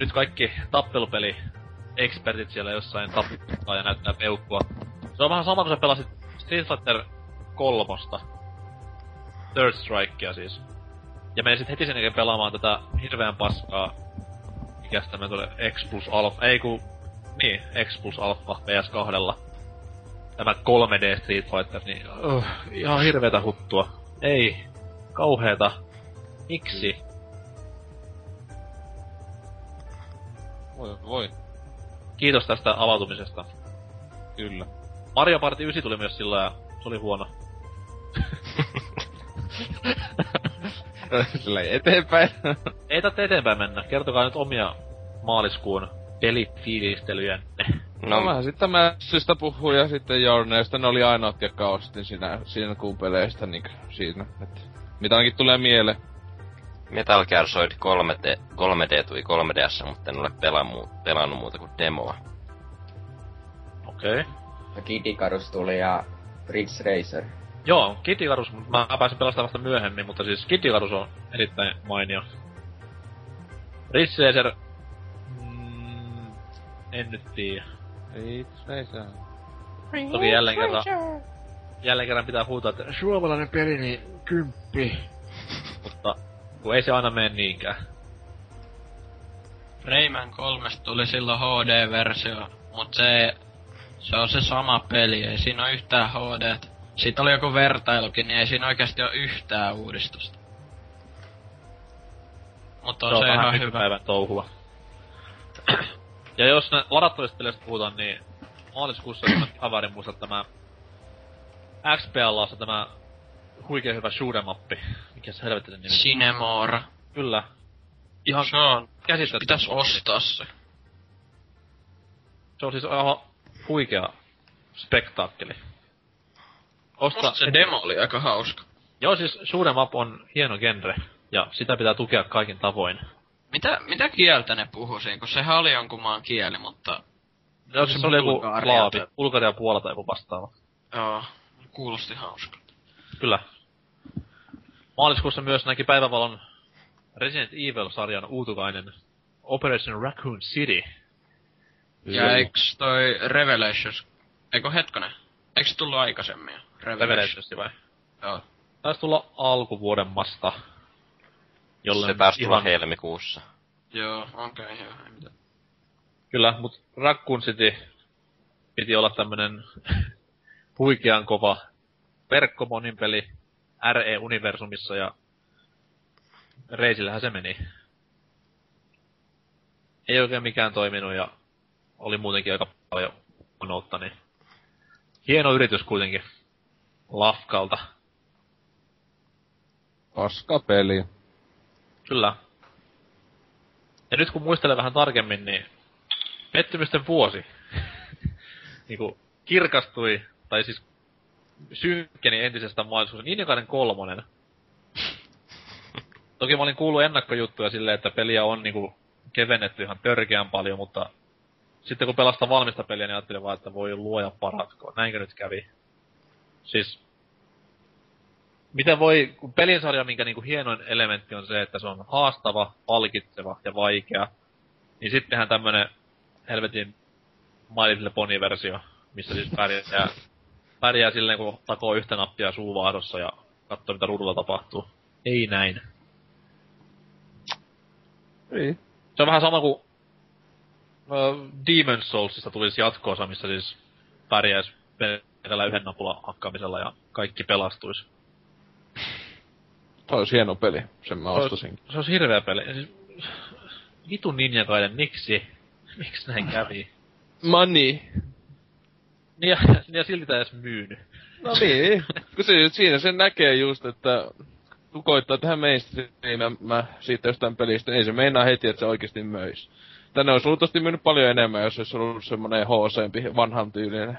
nyt kaikki tappelupeli-ekspertit siellä jossain tappeluttaa ja näyttää peukkua. Se on vähän sama kuin sä pelasit Street Fighter 3. Third Strikea siis. Ja menisit heti sen jälkeen pelaamaan tätä hirveän paskaa. Mikäs tämä tulee? X plus alfa. Niin, X plus alfa PS2. Tämä 3D Street Fighter, niin... ihan hirveetä huttua. Ei. Kauheeta. Miksi? Voi. Kiitos tästä avautumisesta. Kyllä. Mario Party 9 tuli myös sillä ja se oli huono. Sillä ei eteenpäin. Ei tarvitse eteenpäin mennä. Kertokaa nyt omia maaliskuun pelifiilistelyjänne. No sitten tämä Sista puhuu ja sitten Journeysta. Ne oli ainoat, jotka ostin siinä kuun peleistä. Niin siinä. Et, mitä ainakin tulee mieleen. Metal Gear Solid 3D tuli 3DS, mutta en ole pelannut muuta kuin demoa. Okei. Okay. Kid Icarus tuli ja Blitz Racer. Joo, Kid Icarus, mä pääsin pelastamaan vasta myöhemmin, mutta siis Kid Icarus on erittäin mainio. Blitz Racer... en nyt tiiä. Blitz Racer... Toki jälleen kerran pitää huutaa, että suomalainen peli, niin 10. Mutta kun ei se aina mene niinkään. Rayman 3 tuli silloin HD-versio, mut se on se sama peli, ei siinä oo yhtään HD:tä. Siitä oli joku vertailukin, niin ei siinä oikeesti oo yhtään uudistusta. Mut on se ihan hyvä päivän touhua. Ja jos nää ladattavista peleistä puhutaan, niin maaliskuussa kaveri muistaa tämä XPL:ssä tämä huikea hyvä shoot'em-appi. Mikäs helvetti sen nimi? Cinemora. Kyllä. Ihan se on. Pitäis ostaa se. Se on siis aivan huikea spektaakkeli. Se demo oli aika hauska. Joo, siis shoot'em-up on hieno genre. Ja sitä pitää tukea kaikin tavoin. Mitä kieltä ne puhuu siinä? Kun sehän oli jonkun maan kieli, mutta... Onko se joku laavi? Bulgaria, Puola tai joku vastaava. Joo. Kuulosti hauskalta. Kyllä. Maaliskuussa myös näki päivävalon Resident Evil-sarjan uutukainen Operation Raccoon City. Ja eiks toi Revelations... Eikö hetkonen? Eiks se tullu aikaisemmin? Revelations vai? Joo. Taisi tulla alkuvuoden masta. Se taisi tulla helmikuussa. Joo, okei, joo, ei mitään. Kyllä, mut Raccoon City piti olla tämmönen... huikean kova verkkomonin peli RE-universumissa ja reisillähän se meni. Ei oikein mikään toiminut ja oli muutenkin aika paljon huonoutta, niin hieno yritys kuitenkin Lafkalta. Paska peli. Kyllä. Ja nyt kun muistelen vähän tarkemmin, niin pettymysten vuosi niinku kirkastui. Tai siis synkkeni entisestään maaliskuussa. Ninjakaiden 3. Toki mä olin kuullut ennakkojuttuja silleen, että peliä on niinku kevennetty ihan törkeän paljon, mutta... Sitten kun pelastaa valmista peliä, niin ajattelin vaan, että voi luoja paratkoon. Näinkö nyt kävi? Siis... Miten voi... Kun pelin sarja, minkä niinku hienoin elementti on se, että se on haastava, palkitseva ja vaikea. Niin sittenhän tämmönen helvetin My Little Pony-versio, missä siis pärjää silleen, kun takoo yhtä nappia suuvaahdossa ja katsoo, mitä ruudulla tapahtuu. Ei näin. Ei. Se on vähän sama kuin Demon's Soulsista tulisi jatko-osa, missä siis pärjäisi pelkällä yhden napulan hakkaamisella ja kaikki pelastuisi. Toi olisi hieno peli, sen mä ostaisin. Se olisi hirveä peli. Siis, vitu ninjakaiden, miksi? Miksi näin kävi? Money! Ja silti tää edes myyny. No niin, kun siinä sen näkee just, että tukoittaa tähän mainstreamia siitä jostain pelistä, niin ei se meinaa heti, että se oikeesti möis. Tänne olisi luultavasti myynyt paljon enemmän, jos olisi ollut semmonen hooseempi, vanhan tyylinen.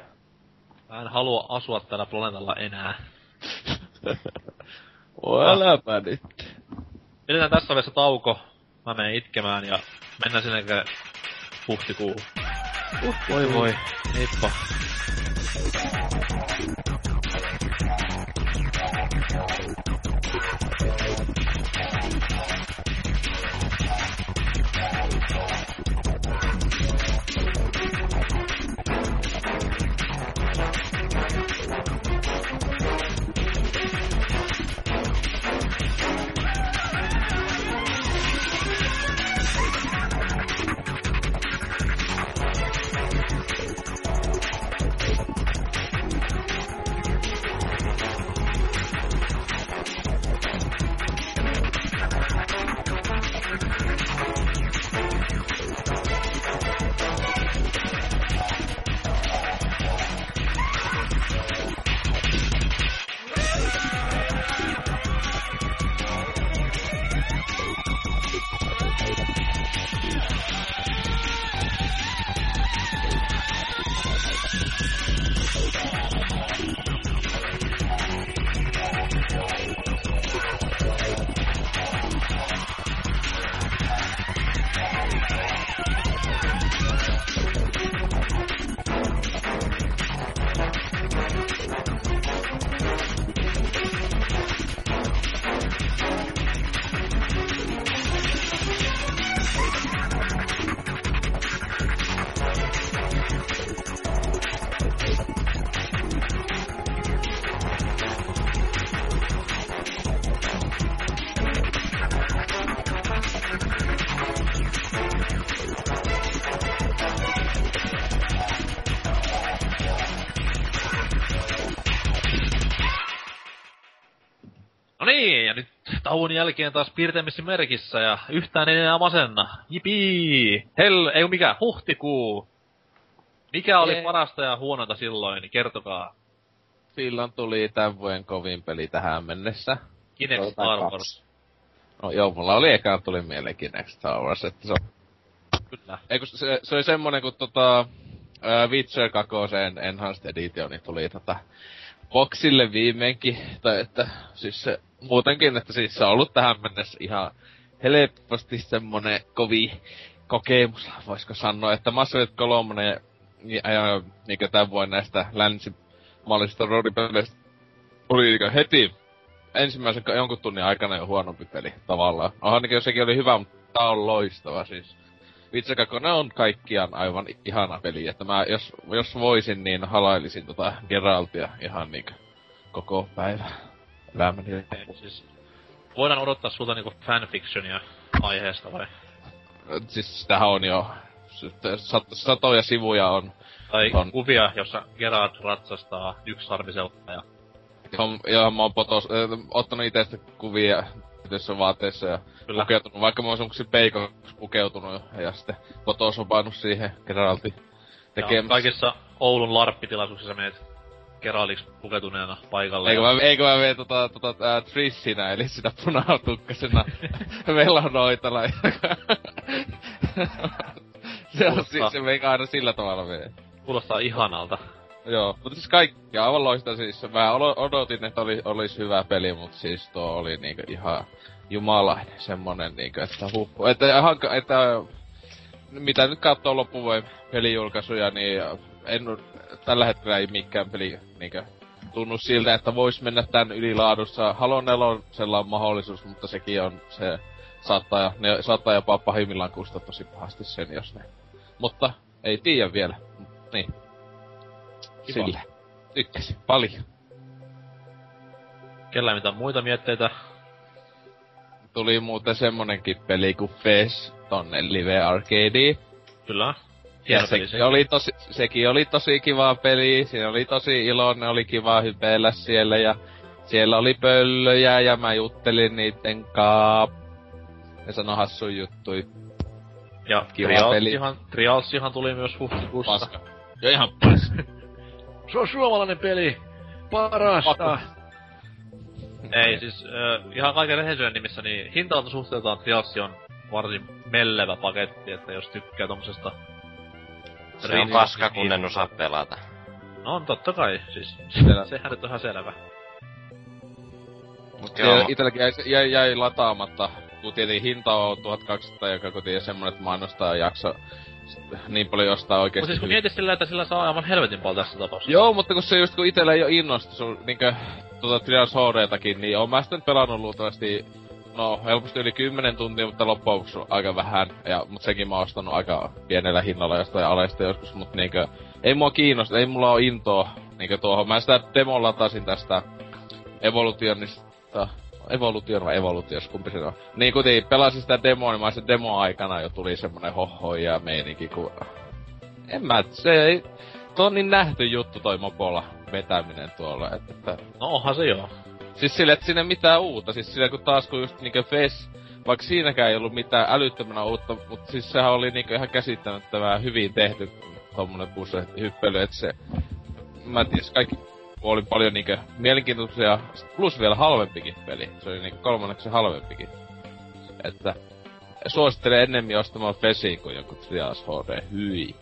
Mä en halua asua täällä planeetalla enää. Äläpä nyt. Pidetään tässä vaiheessa tauko. Mä menen itkemään ja mennään sinne huhtikuuhun. Voi voi, heippa. hei, ja nyt tauon jälkeen taas piirteimmissä merkissä, ja yhtään enää masenna. Jipii! Huhtikuu! Mikä oli parasta ja huonointa silloin, kertokaa. Silloin tuli tämän vuoden kovin peli tähän mennessä. Kinect Star Wars. No joo, mulla oli ekaan tuli mieleen Kinect Star Wars, että se on... Kyllä. Eiku, se oli semmonen, kun Witcher 2 Enhanced Editioni tuli boksille viimeinkin, tai että siis se, muutenkin, että siis se on ollut tähän mennessä ihan helposti semmonen kovi kokemus, voisiko sanoa, että Mass Effect 3 ja niinkö tän vuoden näistä länsimaalisista roolipeleistä oli niinkö heti ensimmäisen jonkun tunnin aikana jo huonompi peli tavallaan. Onhan niinkö sekin oli hyvä, mutta tää on loistava siis. Witcher 2 on kaikkiaan aivan ihana peli, että mä jos voisin, niin halailisin Geraltia ihan niinku koko päivä elämäni. Siis, voidaan odottaa sulta niinku fanfictionia aiheesta vai? Siis sitähän on jo, satoja sivuja on. Tai on kuvia, jossa Geralt ratsastaa yksisarviselta ja... Joo, mä oon ottanut itestä kuvia tietyissä vaateissa ja kyllä. Pukeutunut, vaikka mä oon semmoksi peikoksi pukeutunut ja sitten potos on painut siihen Geraltin tekemässä. Kaikissa Oulun larppitilaisuuksissa menet Geraltiksi pukeutuneena paikalle. Eikö mä mene Trissinä, eli sitä punautukkasena velanoitala, joka... se meikä aina sillä tavalla menee. Kuulostaa ihanalta. Joo, mutta siis kaikki aivan loista siis. Mä odotin, että olis hyvä peli, mut siis tuo oli niinku ihan jumalainen semmonen niinku, että huhhuh. Että mitä nyt kattoo loppuvuoden pelijulkaisuja, niin tällä hetkellä ei mikään peli niinku tunnu siltä, että vois mennä tän ylilaadussa. Halo 4:llä on mahdollisuus, mutta sekin on se, saattaa jopa pahimmillaan kustaa tosi pahasti sen, jos ne. Mutta ei tiedä vielä, niin. Sillä. Tykkäsin paljon. Kellä mitään muita mietteitä? Tuli muuten semmonenkin peli kuin Fez tonne Live Arcadeen. Kyllä. Ja sekin oli tosi kivaa peli. Siinä oli tosi iloinen, oli kivaa hypeillä siellä ja... Siellä oli pöllöjä ja mä juttelin niitten kaa. Ja sano hassu juttui. Ja Trialsihan tuli myös huhtikuussa. Paska. Ja ihan paska. Se on suomalainen peli! Parasta! Ei siis, ihan kaiken rehellisyyden nimissä, niin hintalta suhteutaan Trialsi on varsin mellevä paketti, että jos tykkää tommosesta... Se on paska, kun en osaa pelata. No on tottakai, siis sehän nyt on ihan selvä. Mut itelläkin jäi lataamatta, kun tietenkin hinta on 1200, joka kuitenkin semmonen, että mainostaa jakso. Niin paljon jostain oikeesti... Mut siis kun mietis sillä, että sillä saa aivan helvetin paljon tässä tapauksessa. Joo, mutta kun se just kun itellä ei oo innostus, niinkö... Trials HD-takin, niin oon mä sitten pelannut luultavasti... No, helposti yli 10 tuntia, mutta loppujen lopuksi aika vähän. Ja, mut sekin mä oon ostanut aika pienellä hinnalla jostain alesta joskus, mut niinkö... Ei mua kiinnosta, ei mulla oo intoa niinkö tuohon. Mä sitä demon latasin tästä... Evolutionista... Evolution vai Evolutios, kumpi se on? Niin kuitenkin pelasin sitä demoa, niin mä sen demo aikana jo tuli semmonen hohoja meininki, kun... En mä, se ei... Tuo on niin nähty juttu toi mopolla vetäminen tuolla, että... No onhan se joo. Siis sille, et siinä mitään uutta, siis sille kun taas kun just niinkö Fes... Vaikka siinäkään ei ollut mitään älyttömänä uutta, mut siis sehän oli niinkö ihan käsittämättömän hyvin tehty tommonen bussehyppely, et se... Mä en tiedä, kaikki... Oli paljon niinkö mielenkiintoisia, plus vielä halvempikin peli. Se oli niinkö kolmanneksi halvempikin. Että suosittelen ennemmin ostamaan Fesiin kuin joku Trials HD, hyi.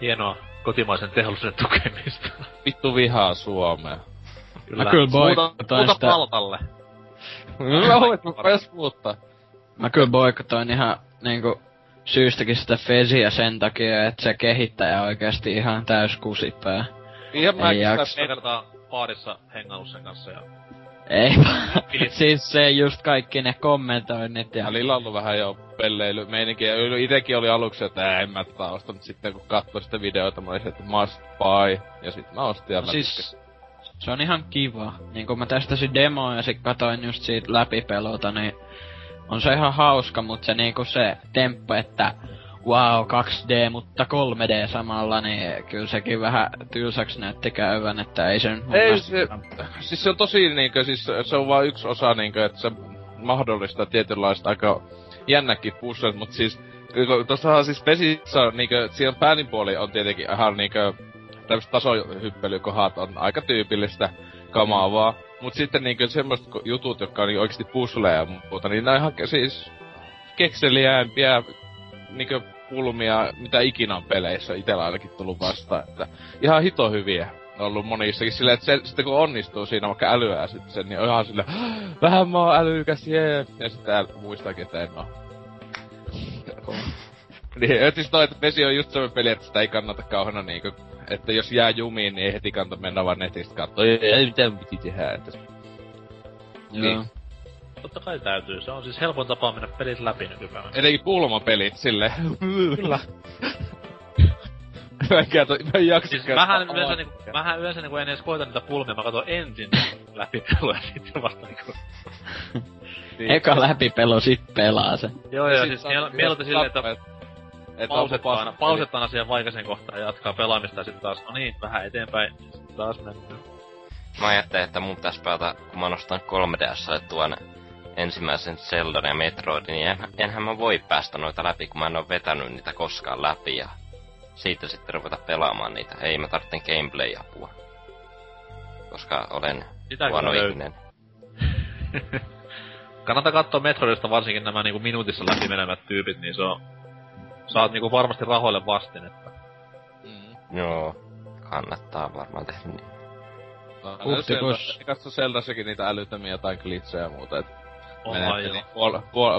Hienoa kotimaisen teollisuuden tukemista. Vittu vihaa Suomea. Kyllä. Muuta paltalle. Mä voit muuttaa. Mä kyllä boikotoin ihan niinku syystäkin sitä Fesiä sen takia, että se kehittäjä oikeesti ihan täys kusipää. Ihan mäkin sitä kertaa baarissa hengaillut sen kanssa ja... Ei siis se just kaikki ne kommentoinnit ja... Välillä on ollut vähän jo pelleilymeininkiä. Itekin oli aluksi, että en mä osta, mutta sitten kun katsoi sitä videoita, mä olisin, että must buy. Ja sit mä ostin ja siis... Se on ihan kiva. Niin kun mä testasin demoa ja sit katoin just siitä läpipelota, niin... On se ihan hauska, mut se niinku se temppu, että... wow, 2D, mutta 3D samalla, niin kyllä sekin vähän tylsäksi näytti käyvän, että ei sen... Ei, siis se on tosi niinkö, siis se on vaan yksi osa niinkö, että se mahdollistaa tietynlaista aika jännäkin pusselit, mutta siis... Tuossahan siis vesissä niinkö, siinä päälinpuoli on tietenkin ihan niinkö... Tämmöset tasohyppelykohat on aika tyypillistä kamaavaa, mut sitten niinkö semmoset jutut, jotka on niinkö oikeesti pusleja ja muuta, niin ne on ihan siis... kekseliäämpiä niinkö pulmia, mitä ikinä on peleissä itellä ainakin tullut vastaan, että ihan hito hyviä on ollut monissakin silleen, että se, sitten kun onnistuu siinä vaikka älyää sitten sen, niin on ihan silleen vähän mä oon älykäs, jee, ja sitten muistaakin, että en oo. Niin, et siis toi, että vesi on just semmoinen peli, että sitä ei kannata kauheena niinku, että jos jää jumiin, niin ei heti kannata mennä vaan netistä kattoo, ei mitään piti tehdä, että... Joo. Niin. Totta kai täytyy, se on siis helpoin tapa mennä pelit läpi nykypäivänä. Etenkin pulmapelit, silleen. Kyllä. Mä en jaksa siis mähän yleensä niinku en edes koeta niitä pulmia, mä katon ensin läpi pelua sitten vasta niinku... Eka läpi pelu, sit pelaa se. Joo joo, siis mieltä silleen, että... Pausetaan siihen vaikeeseen kohtaan ja jatkaa pelaamista ja sit taas, no niin, vähän eteenpäin, sit taas mennään. Mä ajattelin, että mun pitäis pelata, kun mä nostan 3DS:lle tuon ensimmäisen Zeldan ja Metroidin, niin enhän mä voi päästä noita läpi, kun mä en oo vetänyt niitä koskaan läpi ja... Siitä sitten ruveta pelaamaan niitä. Ei, mä tarvitsen gameplay-apua. Koska olen huono ihminen. Kannattaa kattoo Metroidista varsinkin nämä niinku minuutissa läpi menevät tyypit, niin se on... Saat niinku varmasti rahoille vastinetta. Mm. Joo, kannattaa varmaan tehdä niin. Huhtikuussa. Katso Zeldassakin niitä älyttömiä jotain glitsejä ja muuta, et... Menette niin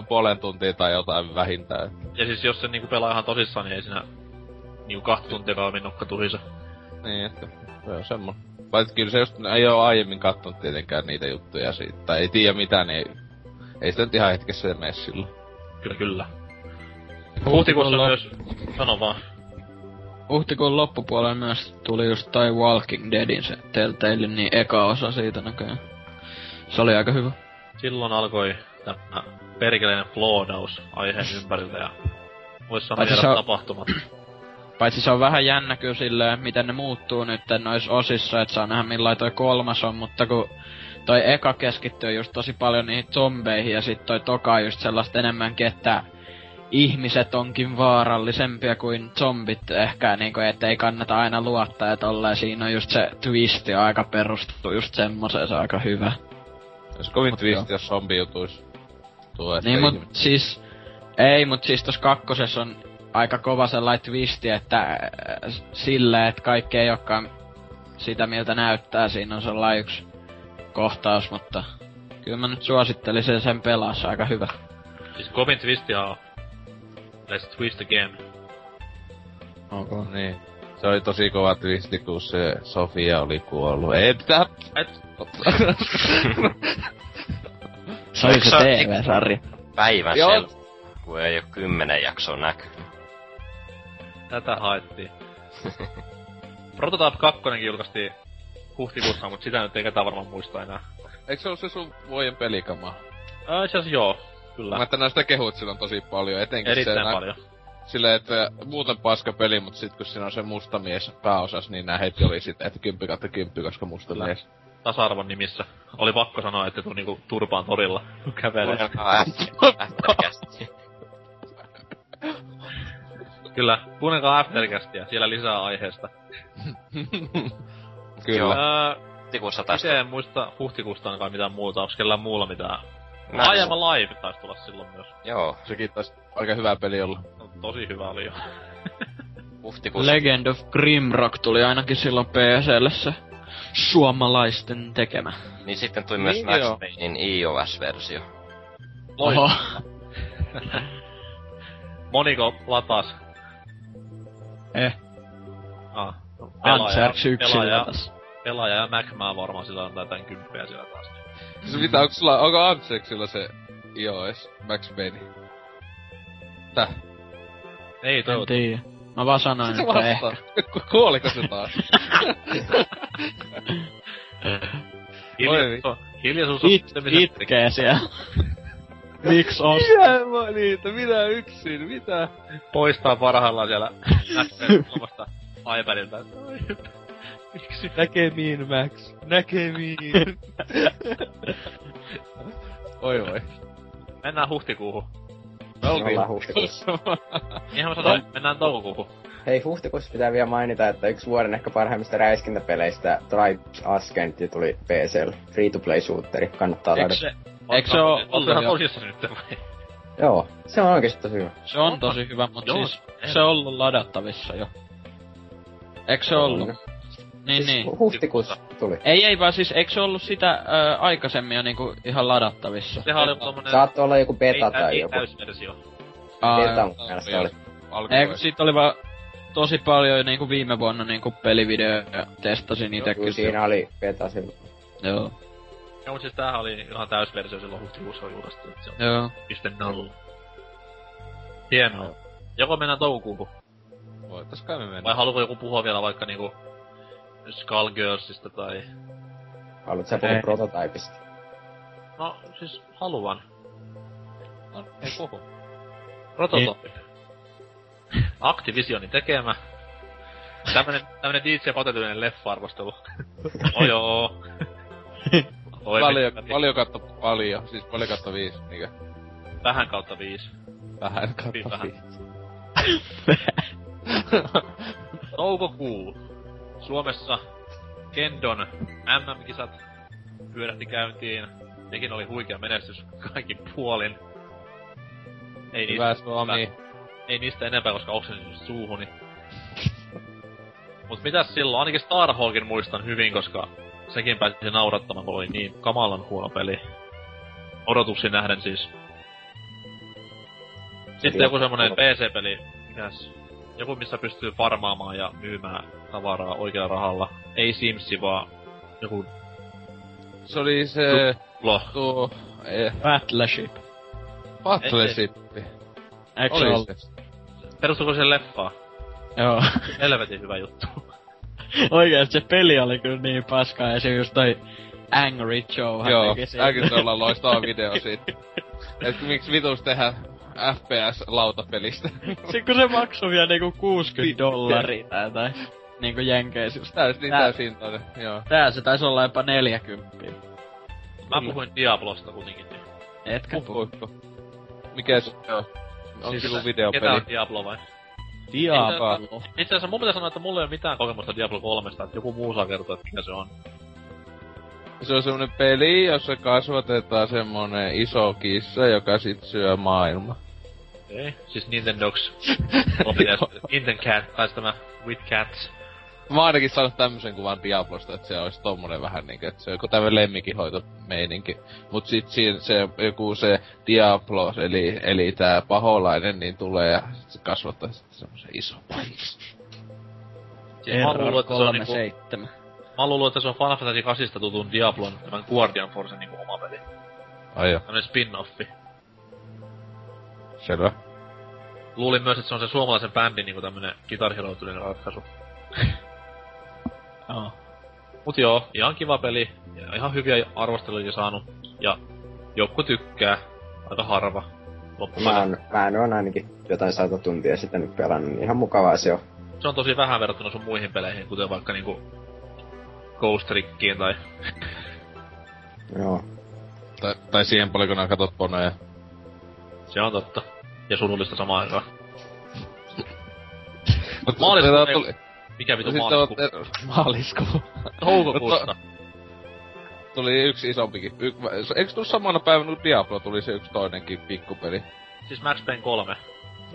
puolen tuntia tai jotain vähintään. Ja siis jos se niinku pelaa ihan tosissaan, niin ei siinä... Niinku 2 tuntia meni nokka tuhisa. Niin, että... Se on semmo. Vaikka kyllä se just ei oo aiemmin kattonut tietenkään niitä juttuja siitä. Tai ei tiedä mitään, niin... Ei sitä nyt ihan hetkessä mene silloin. Kyllä, kyllä. Huhtikuussa myös... Sano vaan. Huhtikuun loppupuolella myös tuli just tai Walking Deadin se Telltalein, niin eka osa siitä näköjään. Se oli aika hyvä. Silloin alkoi tämä perkeleinen floodaus aiheen ympäriltä ja... Vois sanoa vielä tapahtumat. Paitsi se on vähän jännä kyllä silleen, miten ne muuttuu nyt noissa osissa, et saa nähdä millain toi kolmas on, mutta kun... Toi eka keskittyy just tosi paljon niihin zombeihin ja sit toi toka just sellaista enemmänkin, että... Ihmiset onkin vaarallisempia kuin zombit ehkä, niinku ettei kannata aina luottaa ja tolleen. Siinä on just se twisti aika perustettu just semmoseen, se on aika hyvä. Ois kovin mut twisti, jos zombi jutuis. Niin mut siis... Ei, mut siis tos kakkosessa on aika kova sellainen twisti, että... Silleen, että kaikki ei ookaan sitä mieltä näyttää. Siinä on sellainen yksi kohtaus, mutta... Kyllä mä nyt suosittelisin sen pelaa, se on aika hyvä. Siis kovin twistihan on. Let's twist again. Onko niin? Se oli tosi kova twisti, kun se Sofia oli kuollut. Se oli se TV-sarja. Päivän selvä, kun ei oo 10 jaksoa näkynyt. Tätä haettiin. Prototype 2 julkaistiin huhtikuussa, mut sitä nyt ei ketään varmaan muista enää. Eikö se oo se sun vuoden pelikama? Itse asiassa joo. Kyllä. Mä tänään sitä kehut silloin tosi paljon, etenkin erittäin paljon. Silleen, että muuten paska peli, mut sit kun siinä on se musta mies pääosas, niin nää heti oli sit, että 10/10, koska musta mies. Tasa-arvon nimissä. Oli pakko sanoa, että tuu niinku turpaan torilla kävelee. Aftercastia. Kyllä, kuunnelkaa Aftercastia, siellä lisää aiheesta. Kyllä. Huhtikuussa tästä. Itse en muista huhtikuusta ainakaan mitään muuta, onks kellään muulla mitään? Aiemma Live taisi tulla silloin myös. Joo, sekin taisi aika hyvä peli olla. No, tosi hyvä oli jo. Legend of Grimrock tuli ainakin silloin PC:lle se suomalaisten tekemä. Niin sitten tuli myös Max Paynein iOS-versio. Oho. Moniko latas? Andzerx yksin latas. Pelaaja ja Macmaa varmaan sillä antaa tän 10 sillä taas. Siis mitä, onko sulla, onko Andzerxilla se iOS, Max Payne? Täh? Ei toivottavasti. En tiiä. Mä vaan sanoin, että vastaa. Ehkä. Kuoliko se taas? Hiljaisuus on... Itkee siellä. Miksi ostaa? Minä niitä, minä yksin, mitä? Poistaa parhaillaan siellä näppäilystä iPadilta. Miksi? Näkemiin, Max. Näkemiin. Oi voi. Mennään huhtikuuhun. Ollaan huhtikuussa. Niinhän mä sanoin, mennään toukokuuhun. Hei, huhtikuussa pitää vielä mainita, että yksi vuoden ehkä parhaimmista räiskintäpeleistä Tribes Ascent tuli PC:lle. Free-to-play-shooteri, kannattaa laittaa. Eikö se oo... Oletko sä tosissaan nyt vai? Joo, se on oikeesti tosi hyvä. Se on tosi hyvä, mut siis se on ollut ladattavissa jo. Eikö se ollut? Niin, siis niin. Huhtikuussa tuli. Ei vaan siis, eikö se ollut sitä aikaisemmin jo niinku ihan ladattavissa? Sehän oli tommonen... Saatto olla joku beta tai joku. Ei täysversio. Beta mun mielestä oli. Eikö sit oli vaan... Tosi paljon niinku viime vuonna niinku pelivideoja testasin itekin. Siinä oli beta silloin. Joo. Joo, mut siis tämähän oli ihan täysversio silloin huhtikuussa on julkaistu. Joo. 1.0. Hienoa. Joko mennään toukokuuhun? Voitais kai me mennä. Vai haluuko joku puhua vielä vaikka niinku... Skullgirlsista tai... Haluut sä puhua prototypista? No, siis haluan. No, ei puhu. Prototype. Activisionin tekemä. Tämmönen DJ-patetylinen leffa-arvostelu. Ojoo. Paljon kautta paljon. Siis paljon kautta 5, niinkö? Vähän kautta 5. Vähän kautta 5. Toukokuu. Suomessa Kendon MM-kisat pyörähti käyntiin. Nekin oli huikea menestys kaikin puolin. Ei hyvä niistä, Suomi. Ei niistä enempää, koska oksensin suuhuni. Mut mitäs silloin? Ainakin Starhawkin muistan hyvin, koska sekin pääsi naurattamaan, kun oli niin kamalan huono peli. Odotuksiin nähden siis. Sitten joku semmonen PC-peli. Mitäs? Joku, missä pystyy farmaamaan ja myymään tavaraa oikealla rahalla. Ei Simsi, vaan joku... Se oli se... Tuo... Battleship. Battleshippi. Oli se. Perustuko se leffaan? Joo. Helvetin hyvä juttu. Oikeesti se peli oli kyllä niin paskaa, ja se just toi... Angry Joe. Joo, tääkin ollaan loistava video siitä. Et miksi vitus tehdään FPS-lautapelistä. Sitten kun se maksoi vielä niinku $60 tai niinku jenkeisistä. Täysin joo. Tää se taisi olla jopa 40. Mä puhuin Diablosta kuitenkin. Etkä puhuttu. Mikä se on? On silloin videopeli. Ketä on Diablo vai? Diablo. Itse asiassa mun pitää sanoa, että mulla ei oo mitään kokemusta Diablo 3:sta, että joku muu saa kertoa, että mikä se on. Se on semmonen peli, jossa kasvatetaan semmonen iso kissa, joka sit syö maailma. Okei, siis Nintendox. Nintencat, tai tämä With Cats. Mä ainakin saanut tämmösen kuvan Diablosta, että se olisi tommonen vähän niinkö, että se on joku tämmönen lemmikinhoitomeininki. Mut sit siinä se joku se Diablo, eli tää paholainen, niin tulee ja se kasvattaa sit semmosen ison pais. Error 37. Mä luulun, että se on Final Fantasy 8:sta tutun Diablon, tämän Guardian Forcen niinku oma peli. Ai joo. Tämmönen spin-offi. Selvä. Luulin myös, että se on se suomalaisen bändin niinku tämmönen kitarhiroutuinen ratkaisu. Joo. Mut joo, ihan kiva peli. Ja ihan hyviä arvosteluja saanut. Ja joku tykkää. Aika harva. Mä en oo ainakin jotain 100 tuntia sitä nyt pelannut, niin ihan mukavaa se on. Se on tosi vähän verrattuna sun muihin peleihin, kuten vaikka niinku... Ghost Trickiin tai... Joo. Tai siihen polikonaan katot poneja. Se on totta. Ja surullista samaan aikaan. Maaliskuu... Mikä vitu maaliskuu? Maaliskuu. Toukokuusta. Tuli yksi isompikin. Eiks tuu samana päivänä kun Diablo tuli se yksi toinenkin pikkupeli? Siis Max Payne 3.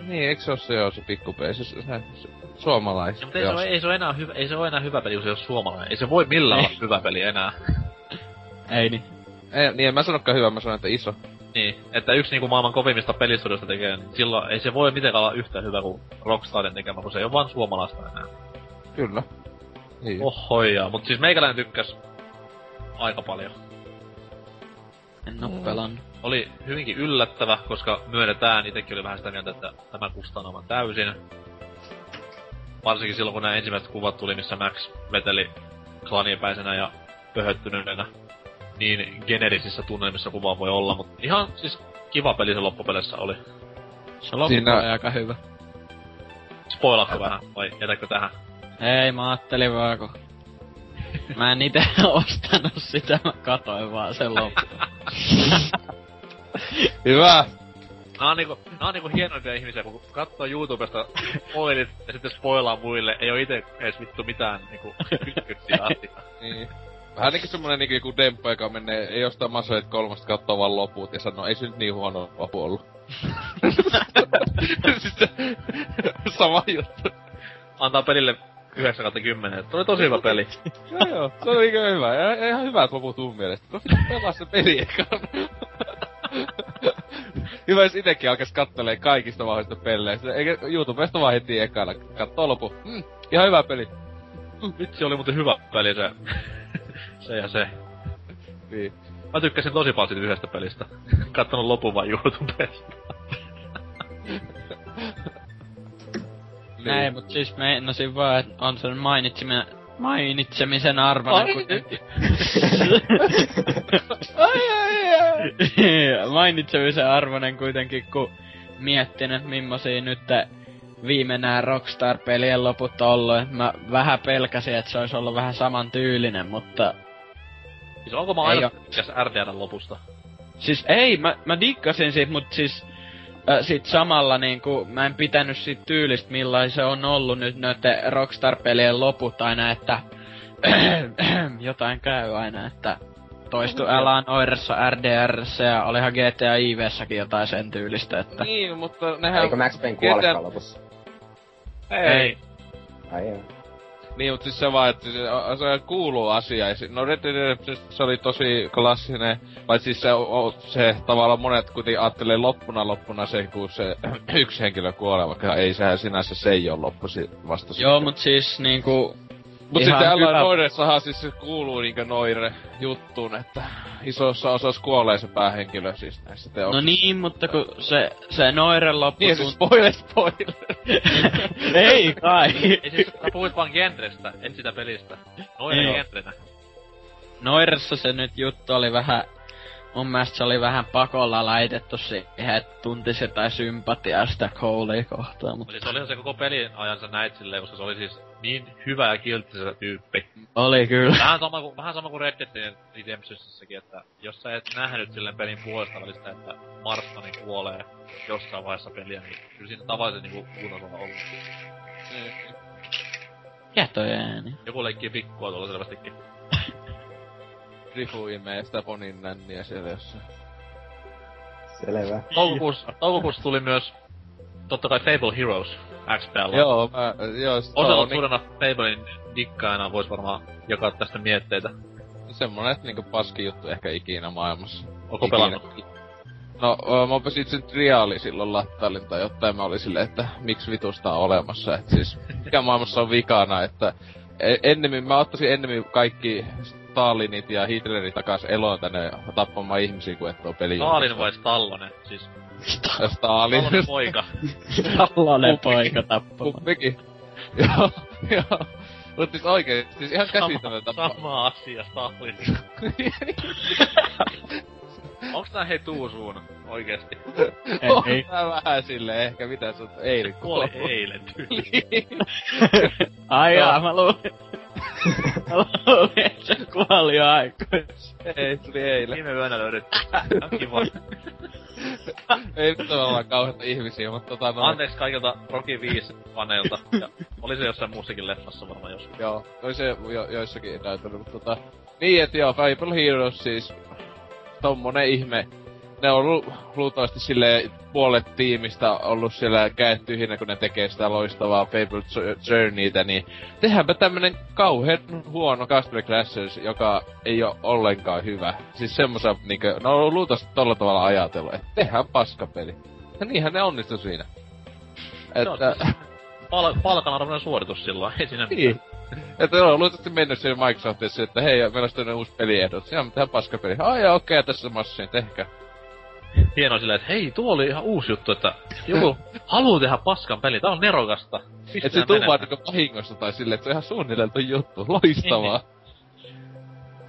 Niin, eiks se oo se, joo, se pikkupeli, se suomalais. Ja, mutta ei se oo enää hyvä peli, kun se oo suomalainen. Ei se voi millään olla hyvä peli enää. Ei niin. Niin, en mä sanokaan hyvä, mä sanon, että iso. Niin, että yksi niinku maailman kovimmista pelistudiosta tekee, niin silloin ei se voi mitenkään olla yhtä hyvä kuin Rockstarin tekemä, kun se ei oo vaan suomalaista enää. Kyllä. Niin. Ohoijaa, mut siis meikäläinen tykkäs aika paljon. En oo pelannut. Oli hyvinkin yllättävä, koska myönnetään, itekin oli vähän sitä mieltä, että tämä kustaa aivan täysin. Varsinkin silloin, kun nämä ensimmäiset kuvat tuli, missä Max veteli klanipäisenä ja pöhöttyneenä. Niin generisissä tunnelmissa kuva voi olla, mutta ihan siis kiva peli se loppupeleissä oli. Se loppupeli oli aika hyvä. Spoilatko vähän vai jätätkö tähän? Ei, mä ajattelin vaan kun... Mä en ite ostanut sitä, mä katoin vaan sen loppuun. Hyvä! Nää on niinku hienoja ihmisiä, kun kattoo YouTubesta spoilit ja sitten spoilaa muille, ei oo ite ees vittu mitään niinku kytkyksiä asiaa. Niin. Vähän niinkin semmonen niinku joku demppa, joka menee, ei ostaa Masoet 3, kattoo vaan loput ja sanoo, ei se nyt niin huono vapu ollu. Sitten sama juttu. Antaa pelille 9/10, että oli tosi hyvä peli. Joo, se oli ihan hyvä. Ja ihan hyvä, että loput mun mielestä. No pitää pelaa se peli ekaan. Hyvä, jos itekin alkais kattelee kaikista vahvista pelleistä. Eikä YouTubesta vaan heti ekana kattoo lopu. Ihan hyvä peli. Vitsi, oli muuten hyvä peli se. Se ja se. Niin. Mä tykkäsin tosi paljon siitä yhdestä pelistä. Kattonut lopun vaan YouTubesta. Niin. Näin, mut siis mä ennosin vaan, et on sen mainitsemisen arvoinen, kun... Mainitsemisen arvoinen kuitenkin, kun miettin, et mimmosia nyt viime nää Rockstar-pelien loput on ollu, et mä vähän pelkäsin, et se ois ollu vähän samantyylinen, mutta... Siis onko mä aina tykkäs RDR:n lopusta? Siis ei, mä diggasin siitä, mut siis... Sit samalla niinku, mä en pitänyt siitä tyylistä millain se on ollut nyt noitten Rockstar-pelien loput aina, että jotain käy aina, että toistu Alan Oiressa, RDR:ssä ja olihan GTA IV:ssäkin jotain sen tyylistä, että... Niin, mutta nehän... Eikö Max Payne kuolekaan lopussa? Ei. Ai ei. Niin, mut siis se vaan, että se kuuluu asia. No Red Dead Redemption oli tosi klassinen, vai siis se tavallaan monet kuitenkin ajattelee loppuna se, kun se yksi henkilö kuolee, vaikka ei sehän sinänsä se ei oo loppu vasta. Joo, mut siis niinku... Mut sitten Alan Noiresahan siis se kuuluu niinkö Noire juttuun, että isossa osassa kuolee se päähenkilö siis näissä teoksissa. No niin, mutta kun se Noiren loppu... Niin siis spoiler! Ei kai! Ei siis, sä puhuit vaan genrestä, en sitä pelistä. Noire genrenä. Noiressa se nyt juttu oli vähän... Mun mielestä se oli vähän pakolla laitettu siihen, et tunti se tai sympatiaa sitä Colea kohtaan, mutta... Siis olihan se koko pelin ajansa näit silleen, koska se oli siis niin hyvä ja kiltti se tyyppi. Oli kyllä. Vähän sama kuin Red Dead Redemptionissäkin, että jos sä et nähnyt silleen pelin puolesta välistä, että Marstani kuolee jossain vaiheessa peliä, niin kyllä siinä tavallisesti niinku kuunnella ollut. Jätöjä ääni. Joku leikkii pikkua tuolla selvästikin. Drifu imee sitä ponin nänniä siellä jossain. Selvä. Toukokuussa tuli myös, tottakai Fable Heroes XP:llä. Joo, Oselotti suurena Fablein dikkaina vois varmaan jakaa tästä mietteitä. Semmonen niinku paski juttu ehkä ikinä maailmassa. Onko pelannut? No, mä opesin sen triaali silloin lattailin tai jotain, mä olin silleen, että miksi vitusta on olemassa, et siis mikä maailmassa on vikana, että mä ottaisin ennemmin kaikki Stalinit ja Hitlerit takas eloon tänne tappamaan ihmisiä, kun et oo peli. Stalin vai Stallone? Siis... Stalin. Stallone poika. Stallone poika tappamaan. Kuppikin. Joo. Mut siis oikein, siis ihan käsittämätöntä tappaa. Sama asia, Stalin. Onks nää hei tuusuun oikeesti? Ei. Tää vähän silleen ehkä, mitä sä oot eilen kuollut. Kuoli eilen tyyliin. Ai jaa, mä luulin. Mä luulin, et sä kuoli jo aikuis. Ei, tuli eilen. Viime yönä löydetty. On kiva. Ei nyt ollaan kauheita ihmisiä, mutta Anteeksi kaikilta Rocky 5 -faneilta. Ja oli se jossain muussakin leffassa varmaan joskus. Joo, oli se joissakin näytellyt, mutta Niin, et joo, Fable Heroes siis... Tommonen ihme. Ne on luultavasti silleen puolet tiimistä ollut siellä käet tyhjinä, kun ne tekee sitä loistavaa Fable Journeytä, niin tehdäänpä tämmönen kauhean huono Customer Clashers, joka ei oo ollenkaan hyvä. Siis semmosa niinkö, ne on ollut luultavasti tolla tavalla ajatellut, että tehdään paskapeli. Ja niinhän ne onnistu siinä. Että... Palkan arvoinen suoritus silloin, ei siinä niin. Mitään. Että ne on luultavasti mennyt siellä Microsoftissa, että hei, meillä on tämmönen uusi peliehdot. Siinä me tehdään paskapeli. Aijaa, okei, tässä on massiin, tehkää. Hienoa silleen, että hei, tuo oli ihan uusi juttu, että joku haluu tehdä paskan peli, tää on nerokasta. Pistään et se tumpaa niinku vahingosta tai silleen, että se on ihan suunnilleen tuo juttu. Loistavaa.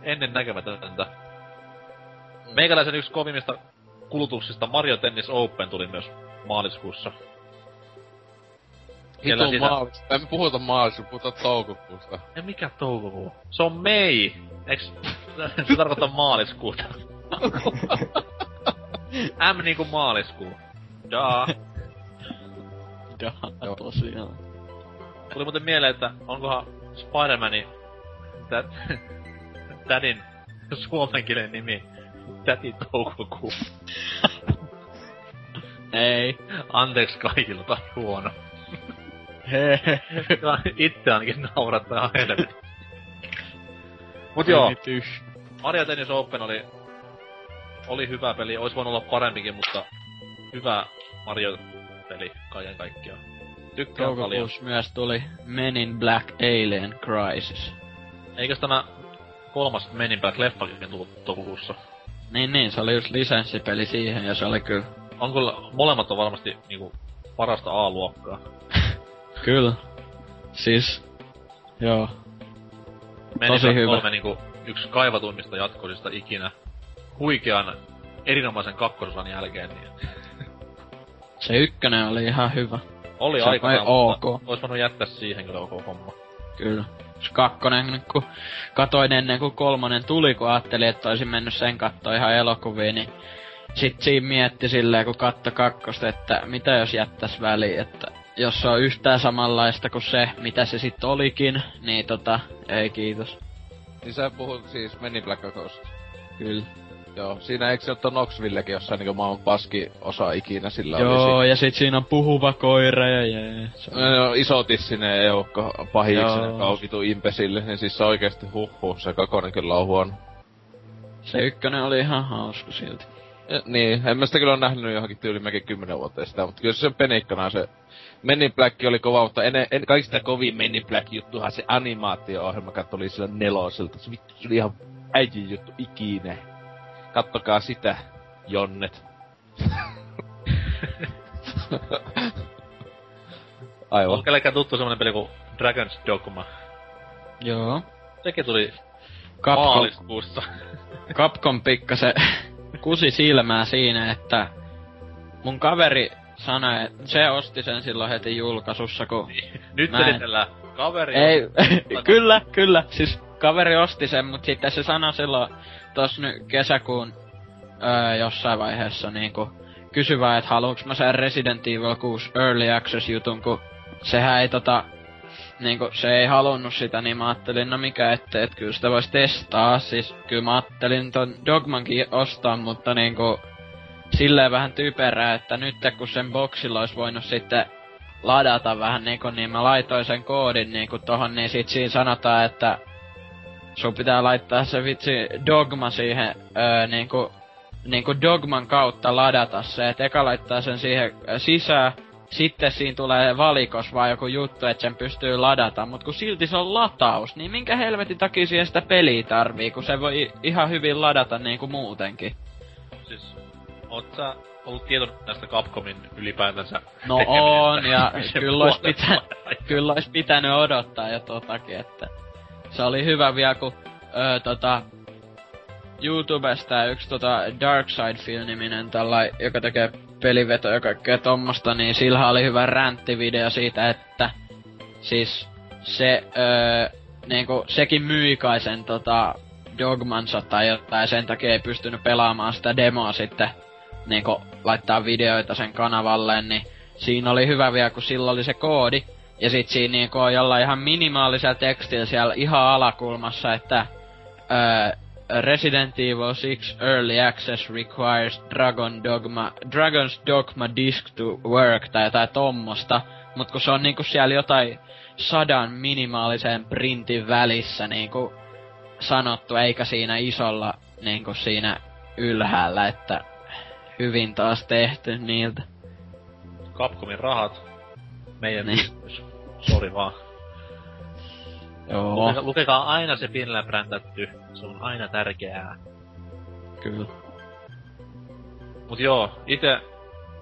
Ennen näkemätöntä. Meikäläisen yksi kovimmista kulutuksista Mario Tennis Open tuli myös maaliskuussa. Hito siinä... maaliskuusta. Emme puhuta maaliskuusta, puhuta toukokuusta. Ja mikä toukokuu? Se on mei! Eiks se tarkoittaa maaliskuuta? M niinku maaliskuu. Jaa. Jaa, tosiaan. Tuli muuten mieleen, että onkohan Spider-Manin tädin suomenkielen nimi Täti Toukokuu. Ei. Anteeksi kaikilla, tai huono. Hee. Itse ainakin naurattaa ihan helvetin. Mut joo. Mario Tennis Open oli hyvä peli, ois voinut olla parempikin, mutta hyvä Mario-peli kaiken kaikkiaan. Tykkään paljon. Toukokuussa myös tuli Men in Black Alien Crisis. Eikös tämä kolmas Men in Black -leffakin tullut toukokuussa? Niin, se oli just lisenssipeli siihen ja se oli kyllä... On kyllä, molemmat on varmasti niinku parasta A-luokkaa. Kyllä. Siis... Joo. Men in Black 3 niinku yks kaivatuimmista jatkoisista ikinä. Huikean erinomaisen kakkososan jälkeen, niin... Se ykkönen oli ihan hyvä. Oli aikanaan, mutta OK. Ois voinut jättää siihen kyllä OK homma. Kyllä. Kakkonen, kun katoin ennen kuin kolmonen tuli, kun ajattelin, että olisin mennyt sen kattoo ihan elokuviin, niin sit siinä mietti silleen, kun katto kakkosta, että mitä jos jättäis väliin, että jos se on yhtään samanlaista kuin se, mitä se sit olikin, niin ei kiitos. Niin sä puhut siis Men in Black -kakosta. Kyllä. Joo, siinä eikö se ottaa Knoxvillekin jossain niinku maailman paski osa ikinä sillä oli. Joo, ja sit siinä on puhuva koira ja jee. No isotissinen eukko pahiksinen kaukitu impesille, niin siis se oikeesti huhhuh, se kakonen kyllä on huono. Se ykkönen oli ihan hauska silti. Ja, niin, en mä sitä kyllä oo nähny johonkin tyyli mekin 10 vuotta sitä, mutta kyllä se penikkana se Men in Black oli kova, mutta kaikista kovin Men in Black -juttuhan se animaatio-ohjelma oli sillä neloselta, se vittu oli ihan äijin juttu ikinä. Kattokaa sitä, jonnet. Aivan. On kellekään tuttu semmonen peli kuin Dragon's Dogma. Joo. Sekin tuli maaliskuussa. Capcom pikkasen kusi silmää siinä, että mun kaveri sanoi, että se osti sen silloin heti julkaisussa, kun... Nyt editellään. Kaveri ei, kyllä. Siis kaveri osti sen, mut sitten se sanoi silloin... Tos nyt kesäkuun jossain vaiheessa niinku kysy vaan, et haluuks mä sen Resident Evil 6 Early Access -jutun, kun sehän ei niinku se ei halunnut sitä, niin mä ajattelin, no mikä ettei, et kyllä sitä vois testaa, siis kyllä mä ajattelin ton Dogmankin ostaa, mutta niinku silleen vähän typerää, että nyt kun sen boksilla ois voinut sitten ladata vähän niinku, niin mä laitoin sen koodin niinku tohon, niin sit siinä sanotaan, että sun pitää laittaa se vitsi Dogma siihen, niinku Dogman kautta ladata se, et eka laittaa sen siihen sisään, sitten siinä tulee valikos vaan joku juttu, et sen pystyy ladata, mut kun silti se on lataus, niin minkä helvetin takia siihen sitä peliä tarvii, kun se voi ihan hyvin ladata niinku muutenkin. Siis, oot sä ollut tietoinen tästä Capcomin ylipäätänsä? No on, ja kyllä ois pitänyt odottaa jo totakin, että... Se oli hyvä vielä, kun YouTubesta yksi Dark Side Film-niminen tällai, joka tekee pelivetoja ja kaikkea tommosta, niin sillähän oli hyvä ränttivideo siitä, että siis se niinku sekin myi kai sen Dogmansa tai jotain, sen takia ei pystynyt pelaamaan sitä demoa sitten niinku laittaa videoita sen kanavalle, niin siinä oli hyvä vielä, kun sillä oli se koodi. Ja sit siinä niinku on jollain ihan minimaalisella tekstillä siellä ihan alakulmassa, että Resident Evil 6 Early Access requires Dragon's Dogma disk to work tai jotain tommosta. Mut kun se on niinku siellä jotain 100 minimaalisen printin välissä niinku sanottu, eikä siinä isolla niinku siinä ylhäällä, että hyvin taas tehty niiltä. Capcomin rahat. Meidän yhdys. Sori vaan. Joo. Lukekaa aina se pienellä bräntätty. Se on aina tärkeää. Kyllä. Mut joo, ite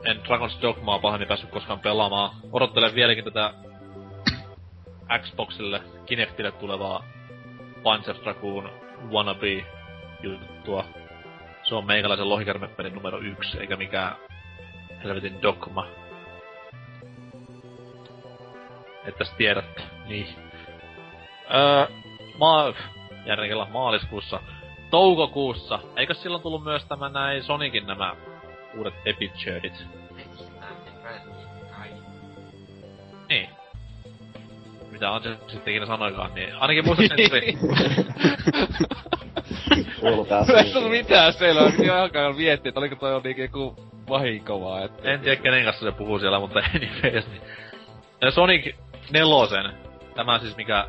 en Dragon's Dogmaa pahemmin päässyt koskaan pelaamaan. Odottelen vieläkin tätä Xboxille, Kinectille tulevaa Panzer Dragoon wannabe juttua. Se on meikäläisen lohikärmepelin numero 1, eikä mikään helvetin dogma. Että sä tiedätte, niin. Maaliskuussa. Toukokuussa. Eikö silloin tullut myös tämä näin Sonicin nämä uudet Epic Journeyt? Niin. Mitä Andzerx sitten ikinä sanoikaan, niin ainakin muistaakseni... Mä en tullu mitään selvää, piti alkaa miettiä, että oliko toi niinkin joku vahinko vaan, että... En tiedä kenen kanssa se puhuu siellä, mutta anyways, niin... Sonic 4, tämä siis mikä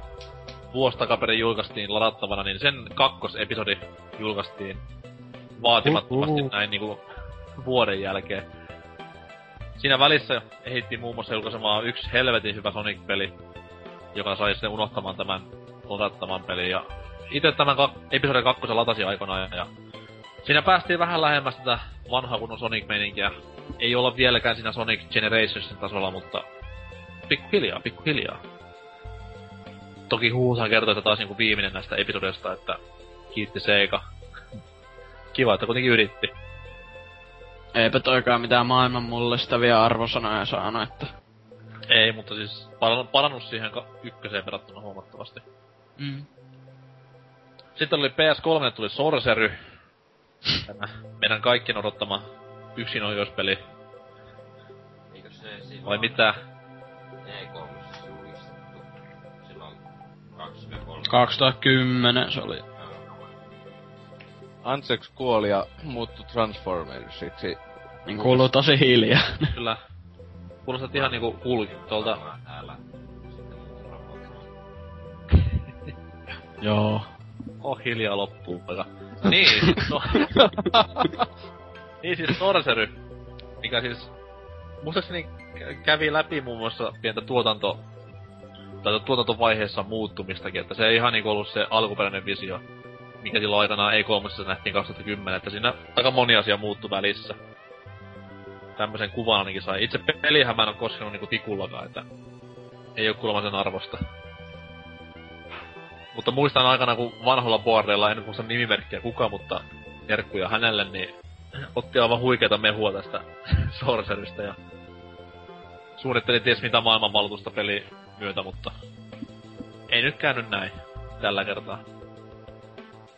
vuosi takaperin julkaistiin ladattavana, niin sen kakkosepisodi julkaistiin vaatimattomasti näin niinku vuoden jälkeen. Siinä välissä ehittiin muun muassa julkaisemaan yksi helvetin hyvä Sonic-peli, joka sai sitten unohtamaan tämän ladattavan pelin. Ja itse tämän episodin kakkosen latasin aikanaan ja siinä päästiin vähän lähemmäs tätä vanhaa kunnon Sonic-meininkiä. Ei olla vieläkään siinä Sonic Generationsin tasolla, mutta pikkuhiljaa, pikkuhiljaa. Toki huuhan kertoi, että taas niinku viimeinen näistä episodista, että kiitti Sega. Kiva, että kuitenkin yritti. Eipä toikaan mitään maailman mullistavia arvosanoja saanu, että... Ei, mutta siis parannus siihen ykköseen verrattuna huomattavasti. Mm. Sitten oli PS3, tuli Sorcery. Tämä meidän kaikkien odottama yksinoikeuspeli. Eikö se siinä... Vai mitä? E3 julistettu. Silloin 2010 se oli. Andzerx kuoli ja muuttui Transformersiksi. Niin kuuluu tosi hiljaa. Kyllä. Kuulostat ihan niinku tuolta. Joo. Oh, hiljaa loppuu poika. Niin. Niin siis Sorcery, mikä siis muistaakseni kävi läpi muun muassa pientä tuotantovaiheessa muuttumistakin, että se ei ihan niinku ollut se alkuperäinen visio, mikä silloin aikanaan E3 nähtiin 2010, että siinä aika moni asia muuttui välissä. Tämmösen kuvan ainakin sai. Itse peliähän mä en oo koskenut niinku tikullakaan, että ei oo kuulemma sen arvosta. Mutta muistan aikana, kun vanholla boardeilla, en muista nimimerkkiä kukaan, mutta terkkuja hänelle, niin otti aivan huikeeta mehua tästä Sorcerystä ja suunnitteli ties mitä maailmanvaltuusta peli myötä, mutta ei nyt käynyt näin tällä kertaa.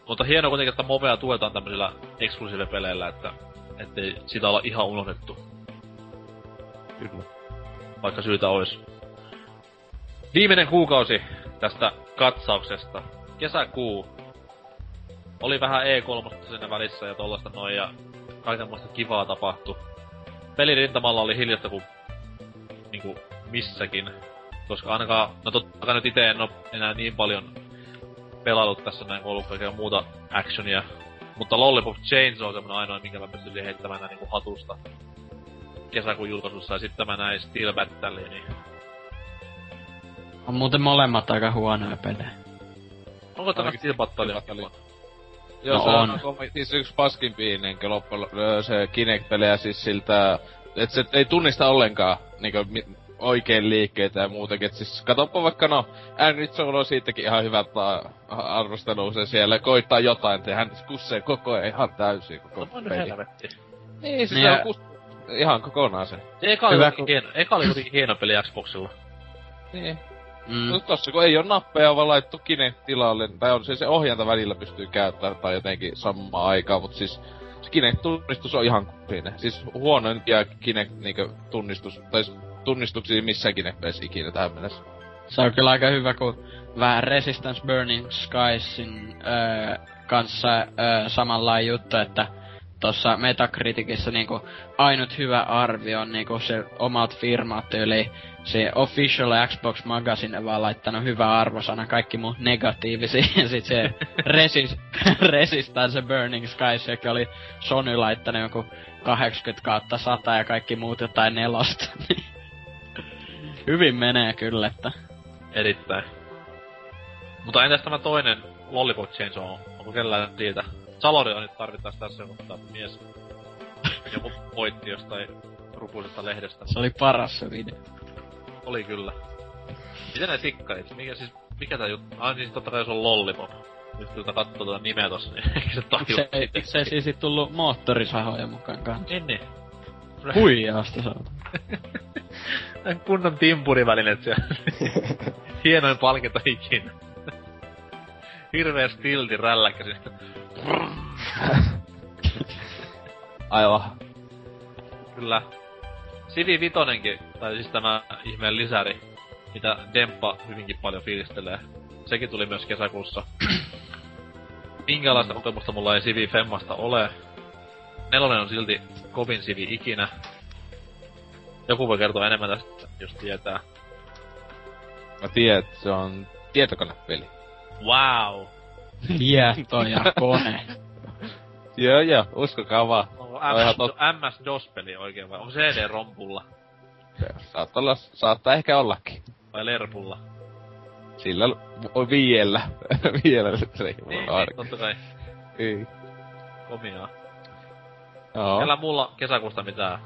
Mutta hienoa kuitenkin, että Movea tuetaan tämmöisillä exclusive-peleillä, että ettei sitä olla ihan unohdettu. Kyllä. Vaikka syytä ois. Viimeinen kuukausi tästä katsauksesta. Kesäkuu. Oli vähän E3 siinä välissä ja tollaista noin ja kaikenmoista kivaa tapahtui. Pelirintamalla oli hiljasta kuin niinku missäkin. Koska ainakaan, no totta kai nyt ite en oo enää niin paljon pelailut tässä näin, kun ollut kaikkea muuta actionia. Mutta Lollipop Chains on semmonen ainoa, minkä mä pystyn heittämään näin niinku hatusta kesäkuun julkaisussa, ja sitten mä näin Steel Battaliin, niin... On muuten molemmat aika huonoja pelejä. Onko tämä Steel Battaliin? Joo, no se on. Siis yks paskimpii niinkö loppujen se Kinect-pelejä siis siltä... Et se ei tunnista ollenkaan niinkö oikein liikkeitä ja muutenkin, et siis katoppa vaikka no... Nyt se on siitäkin ihan hyvä arvostelu se siellä, koittaa jotain, että hän kussee koko ajan ihan täysin koko peli. No helvetti. Niin, siis on ihan kokonaan se. Eka oli kuitenkin hieno peli Xboxilla. Niin. Mm. No tossa kun ei oo nappeja vaan laittu Kinect tilalle, tai on se ohjainta välillä pystyy käyttämään tai jotenkin samaa aikaa, mut siis... Se Kinect-tunnistus on ihan kuppinen. Siis huonoimpia Kinect-tunnistus, tai tunnistuksia missään Kinect-pelissä ikinä tähän mennessä. Se on kyllä aika hyvä, kun vähän Resistance Burning Skiesin kanssa samanlainen juttu, että tuossa Metacriticissa niinku ainut hyvä arvio on niinku se omat firmat, eli se Official Xbox Magazine vaan laittanut hyvä arvosana, kaikki mun negatiivisia, ja sit se Resistance Burning Skies, joka oli Sony laittanut joku 80/100 ja kaikki muut jotain 4. Hyvin menee kyllä, että... Erittäin. Mutta entäs tämä toinen Lollipop Chainsaw on? Onko kellään siitä? Saloria nyt tarvittaisi tässä, mutta mies joku voitti jostain rupuisesta lehdestä. Se oli paras se video. Oli kyllä. Miten ne tikkarit? Mikä tää juttu? Ai siis tottakai jos on Lollipop. Nyt tuota kattoo tuota nimeä tossa, niin eikä se tajuu. Miksei siis sit tullu moottorisahoja mukaan kanssa? Niin. Huijaasta saatu. Näin kunnon timpurivälineet siellä. Hienoin palkinto ikinä. Hirveä stilti rälläkkä siitä. Aivan. Kyllä. Sivi Vitonenkin, tai siis tämä ihmeen lisäri, mitä Demppa hyvinkin paljon fiilistelee. Sekin tuli myös kesäkuussa. Minkälaista kokemusta mulla ei Sivi Femmasta ole. Nelonen on silti kovin Sivi ikinä. Joku voi kertoa enemmän tästä, jos tietää. Mä tiedän, että se on tietokonepeli. Wow! Tietojakone. Joo, uskokaa vaan. Onko MS-DOS-peli oikein vai? Onko CD-rompulla? Saattaa ehkä ollakin. Vai lerpulla? Sillä on viiellä. Viiellä se ei ole arki. Totta kai. Komiaa. Joo. Älä mulla kesäkuusta mitään.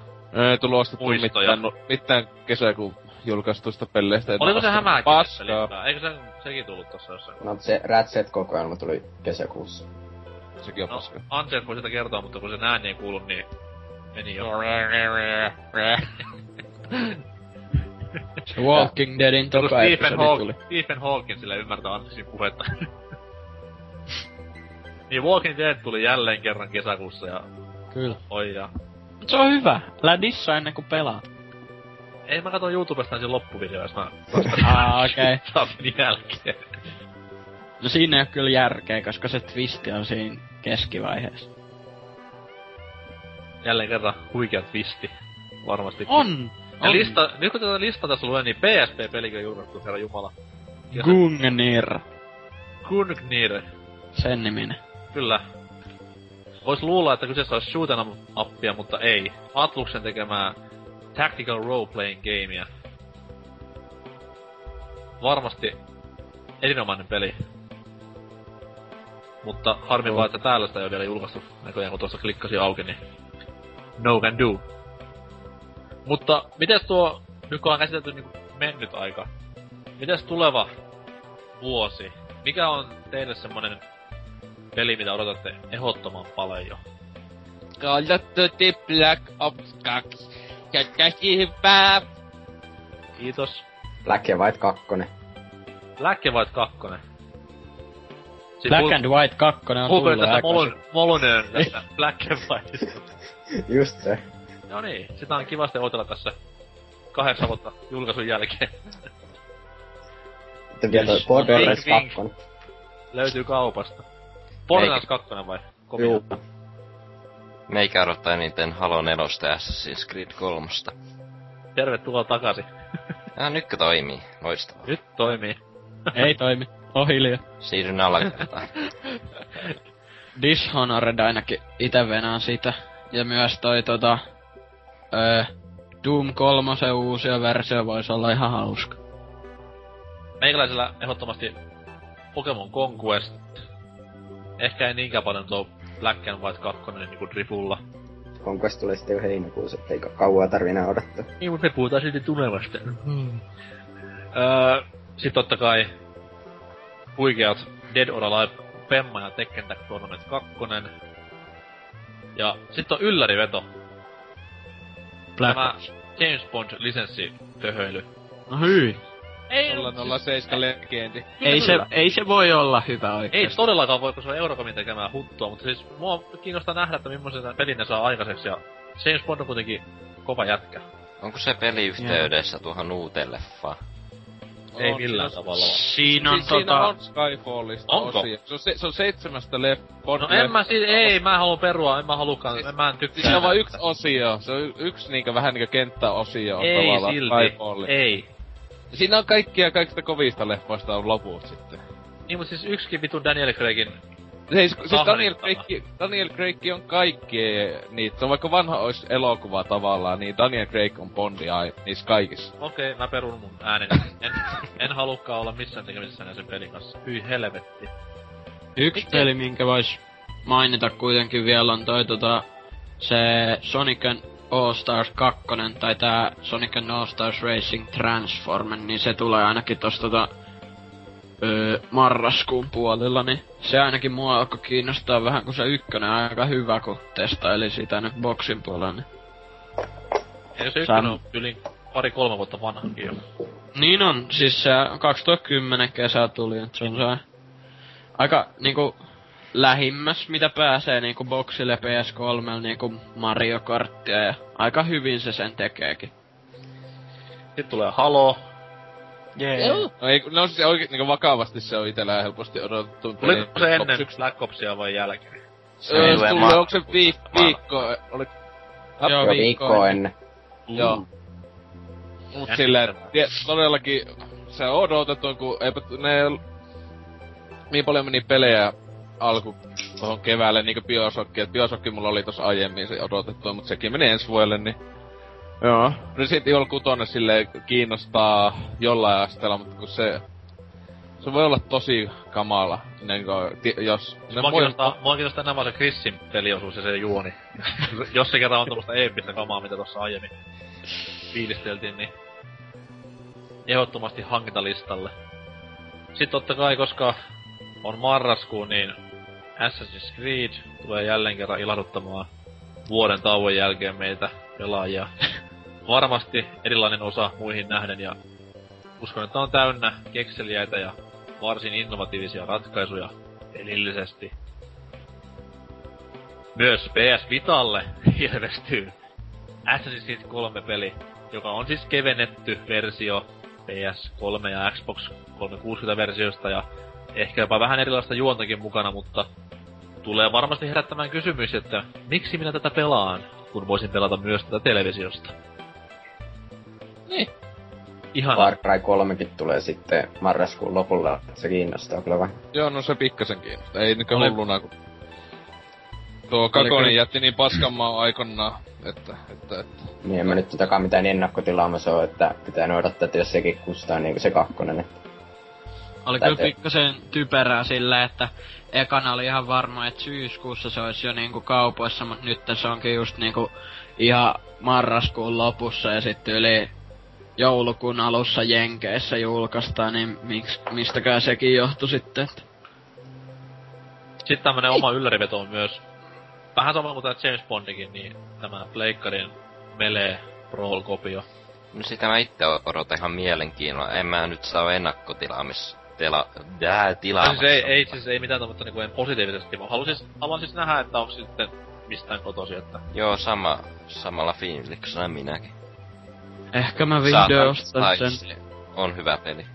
Ei tullu ostettu mitään kesäkuun julkaistuista pelleistä. Oliko se hämähäkkiä? Eikö sekin tullut tossa jossain? No se Ratchet kokoelma tuli kesäkuussa. Sekin on paska. Andzerx voi sitä kertoa, mutta kun sen ääni ei kuulu, niin meni jo. Walking Deadin toka episodi tuli. Stephen Hawking sille ymmärtää Andzerxin puhetta. Niin Walking Dead tuli jälleen kerran kesäkuussa ja... Kyllä. Oi ja... Se on hyvä. Älä dissaa ennen kuin pelaat. Ei, mä katon YouTubestaan sen loppuvideo, jos mä... okei. Saapin jälkeen. No siinä ei oo kyllä järkeä, koska se twisti on siinä keskivaiheessa. Jälleen kerran huikea twisti. Varmasti. On! Ja lista... Nyt kun tätä listaa tässä luen, niin PSP-pelikin on julkaistu, herra jumala. Gungnir. Gungnir. Sen niminen. Kyllä. Vois luulla, että kyseessä olisi shoot 'em upia, mutta ei. Atluksen tekemää tactical role-playing gameia. Varmasti erinomainen peli. Mutta harmi vaan, että täällä sitä ei ole vielä julkaistu. Näköjään kun tuossa klikkasin auki, niin no can do. Mutta mites tuo, nyt kun on käsitelty niin mennyt aika, mites tuleva vuosi? Mikä on teille semmonen peli, mitä odotatte ehdottoman paljon? Call of Duty Black Ops 2. Jätkäsi hyvää! Kiitos. Black and White 2. Black and White 2. Siis Black and White 2 on tullut aikaisen. Puhuin tästä Moloneen tästä Black and Whiteista. Just se. No niin, sitä on kivasti odotella tässä 8 vuotta julkaisun jälkeen. Sitten vielä toi Borderlands 2. Löytyy kaupasta. Borderlands 2 vai? Juu. Meikä odottaa eniten Halo 4:stä ja Assassin's Creed 3:sta. Tervetuloa takaisin. Nytkö toimii? Loistavaa. Nyt toimii. Ei toimi. On hiljaa. Siirryn alakertaan. Dishonored ainakin ite venään sitä. Ja myös toi Doom 3:n uusia versio vois olla ihan hauska. Meikäläisellä ehdottomasti Pokemon Conquest. Ehkä ei niinkään paljon tuo Black and White 2 niinku Drifulla. Conquest tulee sitten jo heinäkuussa, ettei kauaa tarvii enää odottaa. Niin, mut me puhutaan silti tulevasta. Sit tottakai huikeat Dead or Alive, Pemma ja Tekken Tag Tournament 2. Ja sit on ylläriveto. Tämä James Bond lisenssipöhöily. No hyi. Ei 007 legendi. Ei se voi olla hyvä oikeesti. Ei todellakaan voi, kun se on Eurocomin tekemää huttua, mutta siis mua kiinnostaa nähdä, että millaisen pelin ne saa aikaiseksi ja James Bond on kuitenkin kova jätkä. Onko se peli yhteydessä tuohon uuteen leffaan? Ei millään tavalla. Siinä on Skyfallista osia. Se on 7 Bond. No en mä siis, ei mä haluu perua, en mä halukaan, siis, mä en tykkää. Siis se on vaan yksi osio, se on yksi niinkö vähän niinkö kenttäosio on tavallaan Skyfallista. Ei. Siinä on kaikista kovista leffoista on loput sitten. Niin, mut siis yksikin vitun Daniel Craigin... Siis Daniel Craig on kaikkea niitä. Se on vaikka vanha ois elokuva tavallaan, niin Daniel Craig on Bondi niissä kaikissa. Okei, mä perun mun äänen. En halukkaan olla missään tekemisessä näin sen pelin kanssa. Hyi helvetti. Yksi peli, minkä vois mainita kuitenkin vielä on toi se Sonic All-Stars 2, tai tää Sonic and All-Stars Racing Transformer, niin se tulee ainakin tosta marraskuun puolella, niin se ainakin mua alkoi kiinnostaa vähän, kun se ykkönen on aika hyvä, kun testaili sitä nyt boksin puolella, niin. Ja se ykkönen on yli 2-3 vuotta vanhankin jo. Niin on, siis se 2010 kesä tuli, että se on se aika niinku lähimmäs, mitä pääsee niinku boksille PS3 niinku Mario Karttia, ja aika hyvin se sen tekeekin. Sitten tulee Halo. Jee. Yeah. No siis oikein niinku vakavasti se on itellään helposti odotettu. Oliko se ennen Black Opsia vai jälkeen? Se tuli, onko se viikko? Oliko? Joo, viikko ennen. Joo. Mut silleen, todellakin se on odotettu, kun eipä ne... Niin paljon meni pelejä alku tohon keväälle, niinku Biosokki. Et Biosokki mulla oli tossa aiemmin se odotettu, mut sekin meni ensi vuodelle, niin... Joo. No sit Evil 6 silleen kiinnostaa jollain asteella, mutta kun se... Se voi olla tosi kamala, niinku, jos... Mua kiinnostaa enää vaan se Chrissin peliosuus ja se juoni. Jos se kerran on tommoista eeppistä kamaa, mitä tossa aiemmin fiilisteltiin, niin... Ehdottomasti hankintalistalle. Sit tottakai, koska on marraskuu, niin... Assassin's Creed tulee jälleen kerran ilahduttamaan vuoden tauon jälkeen meitä pelaajia. Varmasti erilainen osa muihin nähden, ja... Uskon, että on täynnä kekseliäitä ja varsin innovatiivisia ratkaisuja pelillisesti. Myös PS Vitalle ilmestyy Assassin's Creed 3-peli, joka on siis kevennetty versio PS3 ja Xbox 360-versiosta, ja ehkä jopa vähän erilaista juontakin mukana, mutta tulee varmasti herättämään kysymys, että miksi minä tätä pelaan, kun voisin pelata myös tätä televisiosta. Niin. Ihana. Far Cry 3kin tulee sitten marraskuun lopulla, se kiinnostaa kyllä vähän. Joo, no se pikkasen kiinnostaa, ei niinkö hulluna, kun... Tuo Kakonen jätti niin paskanmaa aikoinaan, että... Niin, en mä nyt totakaan mitään ennakkotilaamassa oo, että pitää odottaa, että jos sekin kustaa niinku se kakkonen, että... Oli kyllä pikkasen typerää sillä, että ekana oli ihan varma, että syyskuussa se olisi jo niinku kaupoissa, mut nyt se onkin just niinku ihan marraskuun lopussa ja sitten yli... joulukuun alussa Jenkeissä julkaistaan, niin mistäkään sekin johtui sitten, että... Sitten tämmönen oma ylläriveto on myös... Vähän sama kuin tää James Bondikin, niin tämä pleikkarin Melee Brawl-kopio. No sitä mä itse odotan ihan mielenkiinnolla. En mä nyt saa ennakkotilaamissa... tilaamassa. Siis ei mitään tommoista niinku en positiivisesti, vaan haluan siis nähdä, että onko sitten mistään kotosi, että... Joo, samalla fiiliksellä minäkin. Ehkä mä vihdoin ostan sen. Se on hyvä peli.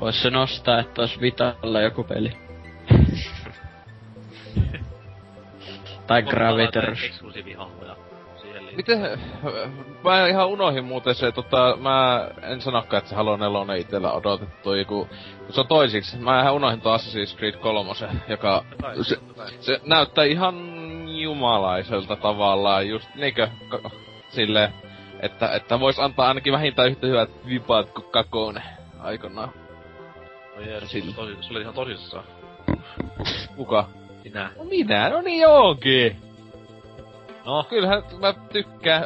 Vois se nostaa, että ois Vitalla joku peli. Tai Graviters. Miten... Mä ihan unohin muuten se, mä en sanokaan, että se Halo 4 itellä odotettu, kun se on toisiksi. Mä ihan unohin tuon Assassin's Creed 3, joka... Se näyttää ihan jumalaiselta tavallaan, just niinkö silleen... Että vois antaa ainakin vähintään yhtä hyvät vipaat kuin Kakone aikanaan. No jees, se oli ihan tosissaan. Kuka? Sinä. No minä, no niin johonkin! No. Kyllähän mä tykkään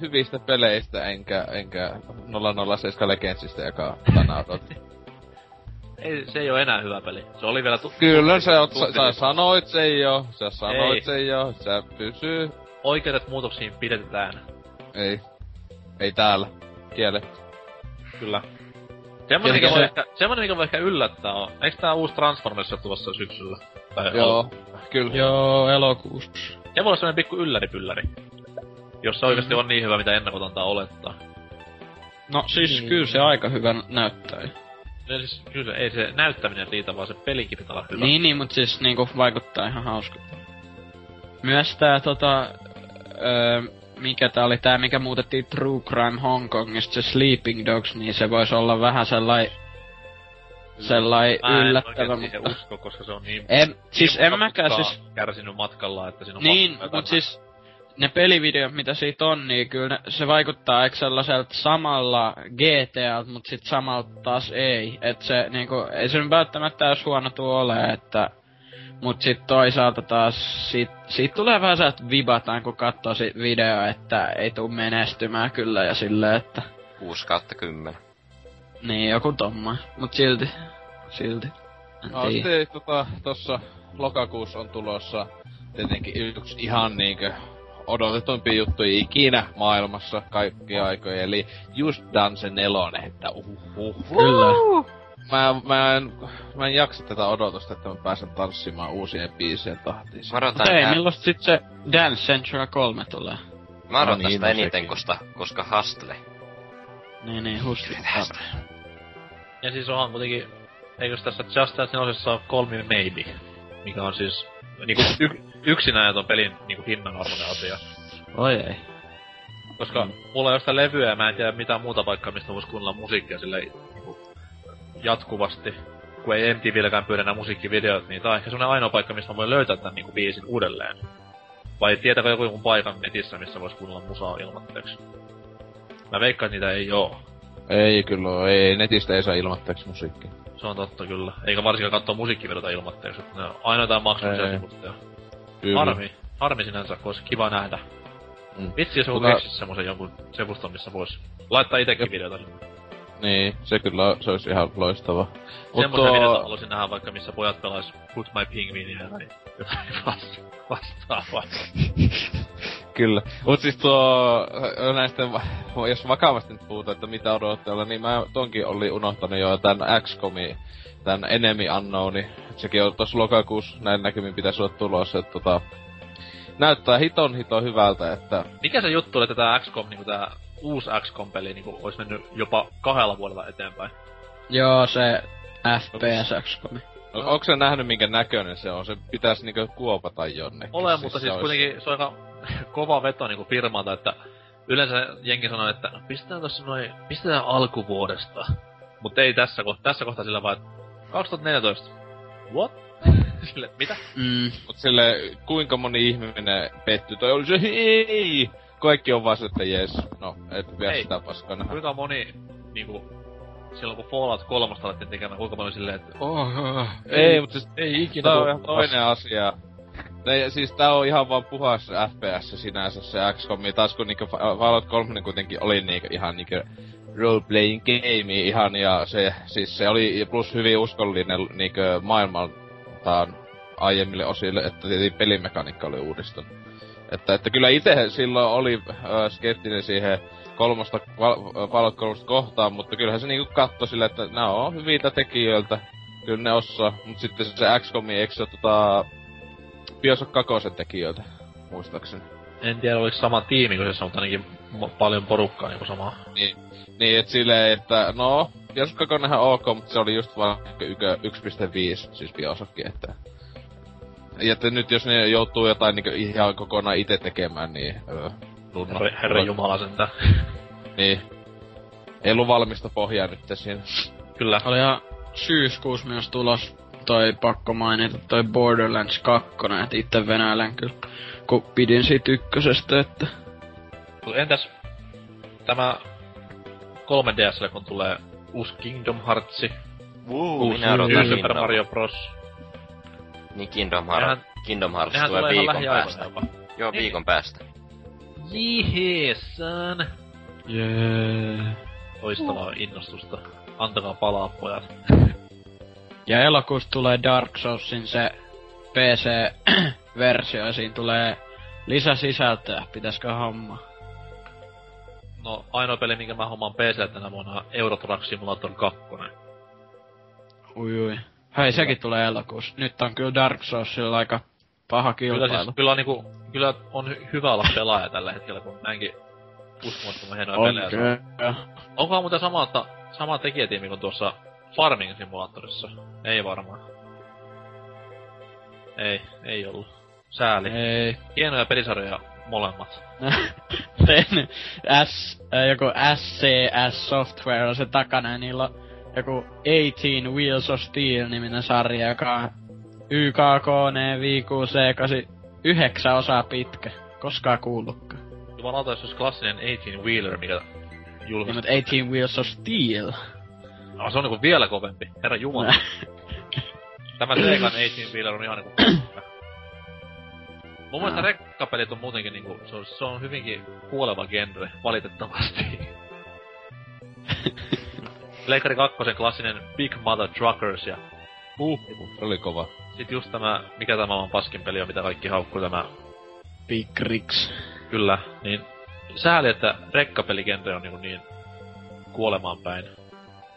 hyvistä peleistä, enkä 007 Legendsistä, joka on tänään. Ei, se ei oo enää hyvä peli. Se oli vielä Kyllä, sä sanoit sen jo, sä pysyy. Oikeudet muutoksiin pidetään. Ei täällä. Kielletty. Kyllä. Semmonen, mikä voi ehkä yllättää on. Eiks tää uusi Transformers ole tulossa syksyllä? Joo. Kyllä. Joo, elokuussa. Se voi olla semmonen pikku ylläripylläri. Jos se oikeesti on niin hyvä, mitä ennakotantaa olettaa. No siis kyllä se aika hyvä näyttää. No siis kyllä ei se näyttäminen riitä, vaan se pelinkin pitää olla hyvä. Niin, mut siis niinku vaikuttaa ihan hauskalta. Myös tää mikä tää oli tää, mikä muutettiin True Crime Hongkongista, se Sleeping Dogs, niin se voisi olla vähän sellai yllättävä, mutta... Mä en usko, koska se on niin... En mäkään siis... kärsinyt matkalla, että siinä on... Niin, mut siis ne pelivideot, mitä siitä on, niin kyllä se vaikuttaa eikö sellaiselta samalla GTAlta, mut sit samalta taas ei. Et se niinku, ei se nyt välttämättä edes huono tuo ole, että... Mut sit toisaalta taas siitä tulee vähän sellaista vibataan, kun katsoo sit videoa, että ei tuu menestymään kyllä ja silleen, että... 6/10. Niin, joku tommoinen. Mut silti. silti. No sitten tossa lokakuussa on tulossa tietenkin yksi ihan niinkö odotetumpi juttu ikinä maailmassa kaikkia aikoja, eli just Dance 4, että kyllä. Mä en jaksa tätä odotusta, että mä pääsen tanssimaan uusien biisien tahtiin. Hei, milloin sit se Dance Central 3 tulee? Mä odotan sitä eniten, koska Hustle. Niin, Hustle. Ja siis onhan kuitenkin, eikös tässä Just Dance 4:ssa ole Call Me Maybe, mikä on siis niinku yksinään pelin niinku hinnanarvoinen asia. Oi ei. Koska mulla ei ole sitä levyä ja mä en tiedä mitään muuta paikkaa, mistä vois kuunnella musiikkia silleen jatkuvasti, kun ei MTVlläkään pyydä nää musiikkivideot, niin tää on ehkä semmonen ainoa paikka, mistä voi löytää tän niinku biisin uudelleen. Vai tietääkö joku paikan netissä, missä vois kuunnella musaa ilmatteeksi? Mä veikkaan, niitä ei oo. Ei kyllä, ei netistä ei saa ilmatteeksi musiikkia. Se on totta kyllä. Eikä varsinkaan kattoo musiikkivideota ilmatteeksi, että ne on aina jotain maksamisia sivutteja. Harmi sinänsä, kun ois kiva nähdä. Vitsi, jos joku keksis semmosen jonkun sivuston, missä vois laittaa itekin videota. Niin, se kyllä, se olisi ihan loistava. Semmoisen videota haluaisin nähdä vaikka, missä pojat pelais Put My Pingvinia tai jotain vastaavaa. Kyllä. Mut siis tuo, näistä, jos vakavasti nyt puhutaan, että mitä odotteella, niin mä tonkin olin unohtanut jo tän XCOMin, tän Enemy Unknownin. Sekin on tossa lokakuussa, näin näkymin pitäis olla tulossa, että näyttää hiton hyvältä, että... Mikä se juttu oli, että tää XCOM, niinku tää... uusi XCOM-peli niinku ois mennyt jopa 2 vuodella eteenpäin. Joo, se FPS XCOM. Onko se nähnyt minkä näköinen se on? Se pitäis niinku kuopata jonnekin. Olen, mutta siis kuitenkin se on aika kova veto niinku firmalta, että... Yleensä jengi sanoo, että no pistetään tossa noin... Pistetään alkuvuodesta. Mut ei tässä kohtaa sillä vaan, että... 2014. What? Sille, mitä? Mut sille, kuinka moni ihminen petty toi oli se hei! Kaikki on vaan se, että jees, no, et vielä sitä paskaa nähdä. Kuinka moni, niinku, silloin kun Fallout 3 alettiin tekemään, kuinka moni silleen, että ei, mutta siis ei ikinä tää on ihan toinen asia. Siis tää on ihan vaan puhas FPS sinänsä se XCOM, taas kun niinku Fallout 3 kuitenkin oli niinku ihan niinku role-playing game ihan, ja se, siis se oli plus hyvin uskollinen niinku maailmaltaan aiemmille osille, että pelimekaniikka oli uudistunut. Että kyllä itse silloin oli skeptinen siihen Fallout 3 kohtaan, mutta kyllähän se niinku katsoi sillä, että nää on hyviltä tekijöiltä. Kyllä ne osaa, mut sitten se XCOM, eikö se Bioshock 2 tekijöiltä, muistaakseni. En tiedä, oliko sama tiimi kyseessä, mutta ainakin paljon porukkaa niinku samaa. Niin et silleen, että no, Bioshock 2 on ihan ok, mutta se oli just vaan 1.5, siis Bioshock, että... Ja nyt jos ne joutuu jotain niinku ihan kokonaan ite tekemään, niin... Herranjumala sentään. Niin. Ei ollu valmista pohjaa nytte siinä. Kyllä. Olihan syyskuus myös tulos pakko mainita toi Borderlands 2, et itte venäilän kyllä. Kun pidin siitä ykkösestä, että... Entäs... Tämä... 3DS:lle kun tulee uusi Kingdom Heartsi. Uusi Super Mario Bros. Niin Kingdom Hearts tulee viikon päästä. Joo, viikon päästä. Jeesan! Jee. Loistavaa innostusta. Antakaa palaa, pojat. Ja elokuussa tulee Dark Soulsin se PC-versio, ja siinä tulee lisäsisältöä. Pitäisikö hommaa? No, ainoa peli, minkä mä hommaan PC:llä tänä vuonna, Euro Truck Simulator 2. Ui. Hei, sekin tulee elokuussa. Nyt on kyllä Dark Soulsilla aika paha kilpailu. Kyllä, siis, kyllä on hyvä olla pelaaja tällä hetkellä, kun näinkin uskomattoman hienoja pelejä. Okay. Onkohan muuten sama tekijätiimi kuin tuossa Farming Simulatorissa? Ei varmaan. Ei ollut. Sääli. Ei. Hienoja pelisarjoja molemmat. Joku SCS Software on se takana ja niillä on... Joku 18 Wheels of Steel-niminen sarja, joka on YKKNVQC89 osaa pitkä. Koskaan kuullutkaan. Jumalauta, jos olisi klassinen 18-wheeler, mikä julkaisi. Niin, mutta 18 Wheels of Steel. No, se on niinku vielä kovempi. Herra Jumala. Tämä Segan 18-wheeler on ihan niinku... Mun mielestä rekkapelit on muutenkin niinku... Se on hyvinkin kuoleva genre, valitettavasti. Leikari 2 klassinen Big Mother Truckers ja... se oli kova. Sit just tämä, mikä tämä on paskin peli on, mitä kaikki haukkuu tämä... Big Rigs. Kyllä, niin... Sääli, että rekkapelikenre on niinku niin... kuolemaan päin.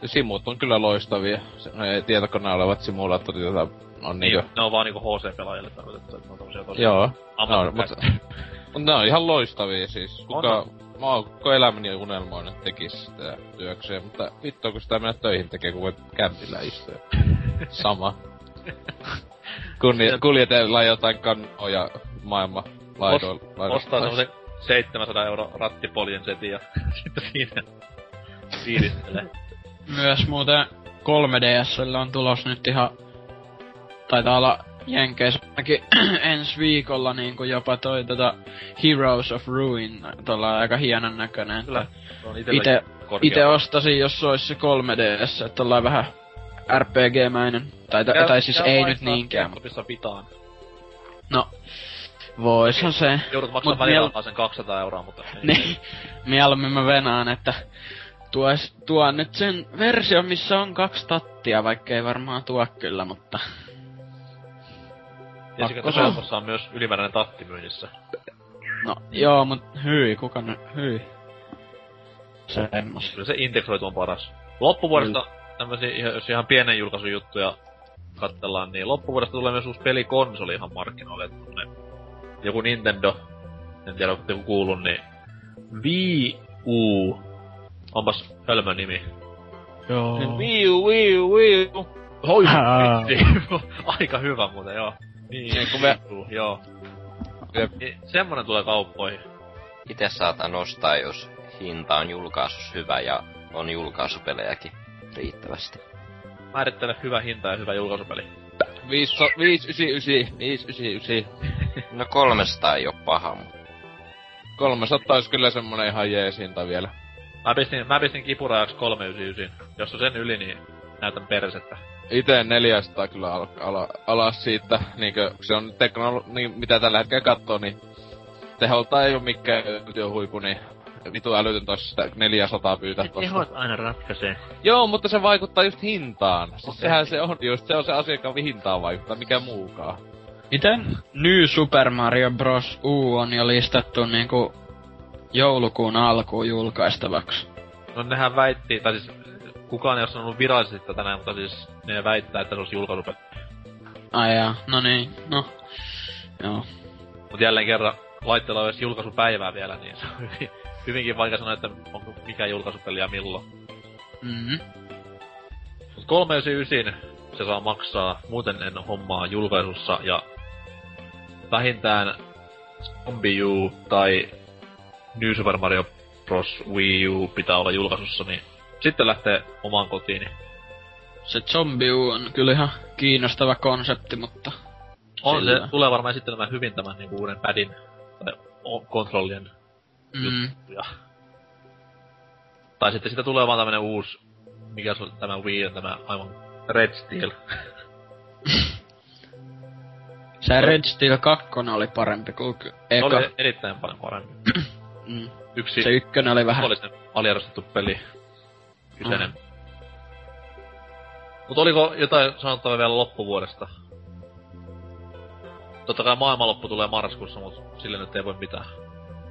Simut on kyllä loistavia. Ne tietokoneen olevat simulaattorit, joita on niinku... Niin, ne on vaan niinku HC-pelaajille tarkoitettu, että ne on tommosia tosi... Joo. Mut ne on ihan loistavia siis. Kuka... Mä oon koko elämäni unelmoin, että tekis sitä työkseen, mutta vittu kun sitä mennä töihin tekee, kun voi kämpillä istua. Sama. Kun kuljetellaan jotain kannoja maailman laidoilla. Ostaa semmosen 700 € rattipoljen setin ja sitten siinä siiristelee. Myös muuten 3DS:llä on tulos nyt ihan... Taitaa olla jenkeissä ensi viikolla niinku jopa toi Heroes of Ruin, tuolla aika hienon näköinen. Kyllä, on ite ostasin, jos ois se 3DS, että ollaan vähän RPG-mäinen. Tai siis ei nyt niinkään. No, voishan se. Joudut maksaa välillä sen 200 €, mutta... Niin, mieluummin mä venaan, että... Tuo nyt sen versio, missä on 2 tattia, vaikkei varmaan tuo kyllä, mutta... Tiesikö, että Selpossa on myös ylimääräinen tatti myynnissä? No, joo, mut hyi, kuka nyt, hyi. Semmos. Kyllä se integroitu on paras. Loppuvuodesta, tämmösiä, jos ihan pienen julkaisun juttuja katsellaan, niin loppuvuodesta tulee myös uusi pelikonsoli ihan markkinoille. Joku Nintendo, en tiedä, onko joku kuullut, niin... Wii U. Onpas hölmö nimi. Joo. Wii U. Hoi, aika hyvä muuten, joo. Niin, kun me... Joo. Niin, semmonen tulee kauppoihin. Itse saatan ostaa, jos hinta on julkaisussa hyvä ja on julkaisupelejäkin riittävästi. Määrittele hyvä hinta ja hyvä julkaisupeli. 599. No 300 ei oo paha, mutta... 300 ois kyllä semmonen ihan jees hinta vielä. Mä pistin kipurajaksi 399. Jos on sen yli, niin näytän persettä. Itse 400 kyllä alas siitä, niinkö se on teknologia, niin mitä tällä hetkellä katsoo, niin teholta ei oo mikään huipu, niin vitu älytön tois sitä 400 pyytää tosta. Tehot aina ratkaisee. Joo, mutta se vaikuttaa just hintaan. Siis okay. Sehän se on just, se on se asia, joka hintaan vaikuttaa, mikä muukaan. Miten New Super Mario Bros. U on jo listattu niinku joulukuun alkuun julkaistavaksi? No nehän väittiin, tai siis... Kukaan ei oo sanonut virallisesti tätä näin, mutta siis ne väittää, että se olisi julkaisupeli. Ai jaa, no niin, no. Joo. Mut jälleen kerran, laitteella on edes julkaisupäivää vielä, niin se on hyvinkin vaikea sanoa, että onko mikä julkaisupeli ja milloin. Mhm. Mut 399 se saa maksaa, muuten en hommaa julkaisussa, ja vähintään Zombie U tai New Super Mario Bros. Wii U pitää olla julkaisussa, niin sitten lähtee omaan kotiini. Se Zombie U on kyllä ihan kiinnostava konsepti, mutta... On, sillä... se tulee varmaan esittelemään hyvin tämän niinku uuden padin tai kontrollien juttuja. Tai sitten siitä tulee vaan tämmönen uusi... Mikä se on tämä Wii on tämä aivan Red Steel. Se Red Steel 2 oli parempi kuin eka. Se oli erittäin paljon parempi. Yksi... Se ykkönen oli vähän... aliarvostettu peli. Kyseinen. Mut oliko jotain sanottavaa vielä loppuvuodesta? Totta kai maailmanloppu tulee marraskuussa, mut sille nyt ei voi mitään.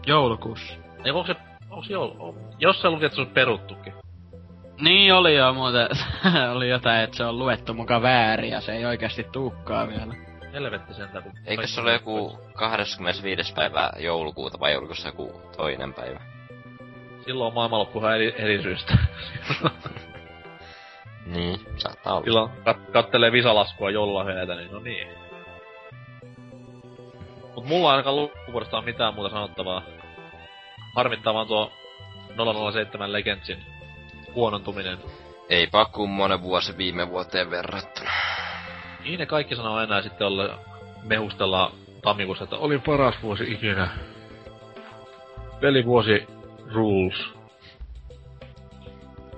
Joulukuussa. Ei, onko se joulu? Jos se luki, että se on peruttukin. Niin oli joo, muuten oli jotain, että se on luettu muka väärin ja se ei oikeasti tuukkaa vielä. Helvetti sentään, kun... Eikö se ole joku 25. päivä joulukuuta vai oliko se joku toinen päivä? Silloin on maailmanloppuhan eri syystä. Niin, saattaa olla. Silloin kattelee visalaskua joululahjoja, niin no niin. Mut mulla ei ainakaan loppuvuodesta mitään muuta sanottavaa. Harmittaa vaan tuo 007 Legendsin huonontuminen. Eipä kummonen vuosi viime vuoteen verrattuna. Niin ne kaikki sanoo enää sitten olla mehustellaan tammikuussa, että oli paras vuosi ikinä. Pelivuosi... rules.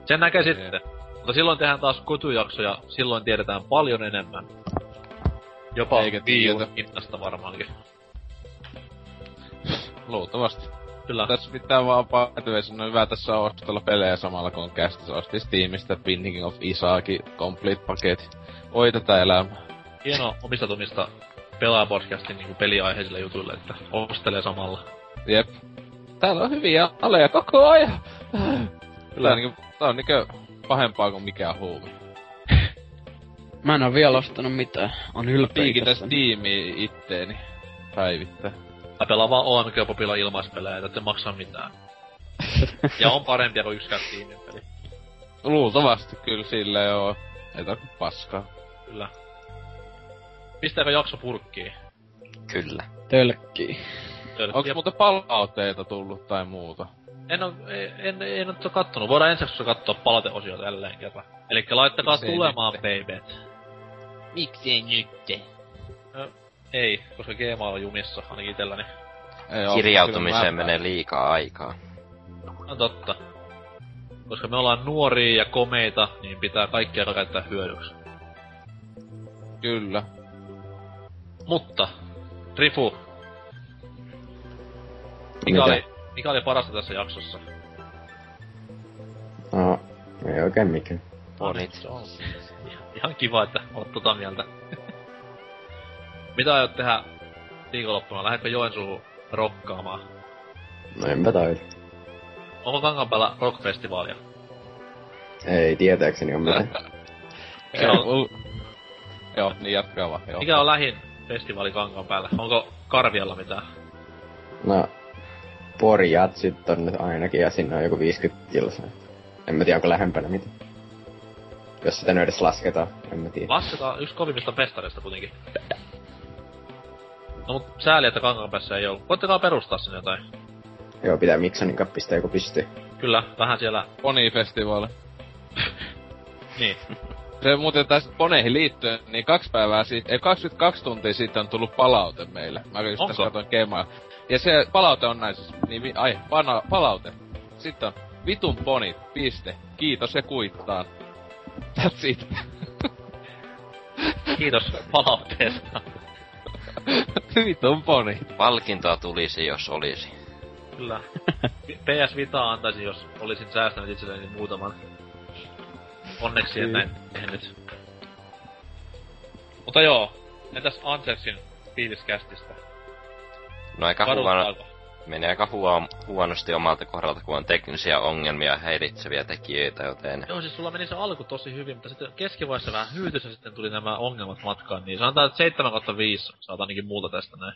Sen näkee sitten. Mutta silloin tehdään taas kotujaksoja, silloin tiedetään paljon enemmän. Jopa viiun hinnasta varmaankin. Luultavasti. Kyllä. Tässä pitää vaan päätyä, se on hyvä tässä ostella pelejä samalla kun on kästissä. Ostis Steamista Binding of Isaac Complete paketti. Oi tätä elämää. Hieno omistautumista pelaa podcastin niinku peliaiheisille jutuille, että ostelee samalla. Jep. Täällä on hyviä aleja koko ajan. Kyllä niinku, tää on niinkö pahempaa kuin mikään huumi. Mä en oo vielä ostanut mitään. On ylpeä. Piikitä Steamia itteeni päivittää. Mä pelaan vaan OMG-popilla ilmaispelejä, et ettei maksaa mitään. Ja on parempia kuin yksikään Steamin peli. Luultavasti kyllä sillä joo. Ei tarvitse paskaa. Kyllä. Pistääkö jakso purkkiin? Kyllä. Tölkkii. Onks muuten palauteita tullut tai muuta? En oo kattonu. Voidaan ensi katsoa palauteosio tälleen kerran. Elikkä laittakaa miksei tulemaan, babet. Miksei nytte? No, ei, koska Gmail on jumissa, ainakin itselläni. Kirjautumiseen menee liikaa aikaa. No totta. Koska me ollaan nuoria ja komeita, niin pitää kaikkia käyttää hyödyksi. Kyllä. Mutta, Drifu. Mikä oli parasta tässä jaksossa? No, ei oikein mikään. Ihan kiva, että olet tota mieltä. Mitä aiot tehdä viikonloppuna? Lähdetkö Joensuuhun rokkaamaan? No enpä taida. Onko Kankaanpäällä rockfestivaalia? Ei, tietääkseni on mitään. Joo, niin jatkaa vaan. Mikä on lähin festivaali Kankaanpäällä? Onko Karvialla mitään? No, Porjatsit on nyt ainakin ja sinne on joku 50 kilsaa. En mä tiedä, onko lähempänä mitään. Jos sitä edes lasketaan, en mä tiedä. Lasketaan yksi kovimmista pestareista kuitenkin. No mut sääli, että Kankaanpäässä ei oo. Koittakaa perustaa sinne jotain. Joo, pitää Miksonin kappista joku pystyy. Kyllä, vähän siellä... Pony-festivaali. Niin. Se muuten tästä poneihin liittyen, niin 22 tuntia siitä on tullut palaute meille. Mä just tässä katoin Kemaa. Ja se palaute on näin siis, niin palaute. Sitten on vitun ponit, piste, kiitos ja kuittaan. That's it. Kiitos palautteesta. Vitun ponit. Palkintoa tulisi, jos olisi. Kyllä. PS Vitaa antaisin, jos olisin säästänyt itselleni muutaman. Onneksi en näin tehnyt. Mutta joo, entäs Andzerxin fiiliskästistä? No menee aika huonosti omalta kohdalta, kun on teknisiä ongelmia ja häiritseviä tekijöitä, joten... Joo, siis sulla meni se alku tosi hyvin, mutta sitten keskivaiheessa vähän hyytys ja sitten tuli nämä ongelmat matkaan, niin sanotaan, että 7/5 saat ainakin muuta tästä näin.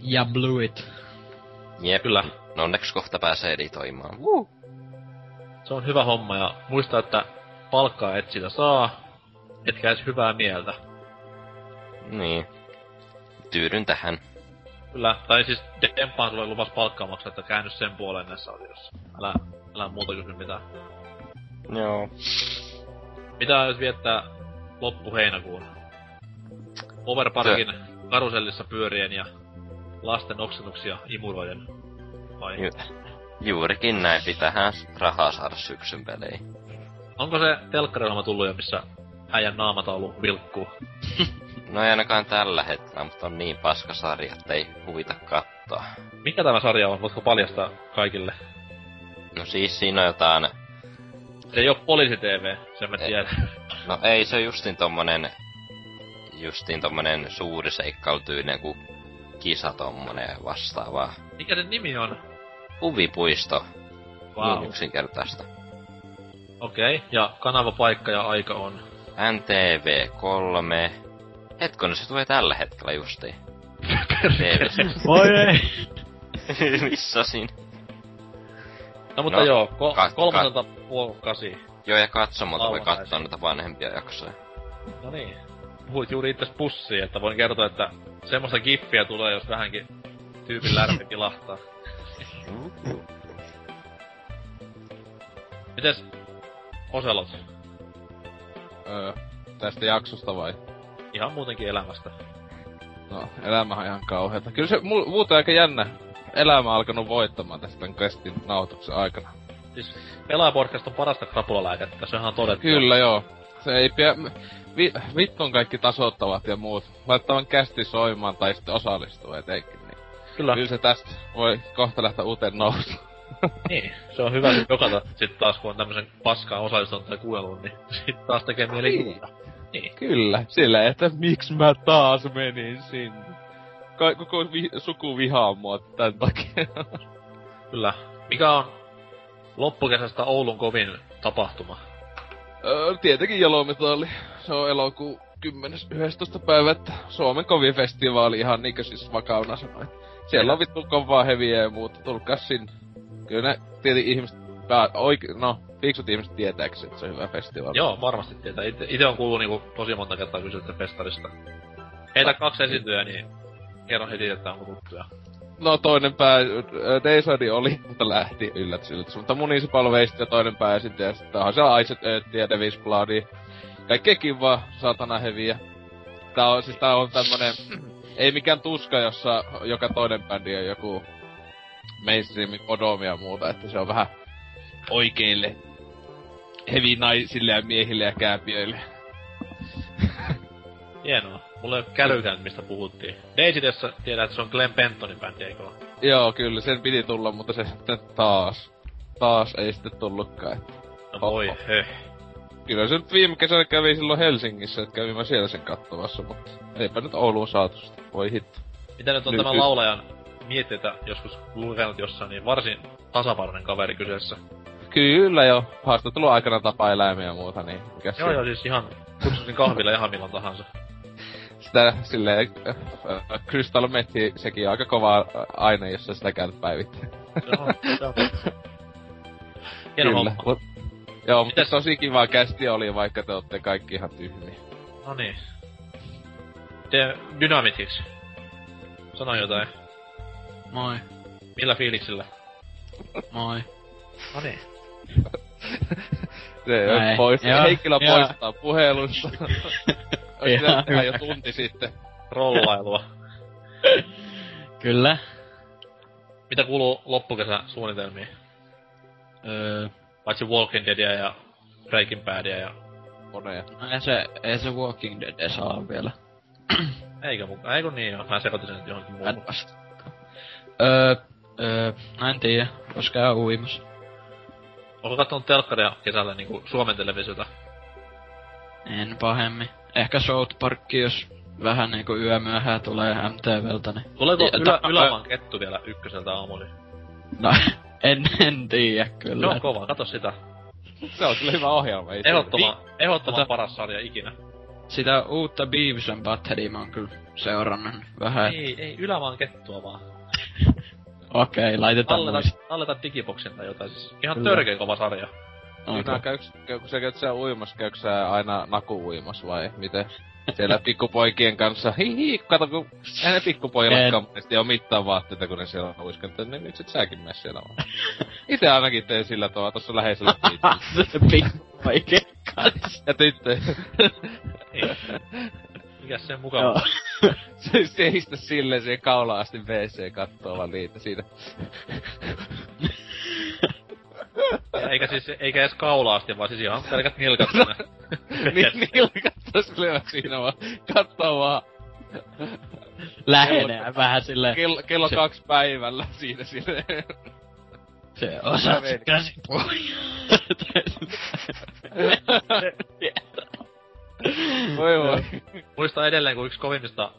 Ja blew it. Jep, kyllä. No onneksi kohta pääsee editoimaan. Woo. Se on hyvä homma ja muista, että palkkaa et sitä saa, etkä edes hyvää mieltä. Niin. Tyydyn tähän. Kyllä, tai siis Dempaan tulee lupas palkkaa maksaa, että käänny sen puoleen näissä asioissa. Älä muuta kysy mitään. Joo. Mitä jos viettää loppuheinäkuun? Overparkin karusellissa pyörien ja lasten oksennuksia imuroiden. Vai? Juurikin näin, pitäähän rahaa saada syksyn peleihin. Onko se telkkariohjelma tullut jo, missä äijän naamataulu vilkkuu? No ei ainakaan tällä hetkellä, mutta on niin paska sarja, ettei huvita katsoa. Mikä tämä sarja on? Voitko paljastaa kaikille? No siis siinä on jotain... Se ei oo Poliisi TV, sen mä tiedän. No ei, se on justiin tommonen suuri seikkailutyinen kuin kisa tommonen vastaavaa. Mikä sen nimi on? Huvipuisto. Wow. Niin yksinkertaista. Okei, ja kanavapaikka ja aika on? NTV3. Hetkonen, se tulee tällä hetkellä justiin. Voi ei! Missasin. No mutta joo, 3.5.8. Joo, ja katsomalta voi katsoa noita vanhempia jaksoja. No niin. Puhuit juuri itses pussiin, että voin kertoa, että semmoista giffiä tulee, jos vähänkin tyypin lärvi kilahtaa. Mites Oselot? Tästä jaksosta vai? Ihan muutenkin elämästä. No, elämähän on ihan kauheeta. Kyllä se muuten aika jännä elämä on alkanut voittamaan tästä tämän kestin nautuksen aikana. Siis Pelaajaporkasta on parasta krapulalääkettä, sehän on todettu. Kyllä joo. Se ei pidä... Vittu on kaikki tasoittavat ja muut. Laittavan kästi soimaan tai sitten osallistuu etenkin. Niin. Kyllä. Kyllä se tästä voi kohta lähteä uuteen nousuun. Niin, se on hyvä nyt jokata sit taas, kun on tämmösen paskaan osallistunut tai kueluun, niin sit taas tekee mieli kuulla. Niin. Kyllä, sillä että miksi mä taas menin sinne. Koko suku vihaa mua tän takia. Kyllä. Mikä on loppukesästä Oulun kovin tapahtuma? Tietenkin Jalometalli. Se on elokuun 10.11. päivä, että Suomen kovin festivaali ihan niinkö siis vakauna sanoin. Siellä on vittu kovaa heviä ja muuta, tulkaas sinne. Kyllä ne tietenkin ihmiset, fiksut ihmiset tietääks, että se on hyvä festivaali. Joo, varmasti tietää. Ite on kuullut niinku tosi monta kertaa kysyttä festarista. Heitä kaksi esityjä, niin kerron heti, että onko tuttuja. No toinen Deisadi oli, mutta lähti yllätys. Mutta Municipal Waste ja toinen pääesityjä, sitten onhan siellä Aiset Öötti ja Devil's Bloodi. Kaikkea kivaa, saatana heviä. Tää on tämmönen, ei mikään tuska, jossa joka toinen bändi on joku mainstreamin odomia ja muuta, että se on vähän oikeille hevi naisille ja miehille ja kääpiöille. Hienoa. Mulla ei oo kälykään, mistä puhuttiin. Daisy tässä tiedät, että se on Glenn Pentonin bändi, eikö? Joo, kyllä. Sen piti tulla, mutta se sitten taas ei sitten tullutkaan. No voi höh. Kyllä se nyt viime kesänä kävi silloin Helsingissä, että kävin mä siellä sen kattomassa, mutta eipä nyt Ouluun saatu sitä. Voi hitto. Mitä nyt on nyt tämän laulajan mietteitä joskus lukenut jossain, niin varsin tasapainoinen kaveri kyseessä. Kyllä joo. Haastattelun aikana tapaa eläimiä ja muuta, niin mikäs joo, siis ihan kutsusin kahvilla ihan milloin tahansa. Sitä silleen, Crystal Methi, sekin on aika kova aine, jos sä sitä käyt päivittäin. Joo. Hieno homma. Joo, mutta tosi kiva kästi oli, vaikka te ootte kaikki ihan tyhmiä. No niin. Dynamithix. Sano jotain. Moi. Millä fiiliksellä? Moi. No niin. Se on pois. Heikkilä poistaa puhelusta. Ois sitä tehdään jo tunti sitten. Rollailua. Kyllä. Mitä kuuluu loppukesän suunnitelmiin? Paitsi Walking Deadia ja Breaking Badia ja moneja. Ei se Walking Dead saa vielä. Eikö mukaan? Eikö niin oo? Mä sekoitin sen johonkin muuhun. En tiedä. Vois käydä uimassa. Oletko kattonut telkkaria kesällä niinku Suomen televisiota? En pahemmin. Ehkä South Park, jos vähän niinku yömyöhää tulee MTVltä, niin... Tuleeko Ylämaan kettu vielä ykköseltä aamuisin? No, en tiedä kyllä. Se on kova, kato sitä. Se on kyllä hyvä ohjelma. Ehdottoman paras sarja ikinä. Sitä uutta Beavis and Buttheadia mä oon kyllä seurannut vähän. Ei Ylämaan kettua vaan. Okei, laitetaan muista. Alleta digiboksen tai jotain siis. Ihan törkeä kova sarja. Kun sä käyt uimassa, käykö sä aina naku uimassa vai miten? Siellä pikkupoikien kanssa, hihi, kato kun hänen pikkupojilakkaan ei oo mittaan vaatteita, kun ne siellä on uiskanut, niin nyt sit säkin mene siellä vaan. Itse ainakin teen sillä tavalla, tossa läheisellä piikkiin. Pikkupoikien kanssa. Ja tyttöjä. Mikäs sen mukava? Se ei sitä silleen siihen kaulaan asti WC kattoo vaan niitä siinä. Eikä edes kaulaasti, vaan siis ihan pelkät nilkat. Nilkat tos lyövät siinä vaan. Kattoo vaan. Lähenee vähän silleen. Kello 2 päivällä siinä silleen. Se osaat sit käsipuolia. Voi. Muistan edelleen, kun yksi kovimmista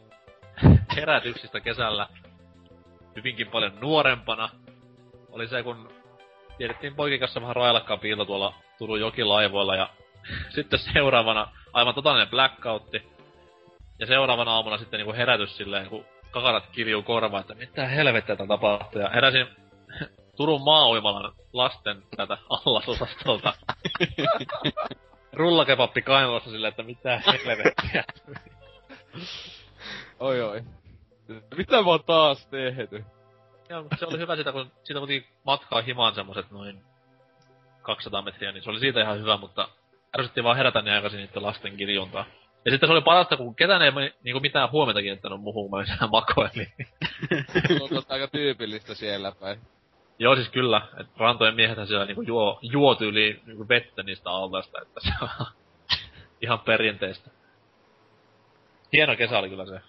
herätyksistä kesällä, hyvinkin paljon nuorempana, oli se, kun tiedettiin poikien kanssa vähän railakkaan piilta tuolla Turun jokilaivoilla ja sitten seuraavana aivan totaalinen blackoutti. Ja seuraavana aamuna sitten niinku herätys silleen, kun kakarat kiljuu korvaan, että mitä helvettiä tää tapahtuu. Ja heräsin Turun maa-uimalan lasten tätä allasosastolta. Rullakebappi kainalossa silleen, että mitä helvettiä. Oi. Mitä mä oon taas tehty? Joo, se oli hyvä sitä, kun siitä kuitenkin matkaa himaan semmoset noin 200 metriä, niin se oli siitä ihan hyvä, mutta ärsyttiin vaan herätä niin aikaisin niitten lasten kirjontaa. Ja sitten se oli parasta, kun ketään ei niinku mitään huomiota kiinnittänyt muuhun, kun mä siellä makoilin. Onko aika tyypillistä siellä päin? Joo, siis kyllä. Et rantojen miehethän siellä niinku juo tyyliin niinku vettä niistä altaista, että se on ihan perinteistä. Hieno kesä oli kyllä se.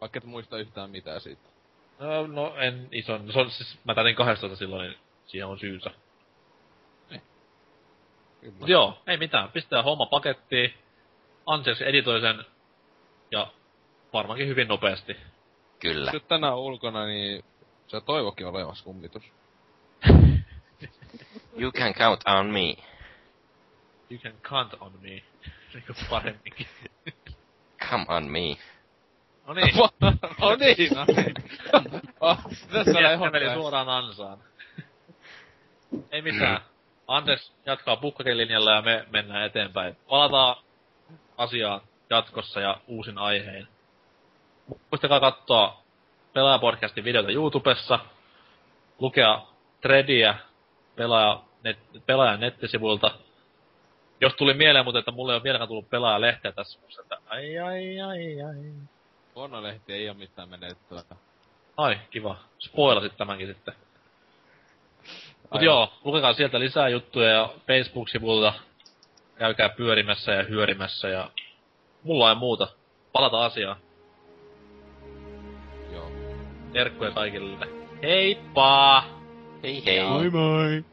Vaikka et muista yhtään mitään siitä. No en ison. Se on siis, mä täytin 200 silloin, niin siihen on syynsä. Joo, ei mitään. Pistää homma pakettiin. Andzerx editoi sen. Ja varmaankin hyvin nopeasti. Kyllä. Sitten tänään ulkona, niin se toivokin olevas kummitus. You can count on me. You can count on me. Niinku paremminkin. Come on me. Noniin. Noniin. Tässä on ihan meni suoraan ansaan. Ei mitään. Andzerx jatkaa puhkakelinjalla ja me mennään eteenpäin. Palataan asiaan jatkossa ja uusin aiheen. Muistakaa katsoa Pelaaja-podcastin videota YouTubessa, lukea threadia pelaajan nettisivuilta. Jos tuli mieleen, mutta että mulle ei ole vieläkään tullut Pelaaja-lehteä tässä, että ai. Pornolehti ei oo mitään menetettyä. Ai, kiva. Spoilasit tämänkin sitten. Mut joo, lukekaa sieltä lisää juttuja ja Facebook-sivulta. Käykää pyörimässä ja hyörimässä ja mulla ei muuta. Palata asiaan. Joo. Terkkuja kaikille. Heippa! Hei hei! Moi moi!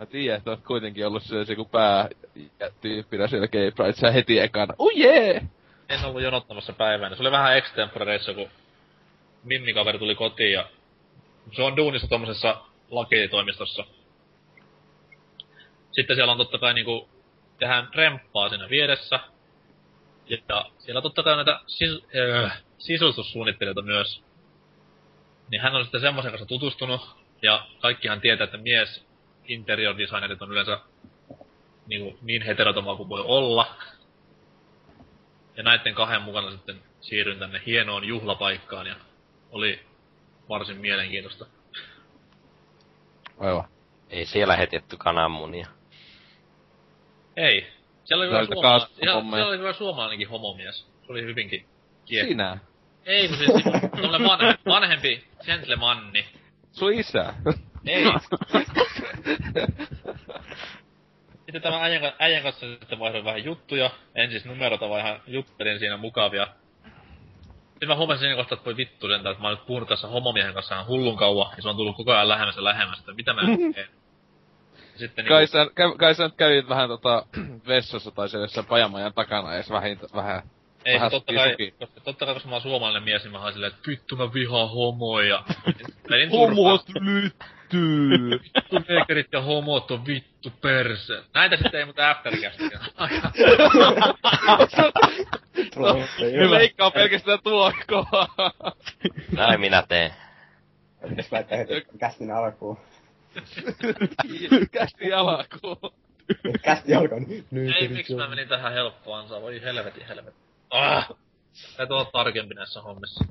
Mä tiiän, että oot kuitenkin ollu se joku päätyyppinä siellä Gay Pridessa heti ekana. Oh yeah! En ollu jonottamassa päivänä. Se oli vähän extemporeissa, kun Minni-kaveri tuli kotiin ja... Se on duunissa tommosessa lakitoimistossa. Sitten siellä on tottakai niinku... Tehdään remppaa siinä vieressä. Ja siellä tottakai näitä sisustussuunnittelijoita myös. Niin hän on sitten semmosen kanssa tutustunut. Ja kaikkihan tietää, että mies... interior-designerit on yleensä niin heterotomaa kuin voi olla. Ja näitten kahden mukana sitten siirryin tänne hienoon juhlapaikkaan ja oli varsin mielenkiintoista. Aivan. Ei siellä hetetty kananmunia. Ei. Siellä oli kyllä suomalainenkin homomies. Se oli hyvinkin kiekko. Sinä? Ei, kun siis vanhempi gentlemanni. Sun isä? Ei. Sitten tämän äijän kanssa sitten vaihdoin vähän juttuja. En siis numerota, vaan ihan juttelin siinä mukavia. Sitten mä huomasin siinä kohtaa, että voi vittu sentään, että mä oon nyt puhunut tässä homomiehen kanssa ihan hullun kauan. Ja se on tullut koko ajan lähemmäs ja lähemmäs, että mitä mä teen. Kai sä nyt kävit vähän vessassa tai siellä jossain pajamajan takana edes vähän Ei, totta kai, koska mä oon suomalainen mies, niin mä oon silleen, että vittu mä vihaan homoja. Homot lyttyy! Vittu nekerit ja homot on vittu perse. Näitä sitten ei muuta afterkästiä. Leikkaa pelkästään tuokkoa. Näin minä teen. Pitäis laittaa kästin alkuun. Kästin alkuun. Kästin alkuun. Ei, miksi mä menin tähän helppoansa? Voi helvetin helvetin. Täytyy olla tarkempi näissä hommissa.